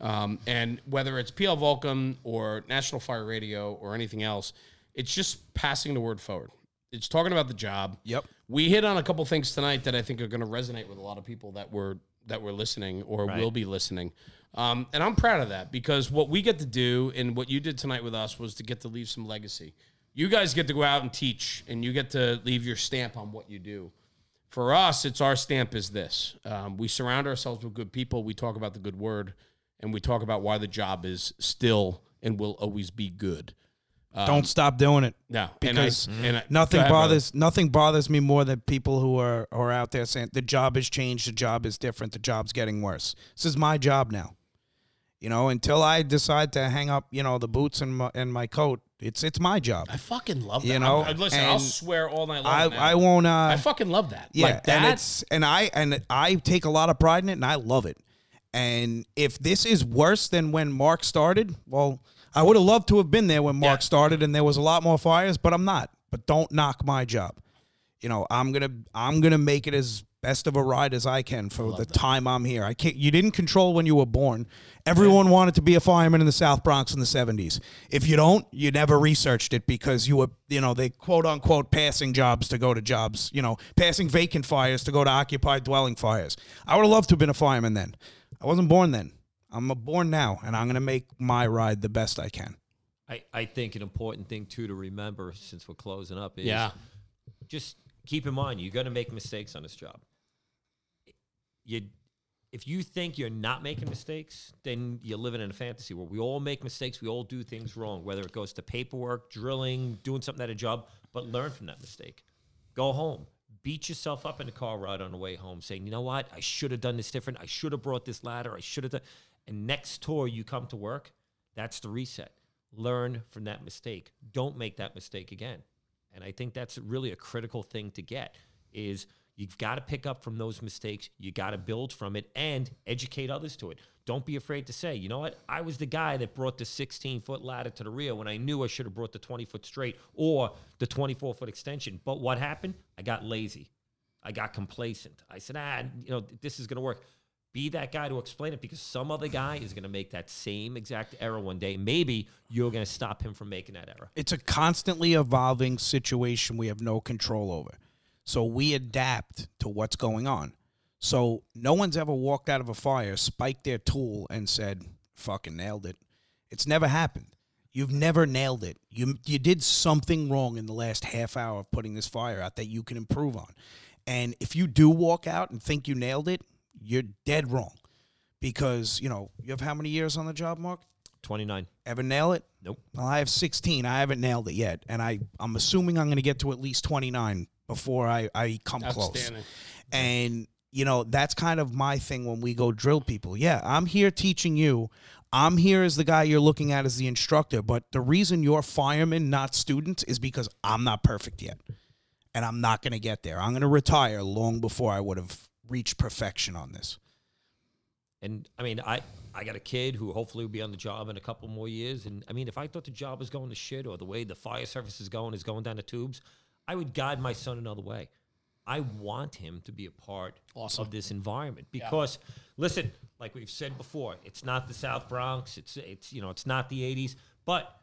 Um, and whether it's P L. Vulcan or National Fire Radio or anything else, it's just passing the word forward. It's talking about the job. Yep. We hit on a couple things tonight that I think are going to resonate with a lot of people that were that were listening or right. will be listening. Um, and I'm proud of that because what we get to do and what you did tonight with us was to get to leave some legacy. You guys get to go out and teach, and you get to leave your stamp on what you do. For us, it's our stamp is this. Um, we surround ourselves with good people. We talk about the good word, and we talk about why the job is still and will always be good. Um, Don't stop doing it. No, because and I, and I, nothing ahead, bothers brother. nothing bothers me more than people who are, are out there saying the job has changed, the job is different, the job's getting worse. This is my job now. You know, until I decide to hang up, you know, the boots and my, and my coat, it's it's my job. I fucking love that. You know, I, listen, I'll swear all night long. I now. I won't. Uh, I fucking love that. Yeah, like that. And it's and I and I take a lot of pride in it, and I love it. And if this is worse than when Mark started, well, I would have loved to have been there when Mark yeah. started, and there was a lot more fires, but I'm not. But don't knock my job. You know, I'm gonna I'm gonna make it as best of a ride as I can for I the that. time I'm here. I can't. You didn't control when you were born. Everyone yeah. wanted to be a fireman in the South Bronx in the seventies. If you don't, you never researched it because you were, you know, they quote unquote passing jobs to go to jobs, you know, passing vacant fires to go to occupied dwelling fires. I would have loved to have been a fireman then. I wasn't born then. I'm born now, and I'm going to make my ride the best I can. I, I think an important thing, too, to remember since we're closing up is yeah. just keep in mind, you're going to make mistakes on this job. You, if you think you're not making mistakes, then you're living in a fantasy where we all make mistakes, we all do things wrong, whether it goes to paperwork, drilling, doing something at a job, but learn from that mistake. Go home. Beat yourself up in the car ride on the way home saying, you know what, I should have done this different. I should have brought this ladder. I should have done. And next tour you come to work, that's the reset. Learn from that mistake. Don't make that mistake again. And I think that's really a critical thing to get is you've got to pick up from those mistakes. You got to build from it and educate others to it. Don't be afraid to say, you know what? I was the guy that brought the sixteen-foot ladder to the rear when I knew I should have brought the twenty-foot straight or the twenty-four-foot extension. But what happened? I got lazy. I got complacent. I said, ah, you know, this is going to work. Be that guy to explain it because some other guy is going to make that same exact error one day. Maybe you're going to stop him from making that error. It's a constantly evolving situation we have no control over. So we adapt to what's going on. So no one's ever walked out of a fire, spiked their tool, and said, fucking nailed it. It's never happened. You've never nailed it. You you did something wrong in the last half hour of putting this fire out that you can improve on. And if you do walk out and think you nailed it, you're dead wrong. Because, you know, you have how many years on the job, Mark? twenty-nine. Ever nail it? Nope. Well, I have sixteen. I haven't nailed it yet. And I, I'm assuming I'm going to get to at least twenty-nine before I, I come close. And, you know, that's kind of my thing when we go drill people. Yeah, I'm here teaching you. I'm here as the guy you're looking at as the instructor. But the reason you're firemen, not students, is because I'm not perfect yet. And I'm not going to get there. I'm going to retire long before I would have reached perfection on this. And, I mean, I... I got a kid who hopefully will be on the job in a couple more years. And, I mean, if I thought the job was going to shit or the way the fire service is going is going down the tubes, I would guide my son another way. I want him to be a part awesome. of this environment because, yeah. listen, like we've said before, it's not the South Bronx. It's, it's you know, it's not the eighties. But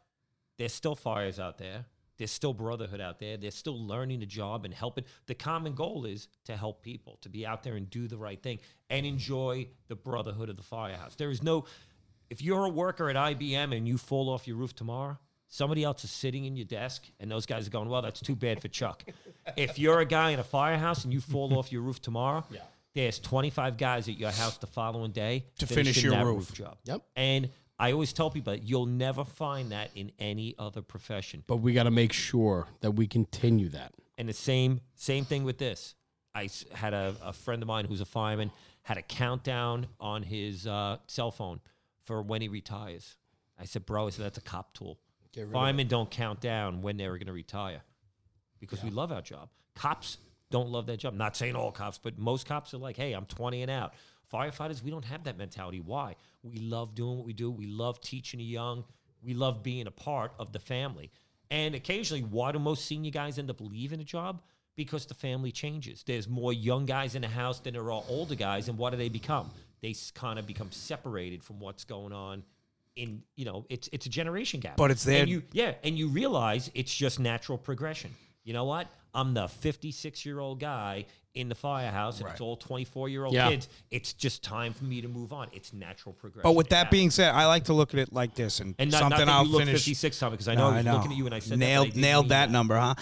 there's still fires out there. There's still brotherhood out there. They're still learning the job and helping. The common goal is to help people, to be out there and do the right thing and enjoy the brotherhood of the firehouse. There is no, if you're a worker at I B M and you fall off your roof tomorrow, somebody else is sitting in your desk and those guys are going, well, that's too bad for Chuck. If you're a guy in a firehouse and you fall off your roof tomorrow, yeah. there's twenty-five guys at your house the following day to finish your roof. roof job. Yep. And I always tell people that you'll never find that in any other profession. But we got to make sure that we continue that. And the same same thing with this. I had a, a friend of mine who's a fireman, had a countdown on his uh, cell phone for when he retires. I said, bro, I said, that's a cop tool. Firemen don't count down when they were going to retire because yeah. we love our job. Cops don't love their job. Not saying all cops, but most cops are like, hey, I'm twenty and out. Firefighters, we don't have that mentality. Why? We love doing what we do. We love teaching the young. We love being a part of the family. And occasionally, why do most senior guys end up leaving a job? Because the family changes. There's more young guys in the house than there are older guys. And what do they become? They kind of become separated from what's going on. In, you know, it's it's a generation gap. But it's there. And you, yeah, and you realize it's just natural progression. You know what? I'm the fifty-six-year-old guy in the firehouse, and right. it's all twenty-four-year-old yeah. kids. It's just time for me to move on. It's natural progression. But with that happens. being said, I like to look at it like this, and, and not, something not that I'll you look finish. fifty-six, Tommy, because I know no, I was I know. looking at you and I said nailed that, I nailed that you. number, huh?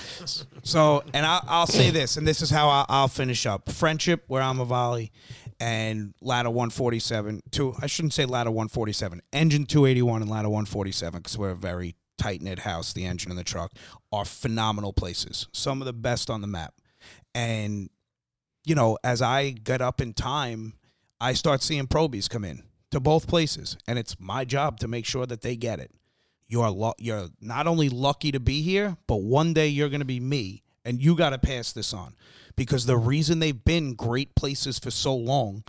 So, and I'll, I'll say this, and this is how I'll, I'll finish up: friendship, where I'm a volley, and ladder one forty-seven. Two, I shouldn't say ladder one forty-seven. Engine two eighty-one and ladder one forty-seven, because we're a very tight-knit house, the engine and the truck, are phenomenal places. Some of the best on the map. And, you know, as I get up in time, I start seeing probies come in to both places. And it's my job to make sure that they get it. You're lo- you're not only lucky to be here, but one day you're going to be me. And you got to pass this on. Because the reason they've been great places for so long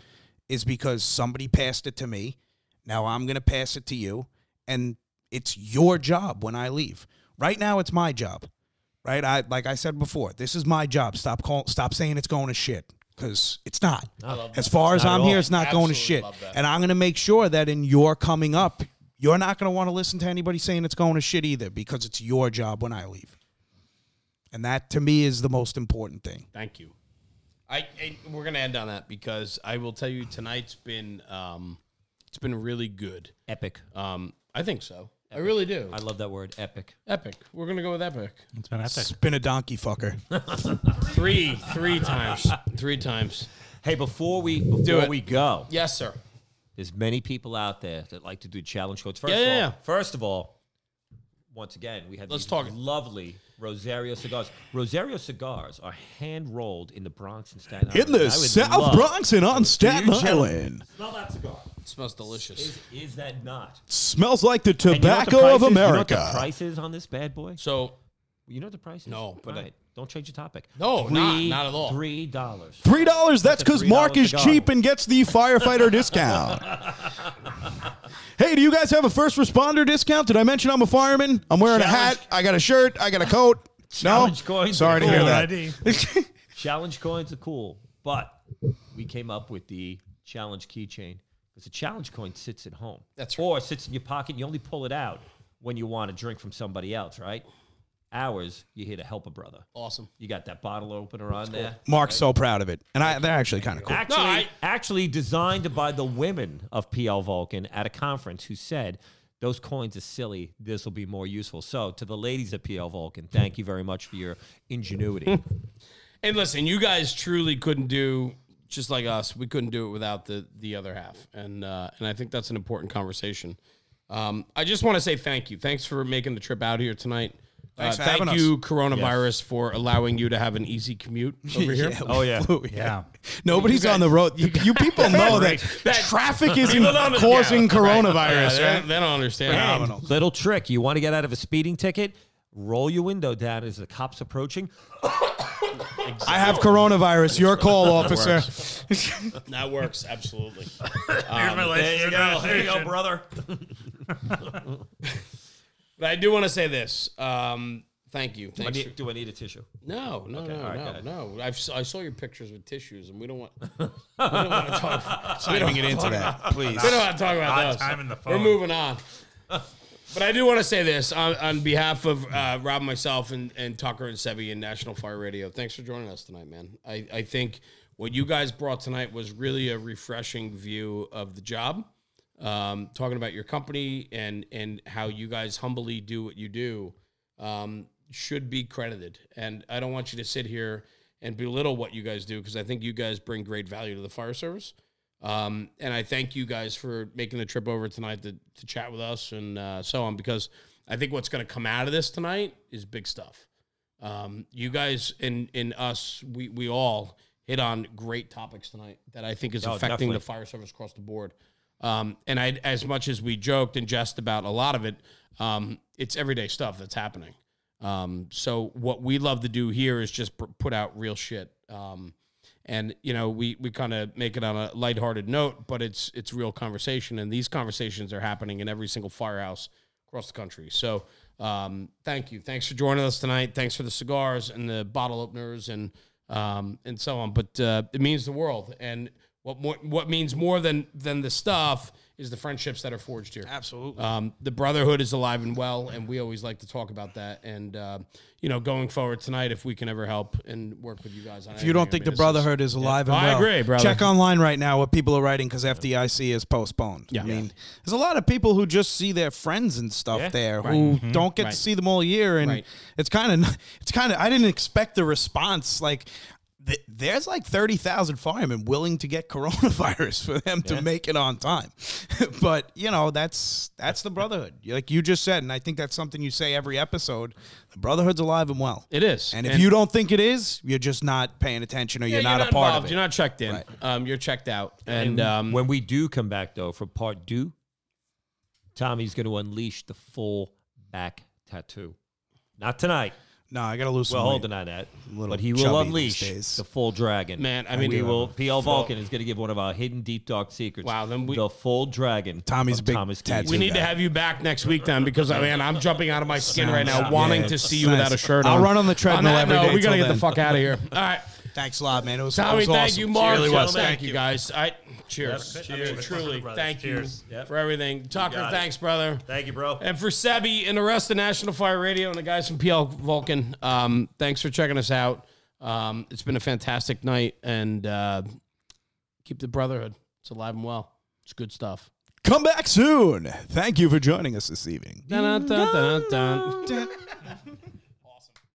is because somebody passed it to me. Now I'm going to pass it to you. And it's your job when I leave. Right now, it's my job, right? I like I said before, this is my job. Stop call, stop saying it's going to shit, because it's not. I love that. As far as I'm here, it's not going to shit. And I'm going to make sure that in your coming up, you're not going to want to listen to anybody saying it's going to shit either, because it's your job when I leave. And that, to me, is the most important thing. Thank you. I, I We're going to end on that, because I will tell you tonight's been um, it's been really good. Epic. Um, I think so. Epic. I really do. I love that word, epic. Epic. We're going to go with epic. It's been epic. Spin a donkey fucker. three, three times. Three times. Hey, before we before we go. Yes, sir. There's many people out there that like to do challenge codes. First yeah, of yeah, all, yeah. First of all, once again, we have Let's these talk. lovely Rosario cigars. Rosario cigars are hand-rolled in the Bronx and Staten Island. In the South Bronx and on Staten Island. Smell that cigar. It smells delicious. Is, is that not? It smells like the tobacco you know the of America. You know what the price is on this bad boy? So, you know what the price is? No, but right. I, don't change the topic. No, Three, not, not at all. Three dollars. Three dollars. That's because Mark is cheap and gets the firefighter discount. Hey, do you guys have a first responder discount? Did I mention I'm a fireman? I'm wearing Challenge. a hat. I got a shirt. I got a coat. Challenge no, coins sorry to cool. hear that. Challenge coins are cool, but we came up with the challenge keychain. The challenge coin sits at home. That's right. Or sits in your pocket. You only pull it out when you want a drink from somebody else, right? Ours, you're here to help a brother. Awesome. You got that bottle opener on cool. there. Mark's right? so proud of it. And I, they're actually kind of cool. Actually, no, I- actually designed by the women of P L. Vulcan at a conference who said, those coins are silly. This will be more useful. So to the ladies at P L. Vulcan, thank you very much for your ingenuity. And listen, you guys truly couldn't do... Just like us, we couldn't do it without the the other half, and uh, and I think that's an important conversation. Um, I just want to say thank you. Thanks for making the trip out here tonight. Thanks uh, for thank having you, us. Coronavirus, yes. for allowing you to have an easy commute over here. Yeah, oh yeah, flew, yeah. yeah. Nobody's guys, on the road. You, you people know that, that traffic isn't causing yeah, coronavirus. Right. Yeah, right? They, they don't understand. Phenomenal. Little trick: you want to get out of a speeding ticket? Roll your window down as the cops approaching. Exactly. I have coronavirus. Your call, officer. That works, that works absolutely. Um, Here's my license. There you go, there you go brother. But I do want to say this. Um, thank you. Do I, need, for, do I need a tissue? No, no, okay, no, right, no, no. I've, I saw your pictures with tissues, and we don't want. We don't want to talk. We don't get into that, please. We don't want to talk about those. Time in the phone. We're moving on. But I do want to say this on, on behalf of uh, Rob, myself, and, and Tucker and Sebi and National Fire Radio. Thanks for joining us tonight, man. I, I think what you guys brought tonight was really a refreshing view of the job, um, talking about your company and and how you guys humbly do what you do um, should be credited. And I don't want you to sit here and belittle what you guys do, because I think you guys bring great value to the fire service. Um, and I thank you guys for making the trip over tonight to, to chat with us and uh, so on, because I think what's going to come out of this tonight is big stuff. Um, you guys and, and us, we, we all hit on great topics tonight that I think is oh, affecting definitely. the fire service across the board. Um, and I, as much as we joked and jest about a lot of it, um, it's everyday stuff that's happening. Um, so what we love to do here is just pr- put out real shit. Um, and you know, we, we kind of make it on a lighthearted note, but it's, it's real conversation. And these conversations are happening in every single firehouse across the country. So, um, thank you. Thanks for joining us tonight. Thanks for the cigars and the bottle openers and, um, and so on. But, uh, it means the world. And what more, what means more than, than the stuff is the friendships that are forged here. Absolutely. Um, the brotherhood is alive and well, and we always like to talk about that. And, uh, you know, going forward tonight, if we can ever help and work with you guys on it. If you don't think the brotherhood is alive and well, I agree, brother. Check online right now what people are writing because F D I C is postponed. Yeah. I mean, there's a lot of people who just see their friends and stuff yeah. there right. who mm-hmm. don't get right. to see them all year. And right. it's kind of, it's kind of, I didn't expect the response. Like, there's like thirty thousand firemen willing to get coronavirus for them yeah. to make it on time. But, you know, that's that's the brotherhood. Like you just said, and I think that's something you say every episode, the brotherhood's alive and well. It is. And if and you don't think it is, you're just not paying attention or yeah, you're, you're not, not a part involved. of it. You're not checked in. Right. Um, you're checked out. And, and um, when we do come back, though, for part two, Tommy's going to unleash the full back tattoo. Not tonight. No, I got to lose some weight. Well, holding on that. But he will unleash the full dragon. Man, I mean, we will. P L. Vulcan is going to give one of our hidden deep dark secrets. Wow, then we. The full dragon. Tommy's big tattoo. We need to have you back next week then because, man, I'm jumping out of my skin right now wanting to see you without a shirt on. I'll run on the treadmill every day. We got to get the fuck out of here. All right. Thanks a lot, man. It was awesome. Tommy, thank you, Mark. Thank you, guys. All right. Cheers. Yep. Cheers. I mean, truly, thank Cheers. you yep. for everything. Tucker, thanks, it. brother. Thank you, bro. And for Sebi and the rest of National Fire Radio and the guys from P L. Vulcan, um, thanks for checking us out. Um, it's been a fantastic night, and uh, keep the brotherhood. It's alive and well. It's good stuff. Come back soon. Thank you for joining us this evening. Dun, dun, dun, dun, dun, dun.